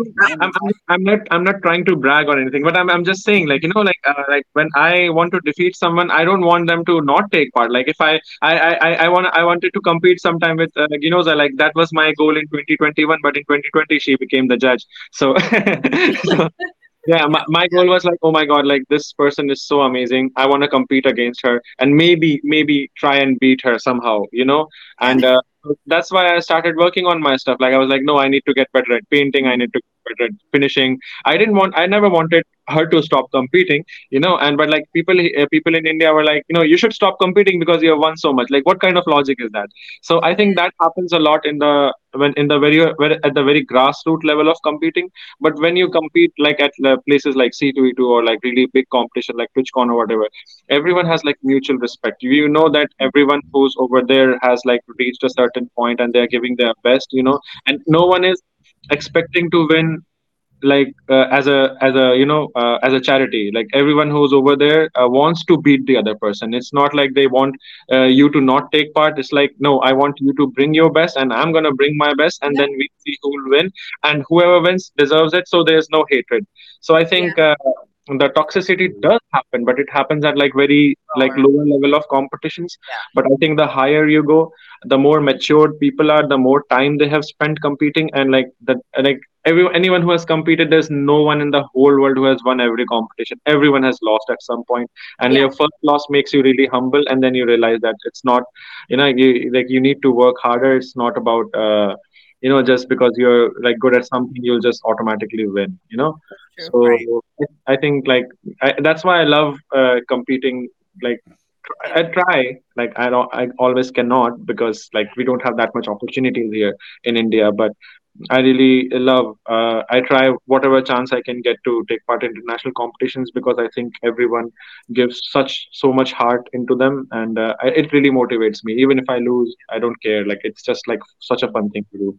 I'm, I'm not. I'm not trying to brag or anything, but I'm. I'm just saying, like you know, like uh, like when I want to defeat someone, I don't want them to not take part. Like if I I I I want I wanted to compete sometime with uh, Ginoza, like that. That was my goal in twenty twenty-one, but in twenty twenty she became the judge. So, so yeah, my, my goal was like, oh my god, like this person is so amazing. I want to compete against her and maybe, maybe try and beat her somehow, you know. And uh, that's why I started working on my stuff. Like I was like, no, I need to get better at painting. I need to get better at finishing. I didn't want, I never wanted her to stop competing, you know. And but like people, uh, people in India were like, you know, you should stop competing because you have won so much. Like, what kind of logic is that? So I think that happens a lot in the when in the very at the very grassroots level of competing. But when you compete like at uh, places like C two E two or like really big competition like TwitchCon or whatever, everyone has like mutual respect. You know that everyone who's over there has like reached a certain point and they're giving their best, you know, and no one is expecting to win like uh, as a as a you know uh, as a charity. Like everyone who's over there uh, wants to beat the other person. It's not like they want uh, you to not take part. It's like, no, I want you to bring your best and I'm gonna bring my best, and yeah. then we see who will win, and whoever wins deserves it. So there's no hatred. So I think yeah. uh, the toxicity does happen, but it happens at like very like lower level of competitions. Yeah. But I think the higher you go, the more matured people are, the more time they have spent competing, and like that, like everyone, anyone who has competed, there's no one in the whole world who has won every competition. Everyone has lost at some point, and yeah. your first loss makes you really humble, and then you realize that it's not, you know, you, like you need to work harder. It's not about uh, you know, just because you're like good at something, you'll just automatically win, you know. True, so right. I think like I, that's why I love uh, competing. Like I, I try, like I don't, I always cannot because like we don't have that much opportunities here in India. But I really love. Uh, I try whatever chance I can get to take part in international competitions because I think everyone gives such so much heart into them, and uh, I, it really motivates me. Even if I lose, I don't care. Like it's just like such a fun thing to do.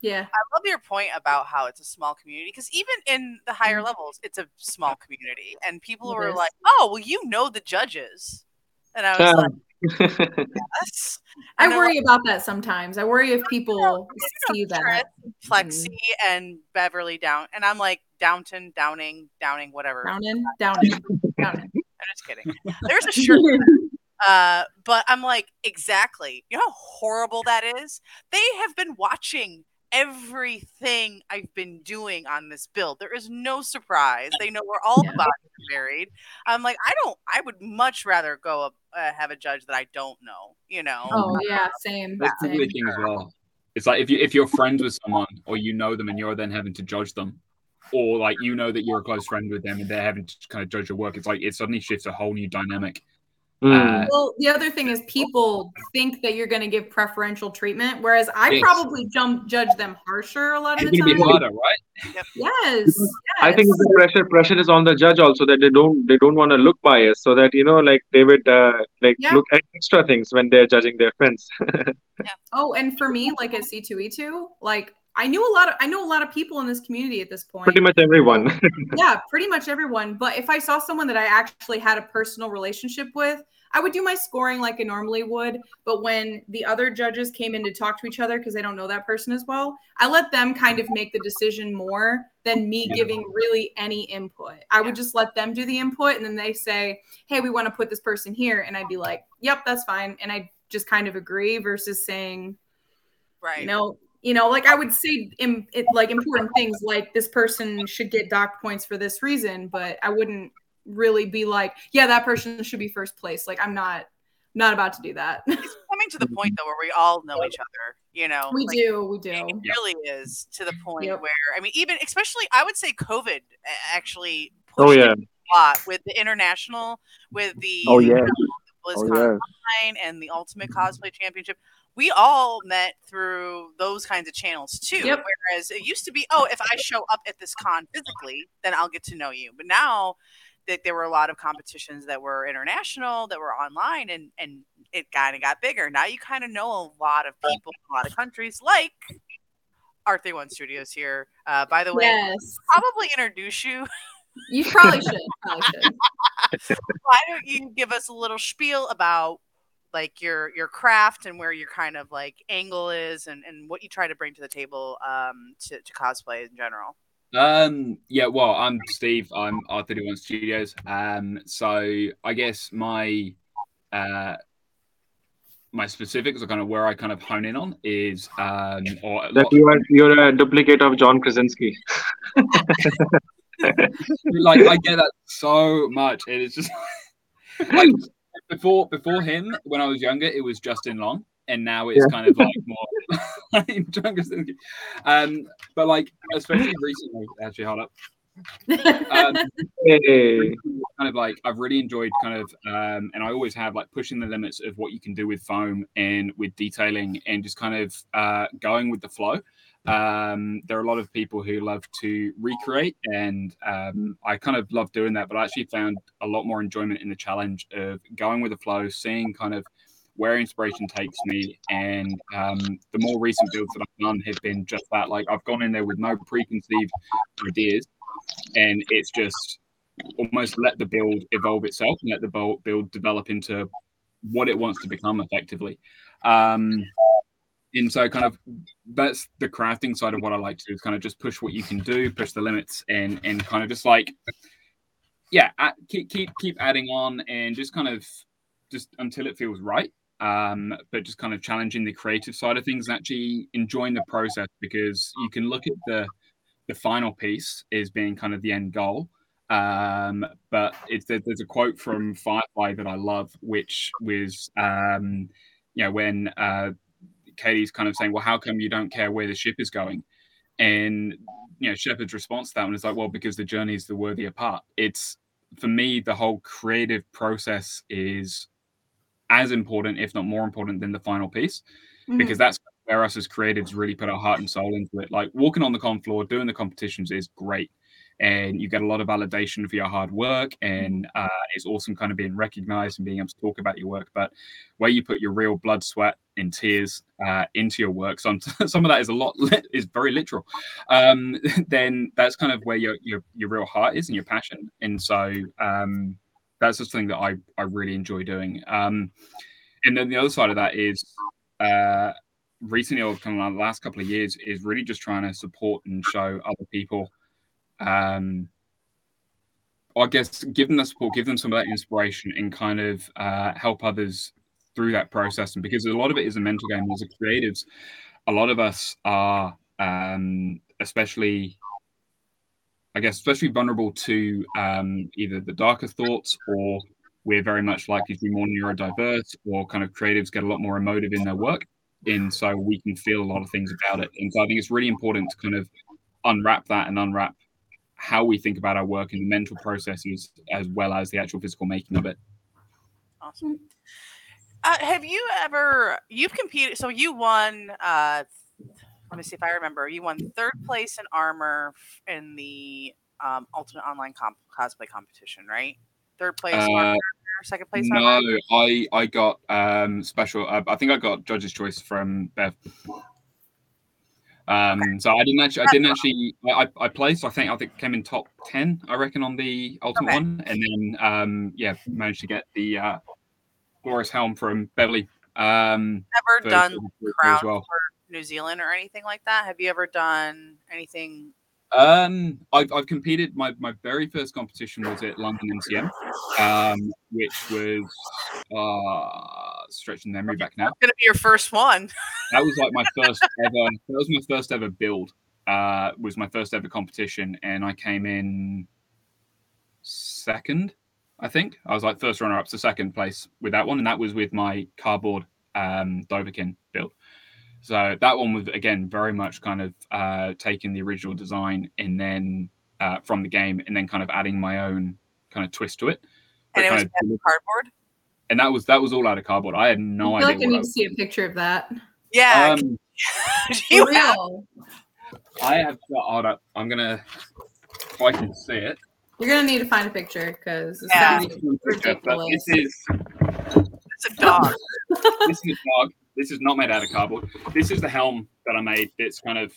Yeah. I love your point about how it's a small community, because even in the higher levels, it's a small community. And people were like, oh, well, you know the judges. And I was um. like, yes. I worry like, about that sometimes. I worry if people you know, see you know, that. Plexi mm-hmm. and Beverly Down, and I'm like Downton, Downing, Downing, whatever. Downing, Downing, Downing. I'm just kidding. There's a shirt. uh, but I'm like, exactly. You know how horrible that is? They have been watching everything I've been doing on this build. There is no surprise. They know where all yeah. the bodies are buried. I'm like, I don't, I would much rather go up, uh, have a judge that I don't know, you know? Oh, yeah, same. That's the thing as well. It's like if, you, if you're friends with someone or you know them and you're then having to judge them, or like you know that you're a close friend with them and they're having to kind of judge your work, it's like it suddenly shifts a whole new dynamic. Mm. Uh, well, the other thing is people think that you're going to give preferential treatment, whereas I yes. probably jump, judge them harsher a lot of the time. It's harder, right? Yes, yes. I think the pressure pressure is on the judge also, that they don't they don't want to look biased, so that you know, like they would uh, like yeah. look at extra things when they're judging their friends. yeah. Oh, and for me, like at C two E two, like I knew a lot of I know a lot of people in this community at this point. Pretty much everyone. yeah, pretty much everyone. But if I saw someone that I actually had a personal relationship with, I would do my scoring like I normally would. But when the other judges came in to talk to each other because they don't know that person as well, I let them kind of make the decision more than me giving really any input. I would just let them do the input, and then they say, hey, we want to put this person here. And I'd be like, yep, that's fine. And I just kind of agree versus saying, right, you know, You know, like I would say, Im- it, like important things, like this person should get docked points for this reason, but I wouldn't really be like, yeah, that person should be first place. Like I'm not, not about to do that. It's coming to the point though where we all know each other. You know, we like, do, we do. It really is to the point yep. where I mean, even especially, I would say COVID actually pushed oh, yeah. it a lot with the international, with the oh yeah, you know, the BlizzCon oh, yeah. online and the Ultimate Cosplay Championship. We all met through those kinds of channels too. Yep. Whereas it used to be, oh, if I show up at this con physically, then I'll get to know you. But now that there were a lot of competitions that were international, that were online, and, and it kind of got bigger. Now you kind of know a lot of people, a lot of countries, like R thirty-one Studios here. Uh, by the way, yes. probably introduce you. You probably should. Probably should. Why don't you give us a little spiel about like your your craft and where your kind of like angle is and, and what you try to bring to the table um to, to cosplay in general. Um yeah, well, I'm Steve. I'm R thirty-one Studios. Um so I guess my uh my specifics are kind of where I kind of hone in on is um or that lot- you are you're a duplicate of John Krasinski. Like I get that so much. It is just like Before before him, when I was younger, it was Justin Long, and now it's yeah. kind of like more like John Krasinski. Um, but like especially recently, actually hold up. Um, hey. Kind of like I've really enjoyed kind of, um, and I always have like pushing the limits of what you can do with foam and with detailing, and just kind of uh, going with the flow. Um, there are a lot of people who love to recreate, and um, I kind of love doing that, but I actually found a lot more enjoyment in the challenge of going with the flow, seeing kind of where inspiration takes me. And um, the more recent builds that I've done have been just that. Like I've gone in there with no preconceived ideas, and it's just almost let the build evolve itself and let the build develop into what it wants to become effectively. Um, And so kind of that's the crafting side of what I like to do, is kind of just push what you can do, push the limits, and and kind of just like, yeah, keep keep keep adding on and just kind of just until it feels right. Um, but just kind of challenging the creative side of things and actually enjoying the process, because you can look at the the final piece as being kind of the end goal. Um, but it's, there's a quote from Firefly that I love, which was, um, you know, when... Uh, Katie's kind of saying, well, how come you don't care where the ship is going? And, you know, Shepard's response to that one is like, well, because the journey is the worthier part. It's, for me, the whole creative process is as important, if not more important, than the final piece, mm-hmm. because that's where us as creatives really put our heart and soul into it. Like, walking on the con floor, doing the competitions is great. and you get a lot of validation for your hard work, and uh, it's awesome kind of being recognized and being able to talk about your work. But where you put your real blood, sweat, and tears uh, into your work, some some of that is a lot is very literal. Um, then that's kind of where your your your real heart is and your passion. And so um, that's just something that I I really enjoy doing. Um, and then the other side of that is. Uh, recently over kind of the last couple of years is really just trying to support and show other people, um, I guess, give them the support, give them some of that inspiration, and kind of uh, help others through that process. And because a lot of it is a mental game, as a creatives, a lot of us are um, especially, I guess, especially vulnerable to um, either the darker thoughts, or we're very much likely to be more neurodiverse, or kind of creatives get a lot more emotive in their work. And so we can feel a lot of things about it. And so I think it's really important to kind of unwrap that and unwrap how we think about our work and the mental processes, as well as the actual physical making of it. Awesome. Uh, have you ever, you've competed, so you won, uh, let me see if I remember, you won third place in armor in the um, Ultimate Online comp- Cosplay Competition, right? Third place uh, armor. Second place? No, armor? I I got um special. Uh, I think I got judge's choice from Bev. Um, okay. so I didn't actually. I didn't actually. I, I placed. I think I think came in top ten. I reckon on the ultimate okay. one, and then um yeah managed to get the uh, glorious helm from Beverly. Um, Never for, done for, Crown as well. For New Zealand or anything like that. Have you ever done anything? Um, I've, I've competed. My, my very first competition was at London M C M, um, which was uh, stretching memory back now. That's gonna be your first one. That was like my first ever. That was my first ever build. Uh, was my first ever competition, and I came in second. I think I was like first runner up to second place with that one, and that was with my cardboard um Doberkin build. So that one was, again, very much kind of uh, taking the original design and then uh, from the game, and then kind of adding my own kind of twist to it. And it was out of cardboard? And that was that was all out of cardboard. I had no idea. I feel idea like I need to see a picture of that. Yeah. Um, you will. I have, hold up, I'm going to, if I can see it. You're going to need to find a picture, because it's yeah. ridiculous. This is, it's a dog. This is a dog. This is not made out of cardboard. This is the helm that I made. It's kind of,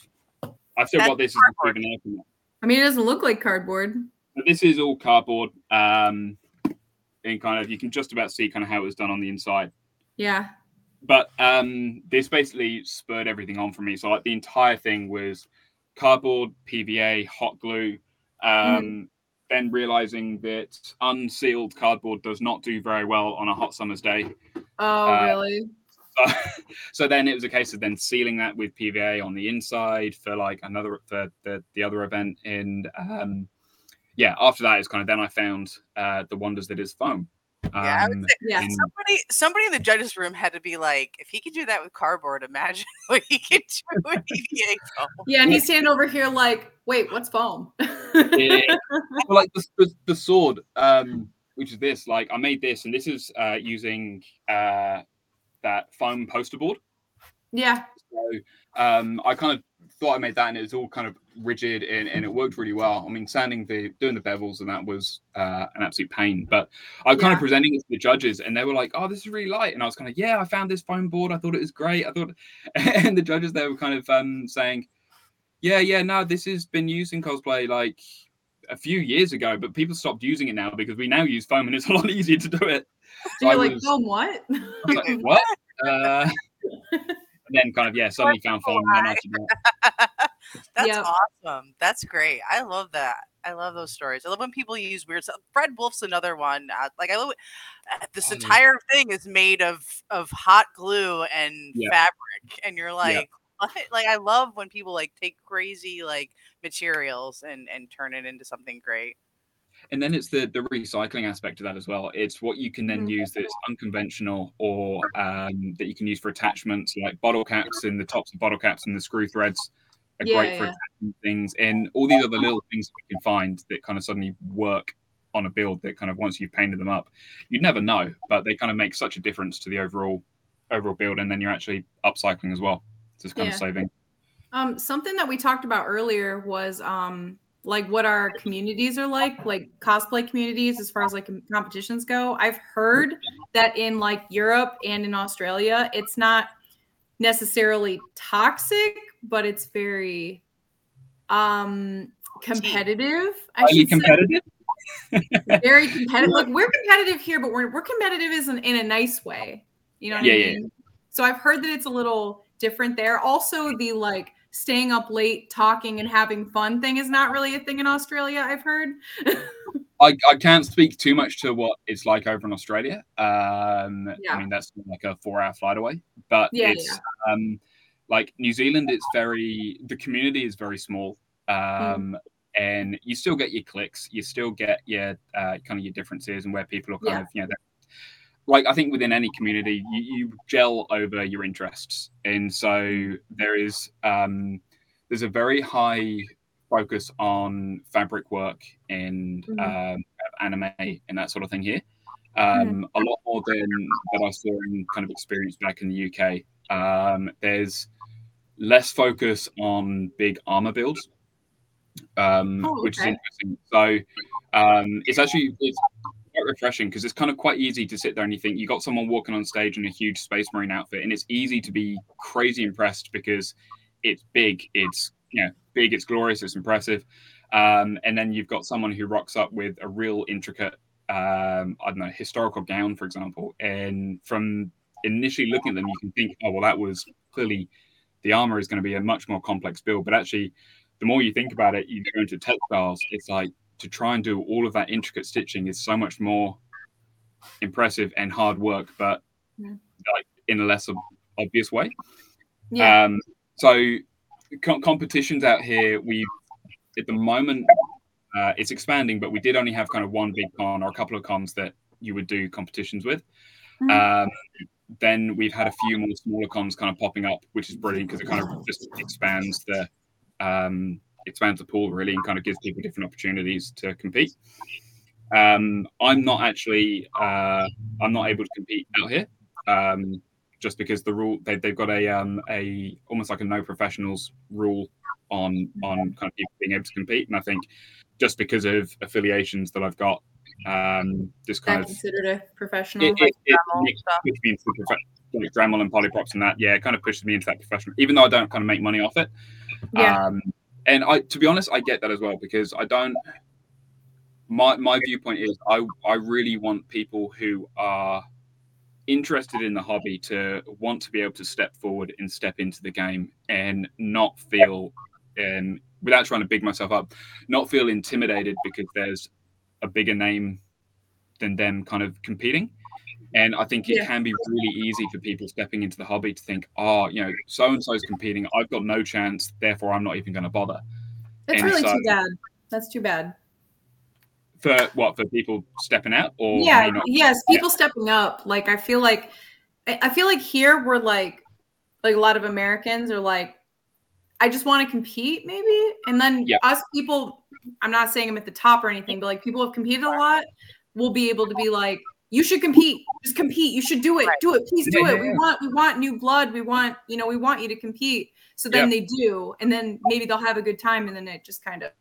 I've said what this cardboard. is. I mean, it doesn't look like cardboard. But this is all cardboard. Um, and kind of, you can just about see kind of how it was done on the inside. Yeah. But um, this basically spurred everything on for me. So like the entire thing was cardboard, P V A, hot glue. Um, mm-hmm. Then realizing that unsealed cardboard does not do very well on a hot summer's day. Oh, uh, really? So, so then it was a case of then sealing that with P V A on the inside for like another for the, the other event, and um, yeah, after that it's kind of then I found uh, the wonders that is foam. Um, yeah, I would say, yeah. And, somebody somebody in the judges room had to be like, if he could do that with cardboard, imagine what he could do with P V A foam. Yeah, and he's standing over here like, wait, what's foam? Yeah, well, like the, the, the sword, um, which is this. Like I made this, and this is uh, using. Uh, that foam poster board. Yeah. So um, I kind of thought I made that, and it was all kind of rigid, and, and it worked really well. I mean, sanding the, doing the bevels and that was uh, an absolute pain, but I was yeah. kind of presenting it to the judges, and they were like, oh, this is really light. And I was kind of, yeah, I found this foam board. I thought it was great. I thought, and the judges, they were kind of um, saying, yeah, yeah, no, this has been used in cosplay like a few years ago, but people stopped using it now because we now use foam and it's a lot easier to do it. So you're I like, was, foam what? I was like, what? Uh, and then kind of, yeah, suddenly found foam. And that. That's yep. awesome. That's great. I love that. I love those stories. I love when people use weird stuff. Fred Wolf's another one. Uh, like, I love uh, this oh, entire yeah. thing is made of, of hot glue and yeah. fabric. And you're like, yeah. what? Like, I love when people like take crazy like materials and, and turn it into something great. And then it's the, the recycling aspect of that as well. It's what you can then use that's unconventional, or um, that you can use for attachments, like bottle caps and the tops of bottle caps and the screw threads are yeah, great for yeah. attachment things. And all these other little things that you can find that kind of suddenly work on a build that kind of once you've painted them up, you'd never know, but they kind of make such a difference to the overall overall build. And then you're actually upcycling as well. Just kind yeah. of saving. Um, something that we talked about earlier was... Um... like what our communities are like, like cosplay communities as far as like competitions go. I've heard that in like Europe and in Australia, it's not necessarily toxic, but it's very um, competitive. I are you competitive? Very competitive. Like we're competitive here, but we're we're competitive is in, in a nice way. You know what yeah, I mean? Yeah. So I've heard that it's a little different there. Also, the like staying up late, talking, and having fun thing is not really a thing in Australia, I've heard. I, I can't speak too much to what it's like over in Australia. Um, yeah. I mean, that's like a four-hour flight away. But yeah, it's yeah. Um, like New Zealand, it's very, the community is very small. Um, mm. And you still get your cliques. You still get your uh, kind of your differences and where people are kind yeah. of, you know, like I think within any community, you, you gel over your interests. And so there is um, there's a very high focus on fabric work and mm-hmm. um, anime and that sort of thing here. Um, mm-hmm. A lot more than that I saw and kind of experienced back in the U K. Um, there's less focus on big armor builds, um, oh, okay. which is interesting. So um, it's actually... It's, quite refreshing because it's kind of quite easy to sit there and you think you got someone walking on stage in a huge Space Marine outfit and it's easy to be crazy impressed because it's big, it's you know big, it's glorious, it's impressive, um and then you've got someone who rocks up with a real intricate um I don't know historical gown, for example, and from initially looking at them you can think, oh well, that was clearly the armor is going to be a much more complex build, but actually the more you think about it, you go into textiles, it's like to try and do all of that intricate stitching is so much more impressive and hard work, but yeah. like in a less ob- obvious way. Yeah. Um, so com- competitions out here, we at the moment uh, it's expanding, but we did only have kind of one big con or a couple of cons that you would do competitions with. Mm-hmm. Um, then we've had a few more smaller cons kind of popping up, which is brilliant because it kind of just expands the um, expands the pool really and kind of gives people different opportunities to compete. Um, I'm not actually, uh, I'm not able to compete out here um, just because the rule, they, they've got a, um, a, almost like a no professionals rule on, on kind of people being able to compete. And I think just because of affiliations that I've got, um, this kind That's of considered a professional, it, like it, it, like Dremel and Polyprops and that, yeah, it kind of pushes me into that professional, even though I don't kind of make money off it. Yeah. Um, And I, to be honest, I get that as well, because I don't, my my viewpoint is I, I really want people who are interested in the hobby to want to be able to step forward and step into the game and not feel, um, without trying to big myself up, not feel intimidated because there's a bigger name than them kind of competing. And I think it yeah. can be really easy for people stepping into the hobby to think, oh, you know, so-and-so is competing. I've got no chance. Therefore, I'm not even going to bother. That's and really so, too bad. That's too bad. For what? For people stepping out? Or yeah. Not? Yes. People yeah. stepping up. Like, I feel like, I feel like here we're like, like a lot of Americans are like, I just want to compete maybe. And then yeah. us people, I'm not saying I'm at the top or anything, but like people who have competed a lot will be able to be like, you should compete. Just compete. You should do it. Right. Do it. Please do it. We want we want new blood. We want, you know, we want you to compete. So then yeah. they do. And then maybe they'll have a good time. And then it just kind of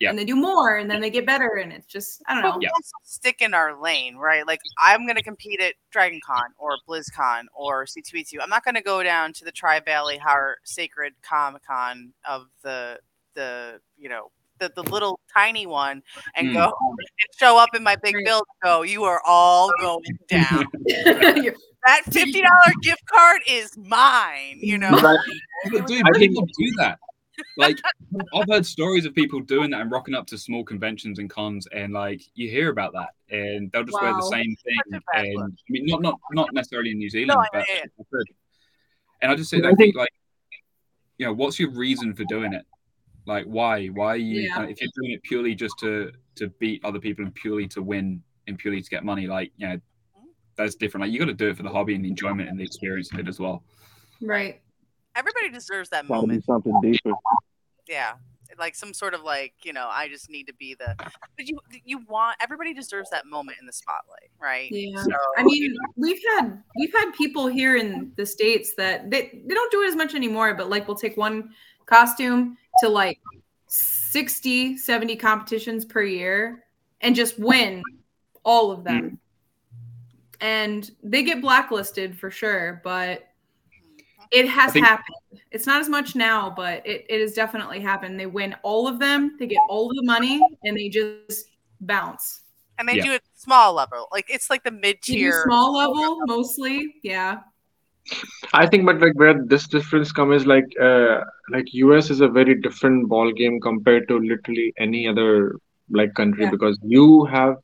yeah. and they do more and then they get better. And it's just, I don't know. Yeah. Stick in our lane, right? Like I'm gonna compete at Dragon Con or BlizzCon or C two E two. I'm not gonna go down to the Tri-Valley Heart Sacred Comic Con of the the you know The, the little tiny one and mm. go and show up in my big build and go, you are all going down. That fifty dollars gift card is mine, you know. Like, dude, people do that. Like, I've heard stories of people doing that and rocking up to small conventions and cons, and like you hear about that, and they'll just wow. wear the same thing. And look. I mean, not not not necessarily in New Zealand, no, but and I just say, I think like, you know, what's your reason for doing it? Like, why? Why are you, yeah. if you're doing it purely just to, to beat other people and purely to win and purely to get money, like, you know, that's different. Like, you got to do it for the hobby and the enjoyment and the experience of it as well. Right. Everybody deserves that Probably moment. Something deeper. Yeah. Like, some sort of, like, you know, I just need to be the, but you, you want, everybody deserves that moment in the spotlight, right? Yeah. So, I mean, you know. we've had, we've had people here in the States that they, they don't do it as much anymore, but like, we'll take one costume to like sixty, seventy competitions per year and just win all of them. And they get blacklisted for sure, but it has think- happened. It's not as much now, but it, it has definitely happened. They win all of them, they get all of the money, and they just bounce. And they yeah. do it small level. Like, it's like the mid-tier. Small level, level, mostly, yeah. I think, but like where this difference comes is like, uh, like U S is a very different ball game compared to literally any other like country yeah. because you have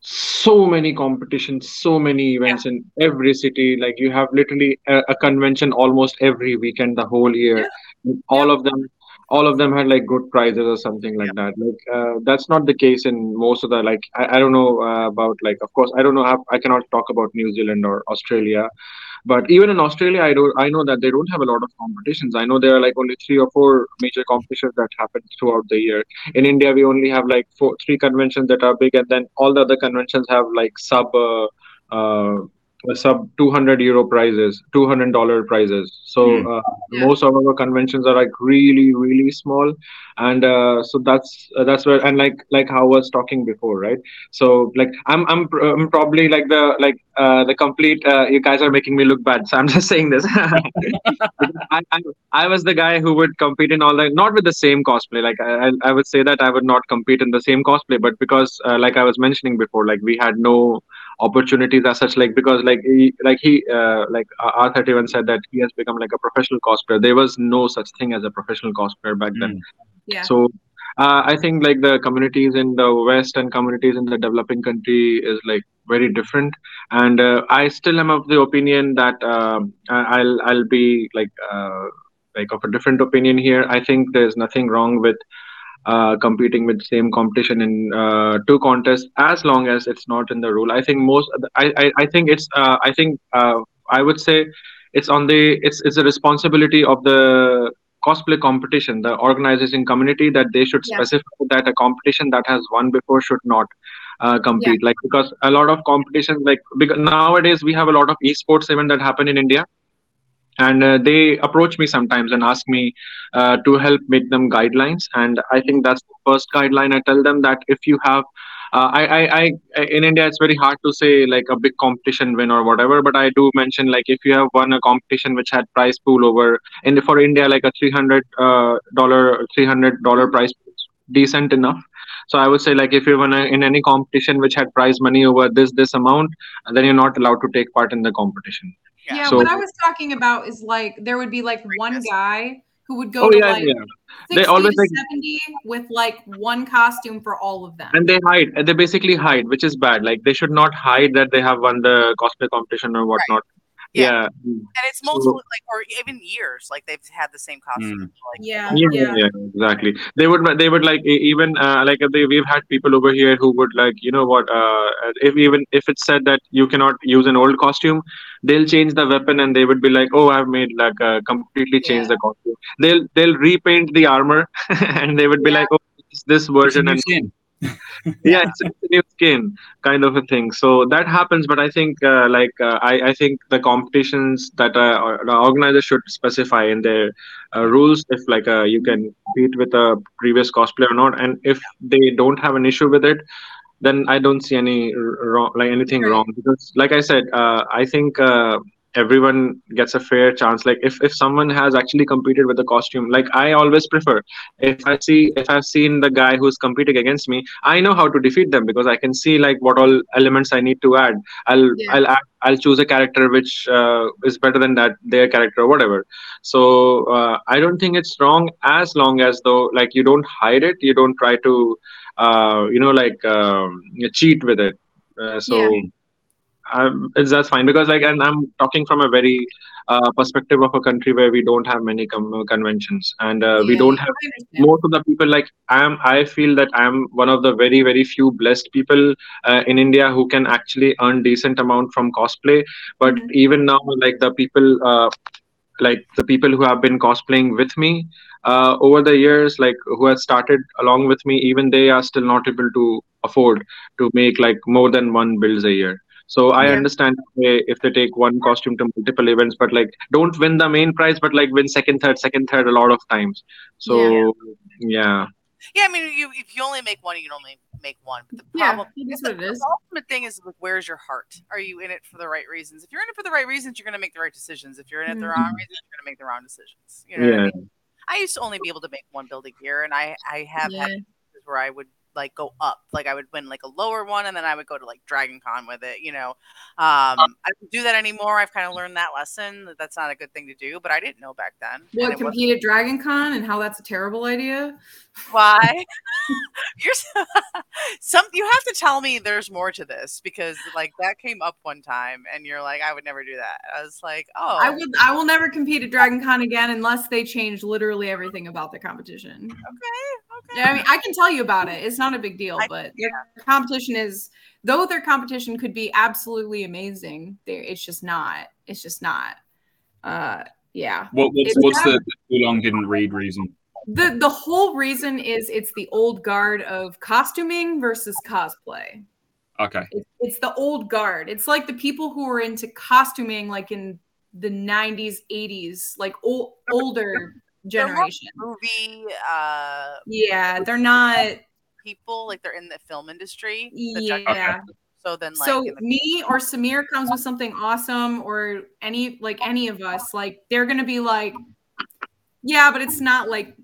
so many competitions, so many events yeah. in every city. Like you have literally a, a convention almost every weekend the whole year. Yeah. All yeah. of them, all of them had like good prizes or something like yeah. that. Like uh, that's not the case in most of the like. I, I don't know uh, about like. Of course, I don't know. I, I cannot talk about New Zealand or Australia. But even in Australia, I don't. I know that they don't have a lot of competitions. I know there are like only three or four major competitions that happen throughout the year. In India, we only have like four, three conventions that are big, and then all the other conventions have like sub, uh, uh, sub two hundred euro prizes, two hundred dollar prizes. So mm. uh, yeah. most of our conventions are like really, really small, and uh, so that's uh, that's where and like like how I was talking before, right? So like I'm I'm I'm probably like the like. Uh, the complete, uh, you guys are making me look bad, so I'm just saying this. I, I, I was the guy who would compete in all the, not with the same cosplay, like I, I, I would say that I would not compete in the same cosplay, but because uh, like I was mentioning before, like we had no opportunities as such, like because like he, like he, uh, like R thirty-one said that he has become like a professional cosplayer. There was no such thing as a professional cosplayer back then. Mm. Yeah. So uh, I think like the communities in the West and communities in the developing country is like very different, and uh, I still am of the opinion that uh, I'll I'll be like uh, like of a different opinion here. I think there's nothing wrong with uh, competing with the same competition in uh, two contests as long as it's not in the rule. I think most I I, I think it's uh, I think uh, I would say it's on the it's it's a responsibility of the cosplay competition, the organizing community, that they should yeah. specify that a competition that has won before should not Uh, compete yeah. like because a lot of competitions like because nowadays we have a lot of esports event that happen in India, and uh, they approach me sometimes and ask me uh, to help make them guidelines, and I think that's the first guideline I tell them that if you have uh, I, I I in India it's very hard to say like a big competition win or whatever, but I do mention like if you have won a competition which had prize pool over and for India like a three hundred dollar prize pool is decent enough. So I would say, like, if you were in any competition which had prize money over this, this amount, then you're not allowed to take part in the competition. Yeah, yeah so, what I was talking about is, like, there would be, like, one guy who would go oh, to, yeah, like, yeah. sixty they always, like, seventy with, like, one costume for all of them. And they hide. They basically hide, which is bad. Like, they should not hide that they have won the cosplay competition or whatnot. Right. Yeah. yeah, and it's multiple, like, or even years, like they've had the same costume. Mm. Like, yeah. Yeah, yeah, yeah, exactly. They would, they would like even uh, like they, we've had people over here who would like, you know what? Uh, if even if it's said that you cannot use an old costume, they'll change the weapon and they would be like, oh, I've made like uh, completely change yeah. the costume. They'll they'll repaint the armor and they would be yeah. like, oh, it's this version it's and. yeah, it's, it's a new skin kind of a thing. So that happens, but I think uh, like uh, I, I think the competitions that uh, the organizers should specify in their uh, rules if like uh, you can compete with a previous cosplay or not, and if they don't have an issue with it, then I don't see any wrong, like anything wrong, because like I said, uh, I think. Uh, everyone gets a fair chance. Like if, if someone has actually competed with a costume, like I always prefer if I see if I've seen the guy who's competing against me, I know how to defeat them because I can see like what all elements I need to add. I'll yeah. I'll add, I'll choose a character which uh, is better than that their character or whatever. So uh, I don't think it's wrong as long as though like you don't hide it, you don't try to uh, you know like um, cheat with it. Uh, so. Yeah. Um, it's that's fine because like and I'm talking from a very uh, perspective of a country where we don't have many com- conventions and uh, yeah, we don't have most of the people like I am I feel that I'm one of the very very few blessed people uh, in India who can actually earn decent amount from cosplay, but mm-hmm. even now like the people uh, like the people who have been cosplaying with me uh, over the years like who have started along with me, even they are still not able to afford to make like more than one builds a year. So I yeah. understand if they take one costume to multiple events, but like don't win the main prize, but like win second, third, second, third a lot of times. So yeah. yeah. Yeah, I mean, you, if you only make one, you can only make one. But the problem yeah, is the, the ultimate thing is, like, where's your heart? Are you in it for the right reasons? If you're in it for the right reasons, you're going to make the right decisions. If you're in it for the wrong reasons, you're going to make the wrong decisions. You know yeah. what I mean? I used to only be able to make one build a year, and I, I have yeah. had where I would, like, go up. Like, I would win, like, a lower one, and then I would go to, like, Dragon Con with it, you know. Um, I don't do that anymore. I've kind of learned that lesson, that that's not a good thing to do, but I didn't know back then. What, compete at Dragon Con and how that's a terrible idea? Why? You're so, some. You have to tell me there's more to this, because, like, that came up one time, and you're like, I would never do that. I was like, oh. I, would, I will never compete at Dragon Con again unless they change literally everything about the competition. Okay, okay. Yeah, I mean, I can tell you about it. It's not a big deal, but yeah. their competition is, though their competition could be absolutely amazing, it's just not. It's just not. Uh, yeah. What, what's it's what's that, the too long didn't read reason? The the whole reason is it's the old guard of costuming versus cosplay. Okay. It's, it's the old guard. It's like the people who were into costuming, like in the nineties, eighties, like old, older generation. Movie. Uh, yeah, they're not people, like they're in the film industry. The yeah. Judge- so then, like, so the- me or Samir comes with something awesome, or any like any of us, like they're gonna be like, yeah, but it's not like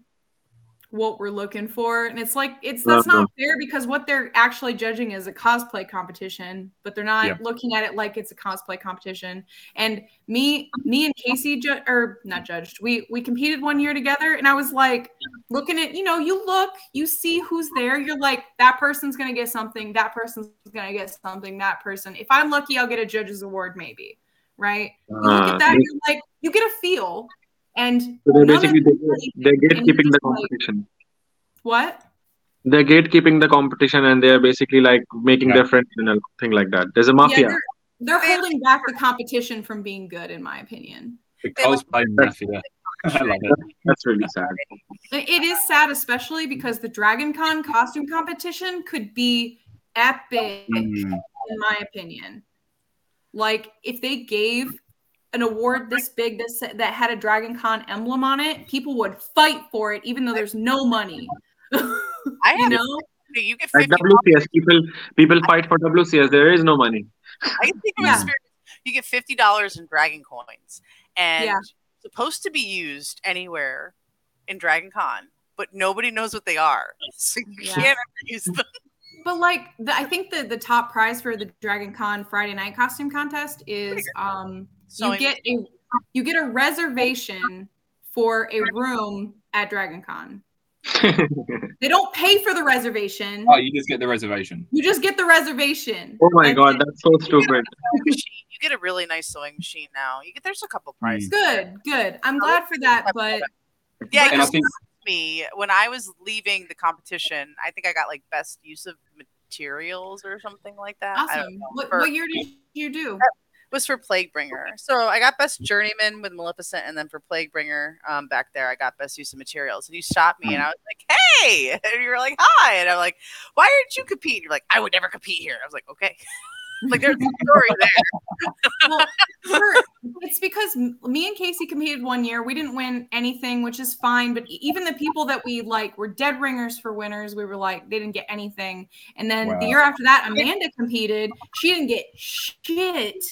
what we're looking for, and it's like it's that's uh-huh. not fair, because what they're actually judging is a cosplay competition, but they're not yeah. looking at it like it's a cosplay competition. And me, me and Casey, ju- or not judged, we we competed one year together, and I was like looking at, you know, you look, you see who's there, you're like, that person's gonna get something, that person's gonna get something, that person. If I'm lucky, I'll get a judge's award, maybe, right? Uh, you look at that, you're like, you get a feel. And so they're basically they're gatekeeping the competition. Like, what? They're gatekeeping the competition, and they're basically like making yeah. their friends and thing like that. There's a mafia. Yeah, they're, they're holding back the competition from being good, in my opinion. The cosplay mafia. I love it. That's really sad. It is sad, especially because the Dragon Con costume competition could be epic, mm. in my opinion. Like, if they gave an award this big this, that had a Dragon Con emblem on it, people would fight for it, even though there's no money. I you know. You get fifty dollars. At W C S, people people fight for W C S. There is no money. I can think of yeah. experience. You get fifty dollars in Dragon coins, and yeah. supposed to be used anywhere in Dragon Con, but nobody knows what they are, so you yeah. can't ever use them. But like, the, I think the the top prize for the Dragon Con Friday night costume contest is um. So you get a you get a reservation for a room at Dragon Con. They don't pay for the reservation. Oh, you just get the reservation. You just get the reservation. Oh my and god, that's so stupid. You get, you get a really nice sewing machine now. You get there's a couple prizes. Good, good. I'm glad for that, but yeah, because think- me when I was leaving the competition, I think I got like best use of materials or something like that. Awesome. I don't know, what, for- what year did you do? Was for Plaguebringer. So I got best journeyman with Maleficent, and then for Plaguebringer um, back there, I got best use of materials. And you stopped me, and I was like, hey! And you were like, hi! And I'm like, why aren't you competing? You're like, I would never compete here. And I was like, okay. Like, there's a story there. Well, for, it's because me and Casey competed one year. We didn't win anything, which is fine. But even the people that we, like, were dead ringers for winners, we were like, they didn't get anything. And then wow. the year after that, Amanda competed. She didn't get shit.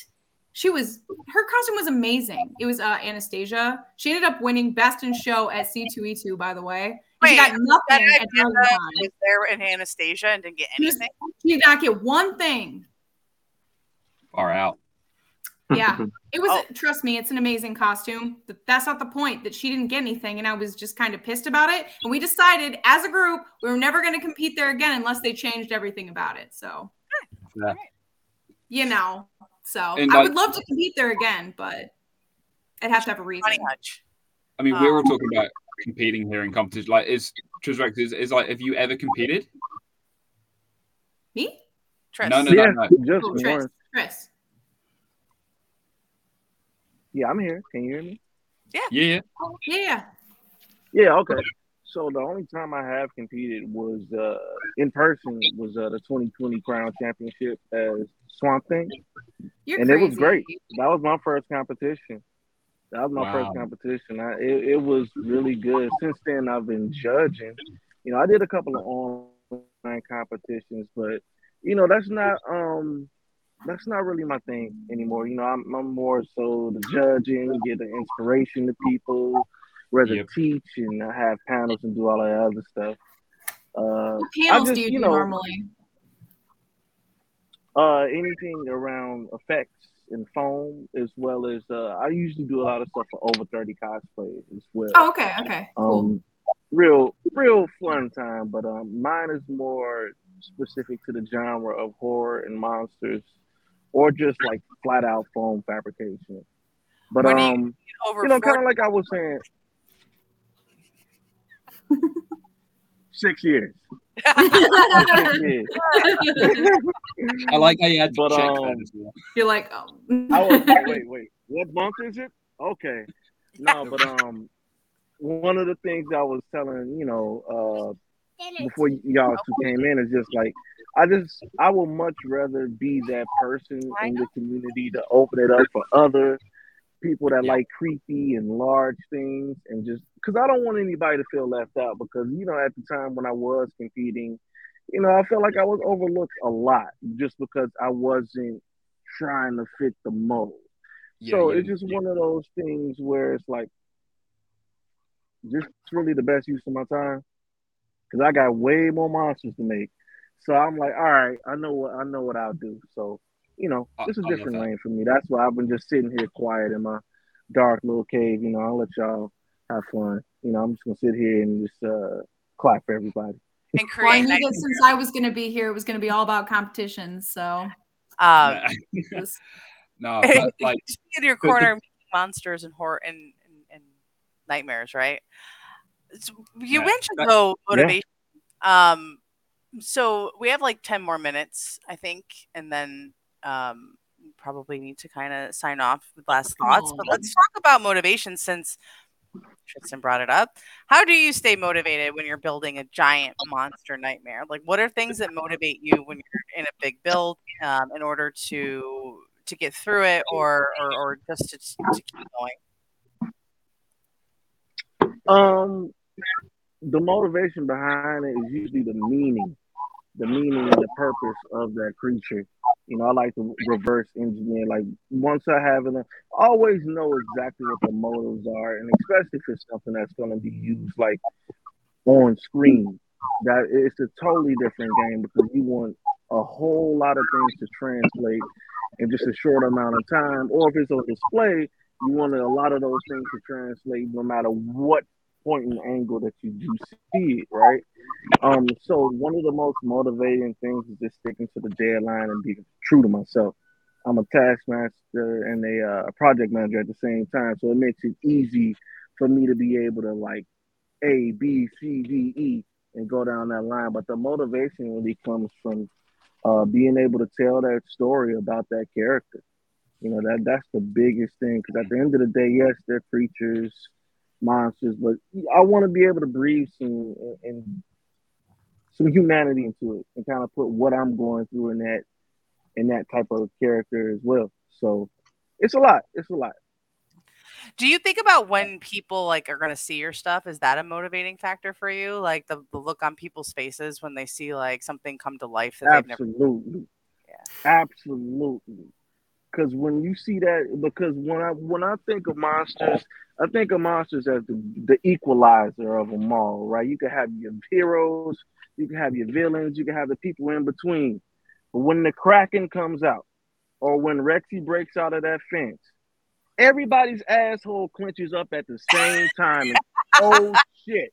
She was, her costume was amazing. It was uh, Anastasia. She ended up winning Best in Show at C two E two, by the way. Wait, she got nothing at Dragon Con. Was there in Anastasia and didn't get anything? She, she did not get one thing. Far out. Yeah. It was, oh. trust me, it's an amazing costume. But that's not the point, that she didn't get anything. And I was just kind of pissed about it. And we decided as a group, we were never going to compete there again unless they changed everything about it. So, yeah. you know. So and I like, would love to compete there again, but I'd have to have a reason. I mean, um, we're all talking about competing here in competition. Like, is Tris Rex is, is like, have you ever competed? Me? Tris. No, no, yeah, no, no. Just oh, Tris. Tris. Yeah, I'm here. Can you hear me? Yeah. Yeah. Yeah. Yeah. Okay. So the only time I have competed was uh, in person was uh, the twenty twenty Crown Championship as Swamp Thing. You're and crazy. It was great. That was my first competition. That was my wow. first competition. I, it, it was really good. Since then, I've been judging, You know, I did a couple of online competitions, but you know, that's not um that's not really my thing anymore. You know, I'm, I'm more so the judging, get the inspiration to people, rather yep. teach and have panels and do all that other stuff. Uh, what panels just, do you, you know, do normally? Uh, anything around effects and foam, as well as uh, I usually do a lot of stuff for over thirty cosplays as well. Oh, okay, okay. Um, cool. Real, real fun time, but um, mine is more specific to the genre of horror and monsters, or just like flat out foam fabrication. But when um, you, you know, kind of like I was saying, six years. six years. I like how you had to but, check um, that as well. You're like, oh, I was, wait, wait, what month is it? Okay, no, but um, one of the things I was telling you know uh before y- y'all two came in is just like. I just, I would much rather be that person in the community to open it up for other people that like creepy and large things and just, because I don't want anybody to feel left out because, you know, at the time when I was competing, you know, I felt like I was overlooked a lot just because I wasn't trying to fit the mold. Yeah, so yeah, it's just yeah. one of those things where it's like, just really the best use of my time because I got way more monsters to make. So I'm like, all right, I know what I know what I'll do. So, you know, this is a different lane for me. That's why I've been just sitting here quiet in my dark little cave. You know, I'll let y'all have fun. You know, I'm just gonna sit here and just uh, clap for everybody. And create. Well, I knew that since I was gonna be here, it was gonna be all about competitions. So, um, no, but, like in your corner, monsters and horror and, and, and nightmares, right? So you yeah, mentioned that, though motivation. Yeah. Um. So we have like ten more minutes, I think, and then um, probably need to kind of sign off with last thoughts. But let's talk about motivation since Tristan brought it up. How do you stay motivated when you're building a giant monster nightmare? Like, what are things that motivate you when you're in a big build um, in order to to get through it, or or, or just to, to keep going? Um, the motivation behind it is usually the meaning. the meaning and the purpose of that creature. You know, I like to reverse engineer. Like, once I have it, I always know exactly what the motives are, and especially if it's something that's going to be used, like, on screen. That it's a totally different game because you want a whole lot of things to translate in just a short amount of time. Or if it's on display, you want a lot of those things to translate no matter what point and angle that you do see it, right? Um, so one of the most motivating things is just sticking to the deadline and being true to myself. I'm a taskmaster and a uh, project manager at the same time, so it makes it easy for me to be able to like A, B, C, D, E, and go down that line. But the motivation really comes from uh, being able to tell that story about that character. You know, that that's the biggest thing, because at the end of the day, yes, they're creatures, monsters, but I want to be able to breathe some and, and some humanity into it, and kind of put what I'm going through in that in that type of character as well. So it's a lot. It's a lot. Do you think about when people like are going to see your stuff? Is that a motivating factor for you? Like the, the look on people's faces when they see like something come to life that Absolutely. they've never. Absolutely. Yeah. Absolutely. Because when you see that, because when I when I think of monsters, I think of monsters as the, the equalizer of them all, right? You can have your heroes, you can have your villains, you can have the people in between. But when the Kraken comes out, or when Rexy breaks out of that fence, everybody's asshole clenches up at the same time. And, oh shit!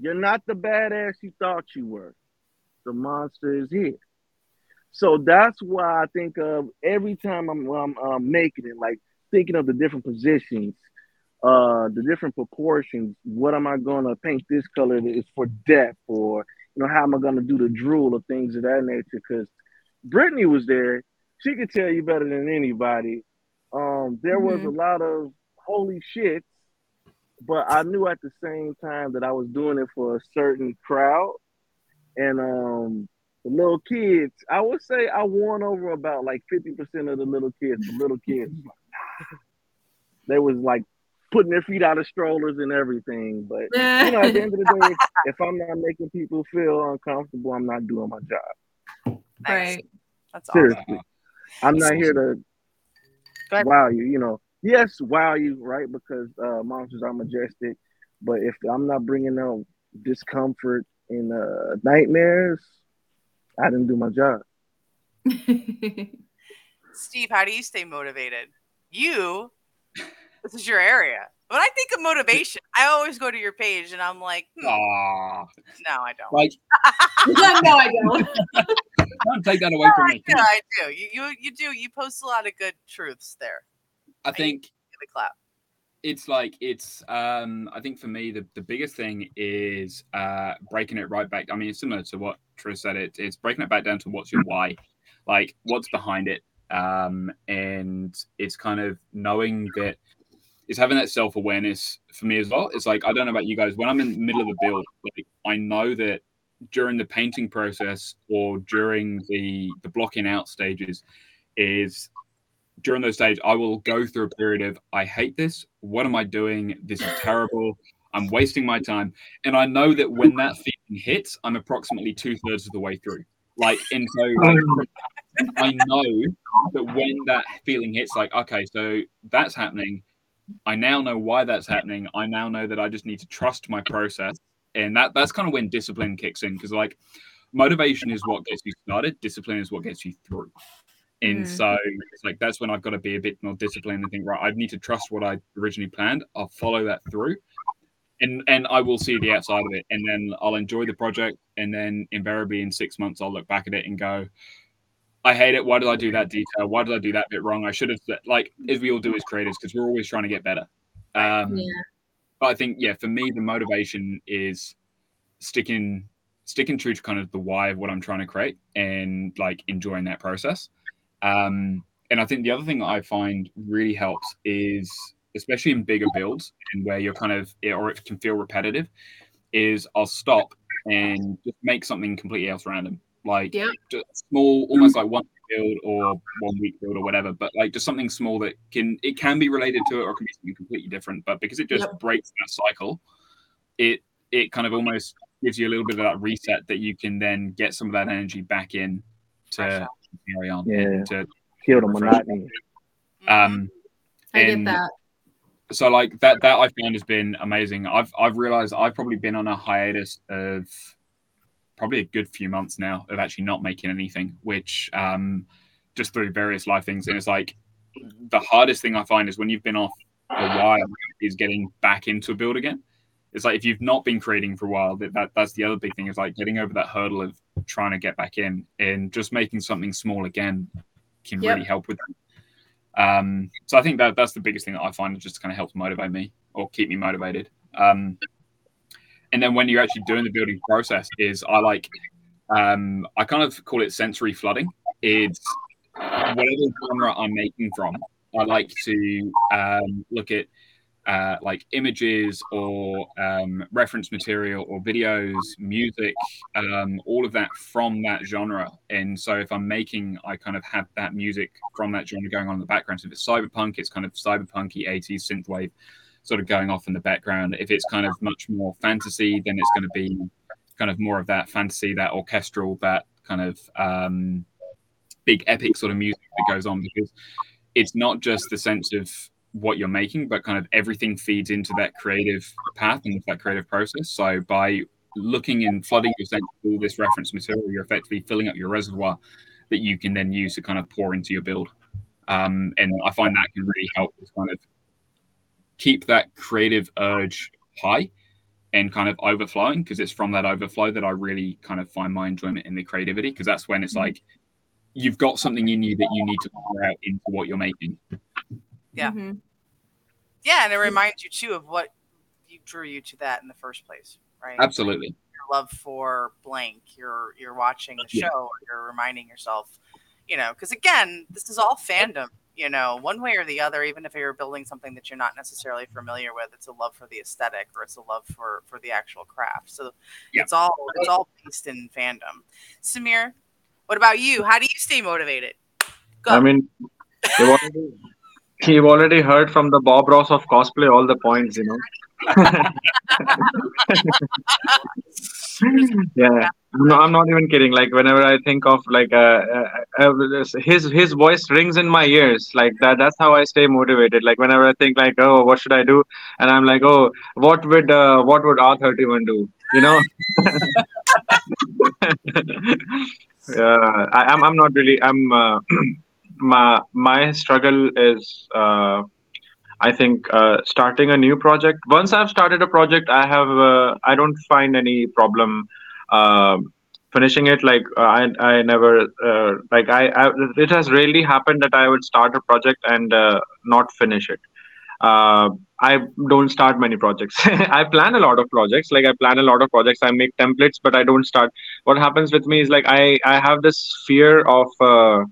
You're not the badass you thought you were. The monster is here. So that's why I think of every time I'm, I'm uh, making it, like thinking of the different positions, uh, the different proportions. What am I going to paint this color is for depth, or you know, how am I going to do the drool or things of that nature? Because Brittany was there; she could tell you better than anybody. Um, there mm-hmm. was a lot of holy shit, but I knew at the same time that I was doing it for a certain crowd, and um. The little kids, I would say I won over about like fifty percent of the little kids. The little kids, they was like putting their feet out of strollers and everything. But you know, at the end of the day, if I'm not making people feel uncomfortable, I'm not doing my job. Right. That's Seriously. Awesome. I'm not here to wow you, you know. Yes, wow you, right? Because uh, monsters are majestic. But if I'm not bringing out discomfort and uh, nightmares, I didn't do my job. Steve, how do you stay motivated? You, this is your area. When I think of motivation, I always go to your page and I'm like, hmm. no, I don't. Like, no, I don't. Don't take that away no, from me. Yeah, I do. You, you, you do. You post a lot of good truths there. I, I think. Give a clap. It's like it's. Um, I think for me, the, the biggest thing is uh, breaking it right back. I mean, it's similar to what Tris said. It, it's breaking it back down to what's your why, like what's behind it, um, and it's kind of knowing that. It's having that self awareness for me as well. It's like I don't know about you guys. When I'm in the middle of a build, like, I know that during the painting process or during the the blocking out stages, is. During those stages, I will go through a period of, I hate this. What am I doing? This is terrible. I'm wasting my time. And I know that when that feeling hits, I'm approximately two thirds of the way through. Like, and so like, I know that when that feeling hits, like, okay, so that's happening. I now know why that's happening. I now know that I just need to trust my process. And that that's kind of when discipline kicks in. Because like motivation is what gets you started. Discipline is what gets you through. And mm. so it's like that's when I've got to be a bit more disciplined and think, right, I need to trust what I originally planned. I'll follow that through and and I will see the outside of it. And then I'll enjoy the project. And then invariably in six months, I'll look back at it and go, I hate it. Why did I do that detail? Why did I do that bit wrong? I should have, like, as we all do as creators, because we're always trying to get better. Um, yeah. But I think, yeah, for me, the motivation is sticking, sticking true to kind of the why of what I'm trying to create and like enjoying that process. Um, and I think the other thing I find really helps is, especially in bigger builds and where you're kind of, or it can feel repetitive, is I'll stop and just make something completely else random. Like yeah. just small, almost like one build or one week build or whatever, but like just something small that can, it can be related to it or it can be something completely different. But because it just yep. breaks that cycle, it, it kind of almost gives you a little bit of that reset that you can then get some of that energy back in to carry on yeah to kill the monotony. um I get that. So like that that I found has been amazing. I've i've realized I've probably been on a hiatus of probably a good few months now of actually not making anything, which um just through various life things. And it's like the hardest thing I find is when you've been off a while is getting back into a build again. It's like if you've not been creating for a while, that, that that's the other big thing, is like getting over that hurdle of trying to get back in, and just making something small again can yep. really help with that. Um, so I think that that's the biggest thing that I find, just kind of helps motivate me or keep me motivated. Um, and then when you're actually doing the building process is I like, um, I kind of call it sensory flooding. It's whatever genre I'm making from, I like to um, look at Uh, like images or um, reference material or videos, music, um, all of that from that genre. And so if I'm making, I kind of have that music from that genre going on in the background. So if it's cyberpunk, it's kind of cyberpunky eighties synthwave sort of going off in the background. If it's kind of much more fantasy, then it's going to be kind of more of that fantasy, that orchestral, that kind of um, big epic sort of music that goes on, because it's not just the sense of what you're making, but kind of everything feeds into that creative path and that creative process. So by looking and flooding yourself with all this reference material, you're effectively filling up your reservoir that you can then use to kind of pour into your build. Um, and I find that can really help to kind of keep that creative urge high and kind of overflowing, because it's from that overflow that I really kind of find my enjoyment in the creativity, because that's when it's like you've got something in you that you need to pour out into what you're making. Yeah. Mm-hmm. Yeah, and it reminds you too of what you drew you to that in the first place, right? Absolutely. Your love for blank. You're you're watching the yeah. show, or you're reminding yourself, you know, because again, this is all fandom, you know, one way or the other. Even if you're building something that you're not necessarily familiar with, it's a love for the aesthetic, or it's a love for, for the actual craft. So yeah. it's all it's all based in fandom. Samir, what about you? How do you stay motivated? Go. I mean, You've already heard from the Bob Ross of cosplay all the points, you know. Yeah, no, I'm not even kidding. Like whenever I think of like uh, uh, uh, his his voice rings in my ears like that. That's how I stay motivated. Like whenever I think like, oh, what should I do? And I'm like, oh, what would uh, what would R thirty-one do? You know. Yeah, I, I'm I'm not really I'm uh, my my struggle is. Uh, I think uh, starting a new project. Once I've started a project, I have uh, I don't find any problem uh, finishing it. Like uh, I I never uh, like I, I it has rarely happened that I would start a project and uh, not finish it. Uh, I don't start many projects. I plan a lot of projects. Like I plan a lot of projects. I make templates, but I don't start. What happens with me is like I I have this fear of. Uh,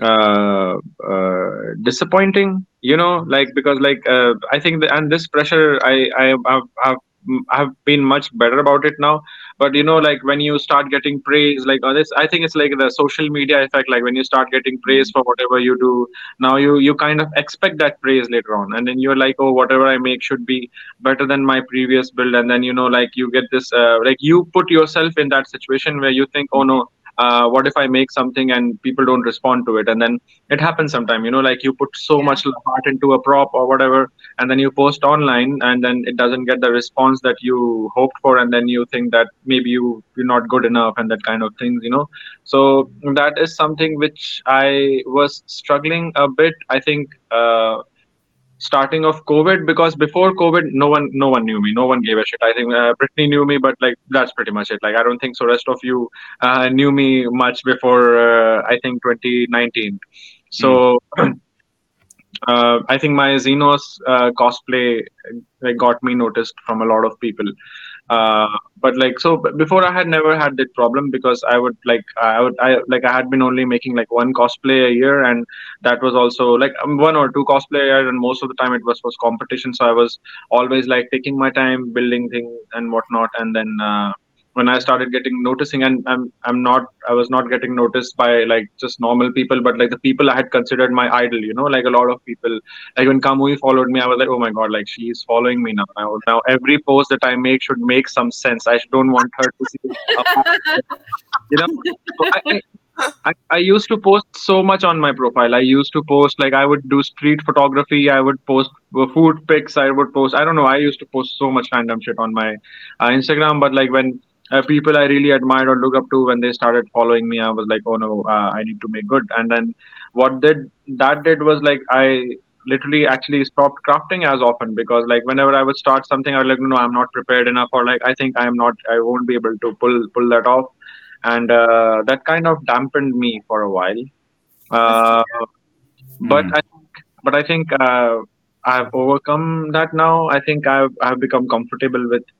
uh uh disappointing, you know, like because like uh, I think the, and this pressure I I have I've, I've been much better about it now, but you know, like when you start getting praise like oh, this I think it's like the social media effect, like when you start getting praise for whatever you do now, you you kind of expect that praise later on, and then you're like, oh, whatever I make should be better than my previous build, and then you know, like you get this uh, like you put yourself in that situation where you think, oh no, Uh, what if I make something and people don't respond to it? And then it happens sometime, you know, like you put so yeah. much heart into a prop or whatever, and then you post online and then it doesn't get the response that you hoped for. And then you think that maybe you, you're not good enough and that kind of things, you know. So that is something which I was struggling a bit, I think, uh, starting of COVID, because before COVID, no one no one knew me. No one gave a shit. I think uh, Brittany knew me, but like that's pretty much it. Like I don't think so. Rest of you uh, knew me much before, uh, I think, twenty nineteen. So mm. uh, I think my Xenos uh, cosplay like, got me noticed from a lot of people. Uh, but like so before I had never had that problem, because I would like I would I like I had been only making like one cosplay a year, and that was also like one or two cosplay a year, and most of the time it was was competition, so I was always like taking my time building things and whatnot. And then uh, when I started getting noticing, and I'm I'm not I was not getting noticed by like just normal people, but like the people I had considered my idol, you know, like a lot of people. Like when Kamui followed me, I was like, oh my god, like she's following me now. Now, now every post that I make should make some sense. I don't want her to see, you know. So I, I, I used to post so much on my profile. I used to post, like I would do street photography. I would post food pics. I would post. I don't know. I used to post so much random shit on my uh, Instagram. But like when Uh, people I really admired or look up to, when they started following me, I was like, oh no, uh, I need to make good. And then what did that did was like I literally actually stopped crafting as often, because like whenever I would start something, I was like, no, I'm not prepared enough, or like I think I'm not, I won't be able to pull pull that off. And uh, that kind of dampened me for a while. Uh, mm. But I think, but I think uh, I've overcome that now. I think I've I've become comfortable with.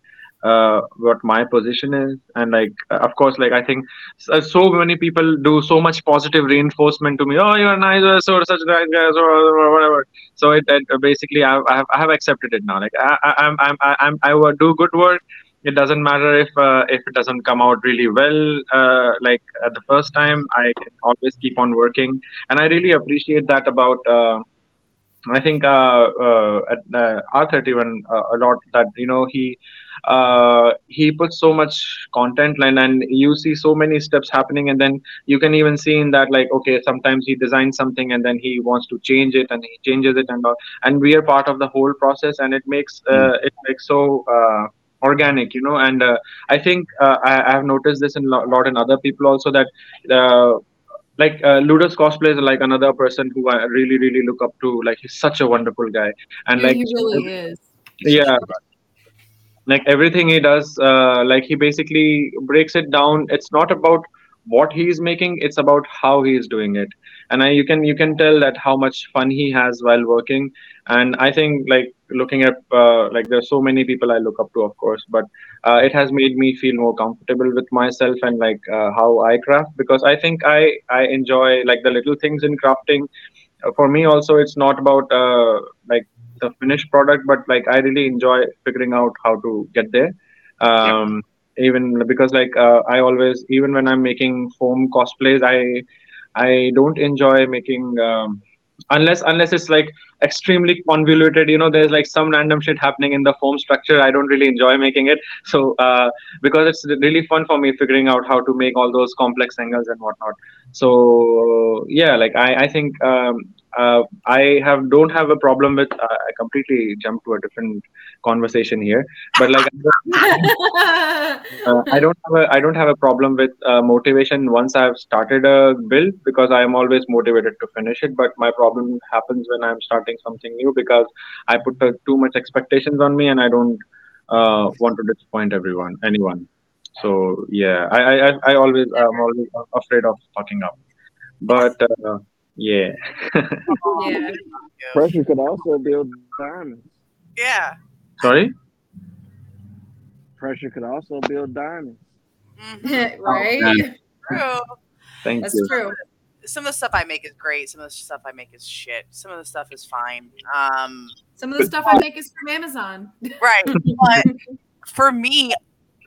Uh, what my position is, and like uh, of course, like I think so, so many people do so much positive reinforcement to me. Oh, you're nice, or so, such nice guys, or, or whatever. So it, it basically, I, I have I have accepted it now. Like I I'm I'm I'm I, I do good work. It doesn't matter if uh, if it doesn't come out really well. Uh, like at the first time, I can always keep on working, and I really appreciate that about. Uh, I think uh, uh, at uh, R thirty-one uh, a lot, that you know he uh, he puts so much content line, and you see so many steps happening, and then you can even see in that like okay, sometimes he designs something and then he wants to change it and he changes it and all, and we are part of the whole process, and it makes uh, mm. it makes so uh, organic, you know. And uh, I think uh, I, I have noticed this in a lo- lot in other people also, that. Uh, Like uh, Ludus cosplay is like another person who I really, really look up to. Like he's such a wonderful guy, and yeah, like he really is. Yeah, like everything he does, uh, like he basically breaks it down. It's not about what he's making; it's about how he's doing it. And I, you can you can tell that how much fun he has while working. And I think like looking at uh, like there's so many people I look up to, of course, but uh, it has made me feel more comfortable with myself and like uh, how I craft, because I think I I enjoy like the little things in crafting. Uh, for me also, it's not about uh, like the finished product, but like I really enjoy figuring out how to get there. Um, yeah. Even because like uh, I always, even when I'm making foam cosplays, I I don't enjoy making. Um, Unless unless it's like extremely convoluted, you know, there's like some random shit happening in the foam structure. I don't really enjoy making it. So uh, because it's really fun for me figuring out how to make all those complex angles and whatnot. So yeah, like I, I think um, uh, I have don't have a problem with, uh, I completely jumped to a different conversation here, but like uh, I don't have a, I don't have a problem with uh, motivation once I've started a build, because I am always motivated to finish it. But my problem happens when I'm starting something new, because I put uh, too much expectations on me, and I don't uh, want to disappoint everyone anyone. So yeah, I I, I, I always I'm always afraid of fucking up, but uh, yeah. Yeah. Pressure can also build diamonds. Yeah. Sorry? Pressure could also build diamonds. Mm-hmm. Right? Oh, that's true. Thank that's you. True. Some of the stuff I make is great. Some of the stuff I make is shit. Some of the stuff is fine. Um, Some of the stuff I make is from Amazon. Right. But for me,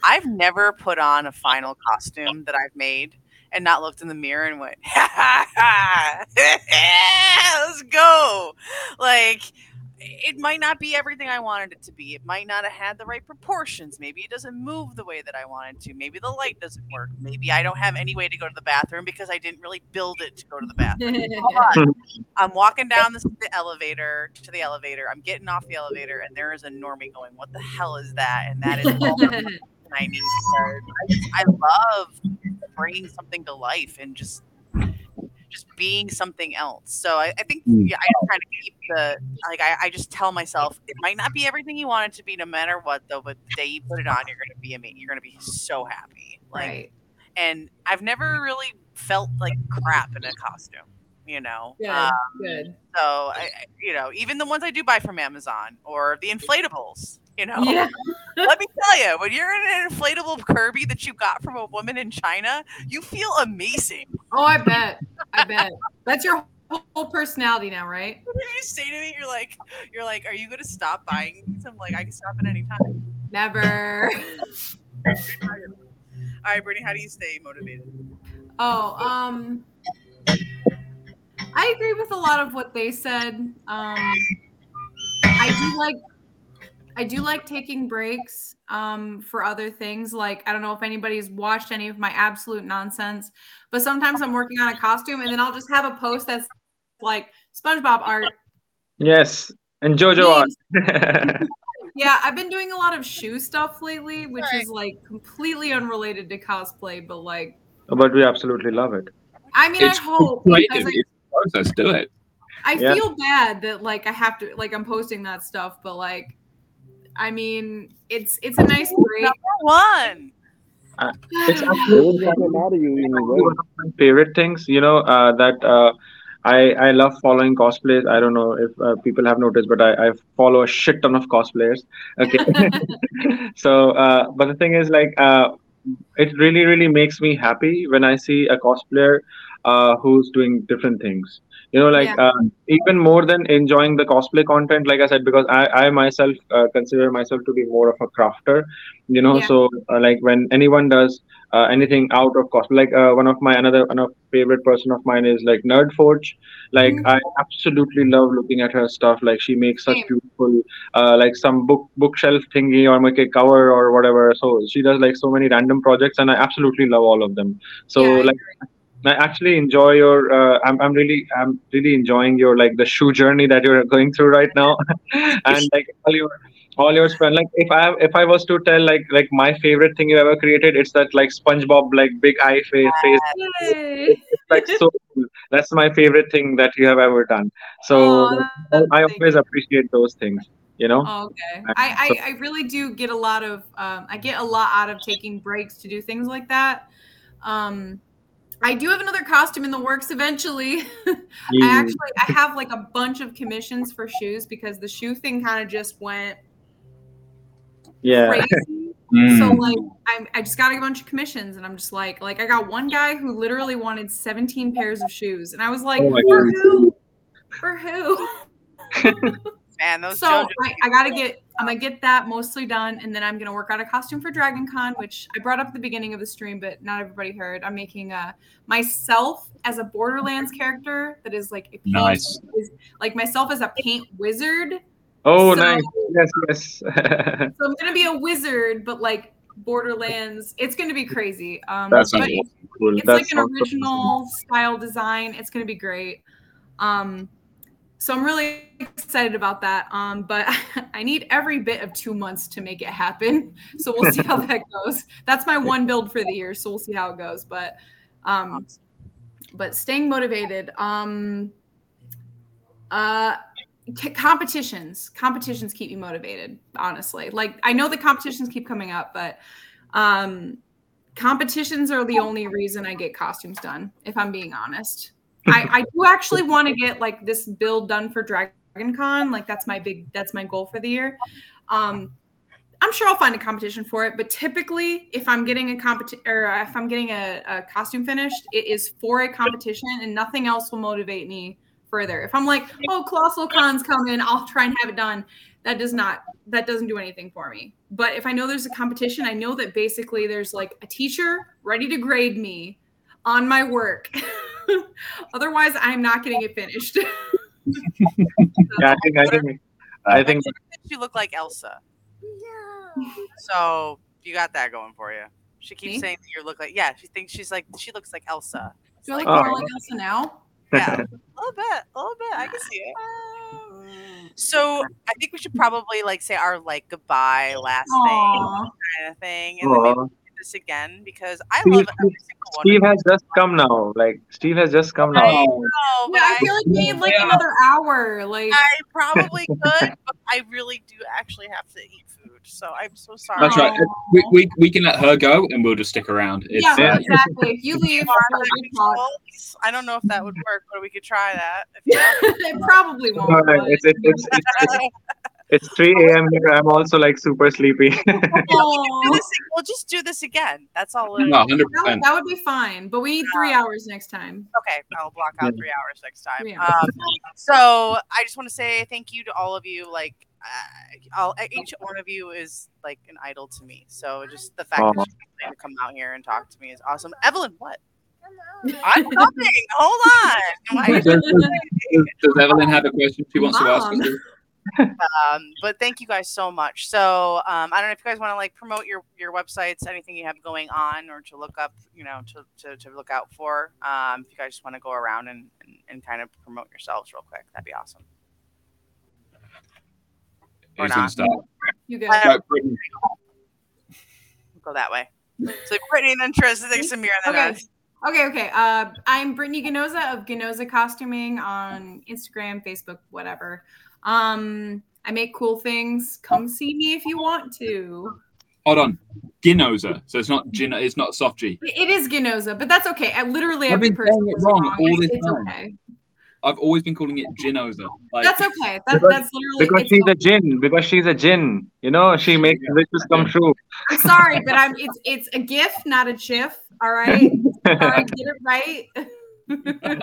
I've never put on a final costume that I've made and not looked in the mirror and went, ha, ha, ha. Yeah, let's go. Like... It might not be everything I wanted it to be. It might not have had the right proportions. Maybe it doesn't move the way that I wanted to. Maybe the light doesn't work. Maybe I don't have any way to go to the bathroom because I didn't really build it to go to the bathroom. Hold on. I'm walking down the, the elevator to the elevator. I'm getting off the elevator, and there is a normie going, what the hell is that? And that is all I need. I, I love bringing something to life and just just being something else. So I, I think yeah, I kind of keep the, like, I, I just tell myself, it might not be everything you want it to be no matter what, though, but the day you put it on, you're going to be amazing. You're going to be so happy. Like, right. And I've never really felt like crap in a costume, you know? Yeah, um, good. So, I, you know, even the ones I do buy from Amazon or the inflatables, you know? Yeah. Let me tell you, when you're in an inflatable Kirby that you got from a woman in China, you feel amazing. Oh, I bet. I bet. That's your whole personality now, right? What did you say to me? You're like, you're like, are you going to stop buying these? I'm like, I can stop at any time. Never. All right, Brittany, how do you stay motivated? Oh, um, I agree with a lot of what they said. Um, I do like, I do like taking breaks um, for other things. Like, I don't know if anybody's watched any of my absolute nonsense, but sometimes I'm working on a costume and then I'll just have a post that's like SpongeBob art. Yes. And JoJo art. Yeah. I've been doing a lot of shoe stuff lately, which right. is like completely unrelated to cosplay, but like. But we absolutely love it. I mean, it's I hope. Because I, it's do it. I yeah. feel bad that like I have to, like I'm posting that stuff, but like. I mean, it's it's a nice break. Number one. Uh, it's absolutely one of my favorite things, you know, uh, that uh, I I love following cosplays. I don't know if uh, people have noticed, but I, I follow a shit ton of cosplayers. Okay. So, uh, but the thing is, like, uh, it really, really makes me happy when I see a cosplayer uh, who's doing different things. You know, like yeah. uh, even more than enjoying the cosplay content, like I said, because I, I myself uh, consider myself to be more of a crafter, you know, yeah. so uh, like when anyone does uh, anything out of cosplay, like uh, one of my another, another favorite person of mine is like Nerdforge. Like mm-hmm. I absolutely love looking at her stuff. Like she makes such Same. beautiful, uh, like some book bookshelf thingy or make a cover or whatever. So she does like so many random projects and I absolutely love all of them. So yeah, like... I actually enjoy your. Uh, I'm. I'm really. I'm really enjoying your like the shoe journey that you're going through right now, and like all your, all your spend. Like if I if I was to tell like like my favorite thing you ever created, it's that like SpongeBob like big eye face. face. It's, it's like so. Cool. That's my favorite thing that you have ever done. So oh, like, I always appreciate those things. You know. Oh, okay. I, so, I I really do get a lot of. Um, I get a lot out of taking breaks to do things like that. Um. I do have another costume in the works eventually. I actually, I have like a bunch of commissions for shoes because the shoe thing kind of just went yeah. crazy. Mm. So like, I'm, I just got a bunch of commissions and I'm just like, like I got one guy who literally wanted seventeen pairs of shoes. And I was like, oh for God. who? For who? Man, those so I, I got to get I'm going to get that mostly done, and then I'm going to work out a costume for Dragon Con, which I brought up at the beginning of the stream, but not everybody heard. I'm making uh, myself as a Borderlands character that is like a paint nice. Is, like myself as a paint wizard. Oh, so, nice. Yes, yes. So I'm going to be a wizard, but like Borderlands. It's going to be crazy. Um, That's it's cool. It's That's like an original awesome. Style design. It's going to be great. Um So I'm really excited about that, um, but I need every bit of two months to make it happen. So we'll see how that goes. That's my one build for the year, so we'll see how it goes. But, um, but staying motivated. Um, uh, c- competitions, competitions keep me motivated. Honestly, like I know the competitions keep coming up, but um, competitions are the only reason I get costumes done. If I'm being honest. I, I do actually want to get like this build done for Dragon Con. Like that's my big, that's my goal for the year. Um, I'm sure I'll find a competition for it, but typically if I'm getting a competition or if I'm getting a, a costume finished, it is for a competition and nothing else will motivate me further. If I'm like, oh, Colossal Con's coming, I'll try and have it done. That does not, that doesn't do anything for me. But if I know there's a competition, I know that basically there's like a teacher ready to grade me on my work. Otherwise, I'm not getting it finished. yeah, I think I think I think she looked like Elsa. Yeah. So you got that going for you. She keeps Me? saying that you look like yeah. She thinks she's like she looks like Elsa. Do I look more like Elsa now? Yeah, a little bit, a little bit. I can see it. Um, so I think we should probably like say our like goodbye last Aww. thing kind of thing, and Aww. then maybe this again because I Steve, love every single one. Steve has just come now. Like Steve has just come now. I know, but yeah, I feel like we need like yeah. another hour. Like I probably could, but I really do actually have to eat food. So I'm so sorry. That's right. We, we, we can let her go and we'll just stick around. It's, yeah, uh, exactly. If you leave, I don't know if that would work, but we could try that. It probably won't. No, no, it's, it's, it's, it's, It's three a.m. here. I'm also like super sleepy. we'll, we'll just do this again. That's all. It is. No, that, that would be fine. But we need three hours next time. Okay. I'll block out three hours next time. Yeah. Um, so I just want to say thank you to all of you. Like uh, all, each one of you is like an idol to me. So just the fact oh. that you're to come out here and talk to me is awesome. Evelyn, what? I'm coming. Hold on. Does, does, does Evelyn have a question she wants Mom. to ask us? um, but thank you guys so much. So um, I don't know if you guys want to like promote your, your websites, anything you have going on or to look up, you know, to, to, to look out for. Um, if you guys just want to go around and, and, and kind of promote yourselves real quick, that'd be awesome. Or not. You guys go. go that way. So Brittany and then Tris, and then Samir, and then okay. us. Okay, okay. Uh, I'm Brittany Ginoza of Ginoza Costuming on Instagram, Facebook, whatever. Um, I make cool things. Come see me if you want to. Hold on, Ginoza. So it's not Gino. It's not soft G. It is Ginoza, but that's okay. I literally I've been saying it wrong, wrong all this it's time. Okay. I've always been calling it Ginoza. Like, that's okay. That, because, that's literally because she's so- a gin. Because she's a gin. You know, she makes wishes come true. I'm sorry, but I'm. It's it's a gif, not a gif. All right. All right, get it right.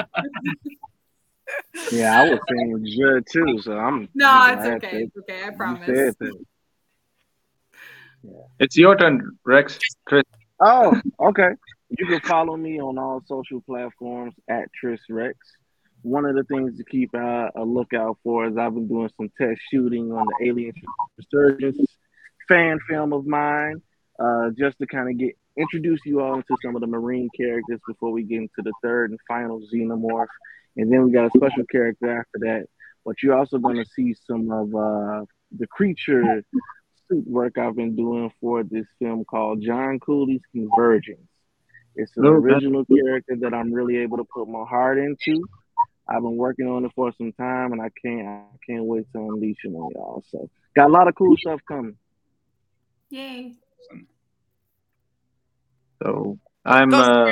Yeah, I was saying J too, so I'm. No, it's okay. To, it's okay. I promise. It. Yeah. It's your turn, Rex. Tris. Oh, okay. You can follow me on all social platforms at Tris Rex. One of the things to keep uh, a lookout for is I've been doing some test shooting on the Alien Resurgence fan film of mine, uh, just to kind of get introduce you all into some of the Marine characters before we get into the third and final Xenomorph. And then we got a special character after that. But you're also going to see some of uh, the creature suit work I've been doing for this film called John Cooley's Convergence. It's an original character that I'm really able to put my heart into. I've been working on it for some time, and I can't I can't wait to unleash it on y'all. So got a lot of cool stuff coming. Yay. So I'm... Uh,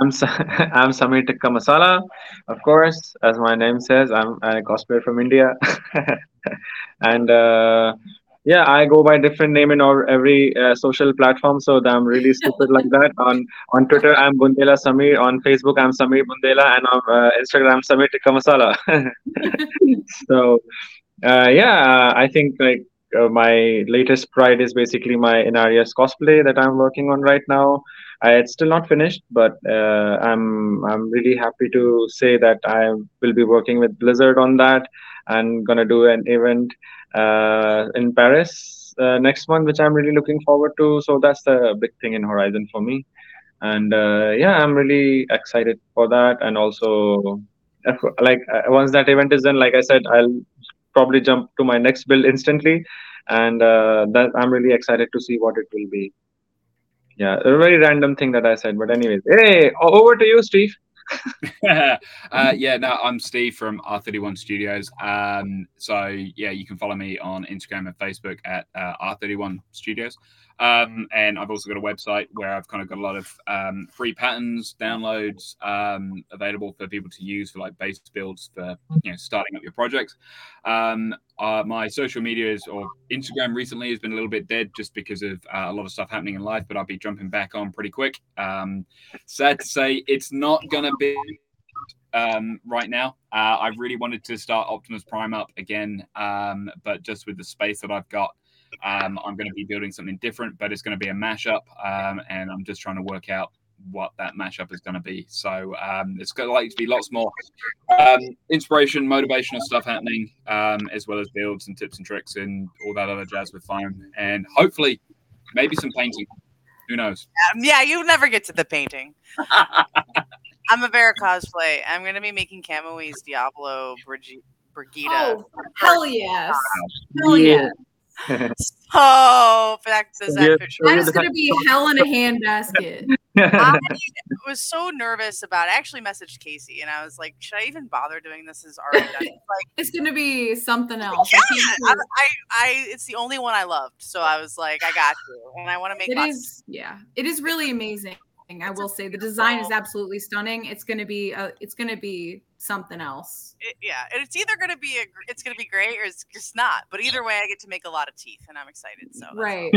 I'm I'm Samir Tikka Masala, of course, as my name says. I'm a cosplayer from India, and uh, yeah, I go by different name in all, every uh, social platform. So I'm really stupid like that. On on Twitter, I'm Bundela Samir. On Facebook, I'm Samir Bundela, and on uh, Instagram, I'm Samir Tikka Masala. So uh, yeah, I think like uh, my latest pride is basically my N R S cosplay that I'm working on right now. I, it's still not finished, but uh, I'm I'm really happy to say that I will be working with Blizzard on that, and gonna do an event uh, in Paris uh, next month, which I'm really looking forward to. So that's the big thing in Horizon for me. And uh, yeah, I'm really excited for that. And also, like once that event is done, like I said, I'll probably jump to my next build instantly. And uh, that I'm really excited to see what it will be. Yeah, a very random thing that I said. But anyways, hey, over to you, Steve. uh, yeah, no, I'm Steve from R thirty-one Studios. Um, so yeah, you can follow me on Instagram and Facebook at uh, R thirty-one Studios. Um, and I've also got a website where I've kind of got a lot of um, free patterns, downloads um, available for people to use for like base builds for, you know, starting up your projects. Um, uh, my social media is, or Instagram recently has been a little bit dead just because of uh, a lot of stuff happening in life, but I'll be jumping back on pretty quick. Um, sad to say, it's not going to be um, right now. Uh, I really wanted to start Optimus Prime up again, um, but just with the space that I've got, Um, I'm going to be building something different, but it's going to be a mashup, um, and I'm just trying to work out what that mashup is going to be. So um, it's going to like to be lots more um, inspiration, motivational stuff happening, um, as well as builds and tips and tricks and all that other jazz with foam, and hopefully maybe some painting. Who knows? Um, yeah, you'll never get to the painting. I'm a Vera cosplay. I'm going to be making Kamui's Diablo Brigida. Oh, hell yes! Hell yeah! Oh, that's that is going to be hell in a handbasket. I was so nervous about it. I actually messaged Casey and I was like, should I even bother doing this? Is already done. Like, it's going to be something else. Yeah, I, I, I, it's the only one I loved. So I was like, I got you. And I want to make it is, yeah, it is really amazing. I will say the design is absolutely stunning. It's going to be, a, it's going to be something else. It, yeah. It's either going to be, a, it's going to be great or it's just not, but either way I get to make a lot of teeth and I'm excited. So, right.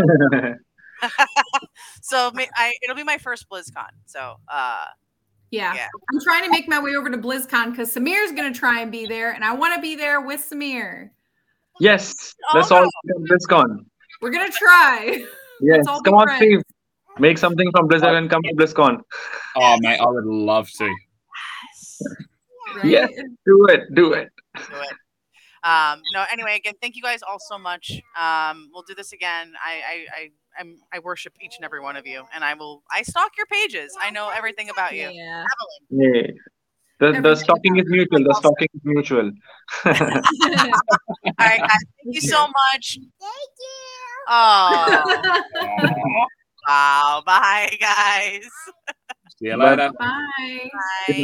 so I, it'll be my first BlizzCon. So, uh, yeah. yeah, I'm trying to make my way over to BlizzCon because Samir's going to try and be there and I want to be there with Samir. Yes. Let's all BlizzCon. We're going to try. Yes. Come on, Steve. Make something from Blizzard and come to BlizzCon. Oh, mate, I would love to. Yes. Right. Yes. Do it. Do it. Do it. Um, no, anyway, again, thank you guys all so much. Um, we'll do this again. I, I, I, I'm, I worship each and every one of you, and I will. I stalk your pages. I know everything about you. Yeah. Evelyn. Yeah. The, the stalking is mutual. The stalking is mutual. All right, guys. Thank you so much. Thank you. Oh. Wow, bye guys. See you later. Bye. Bye. Bye.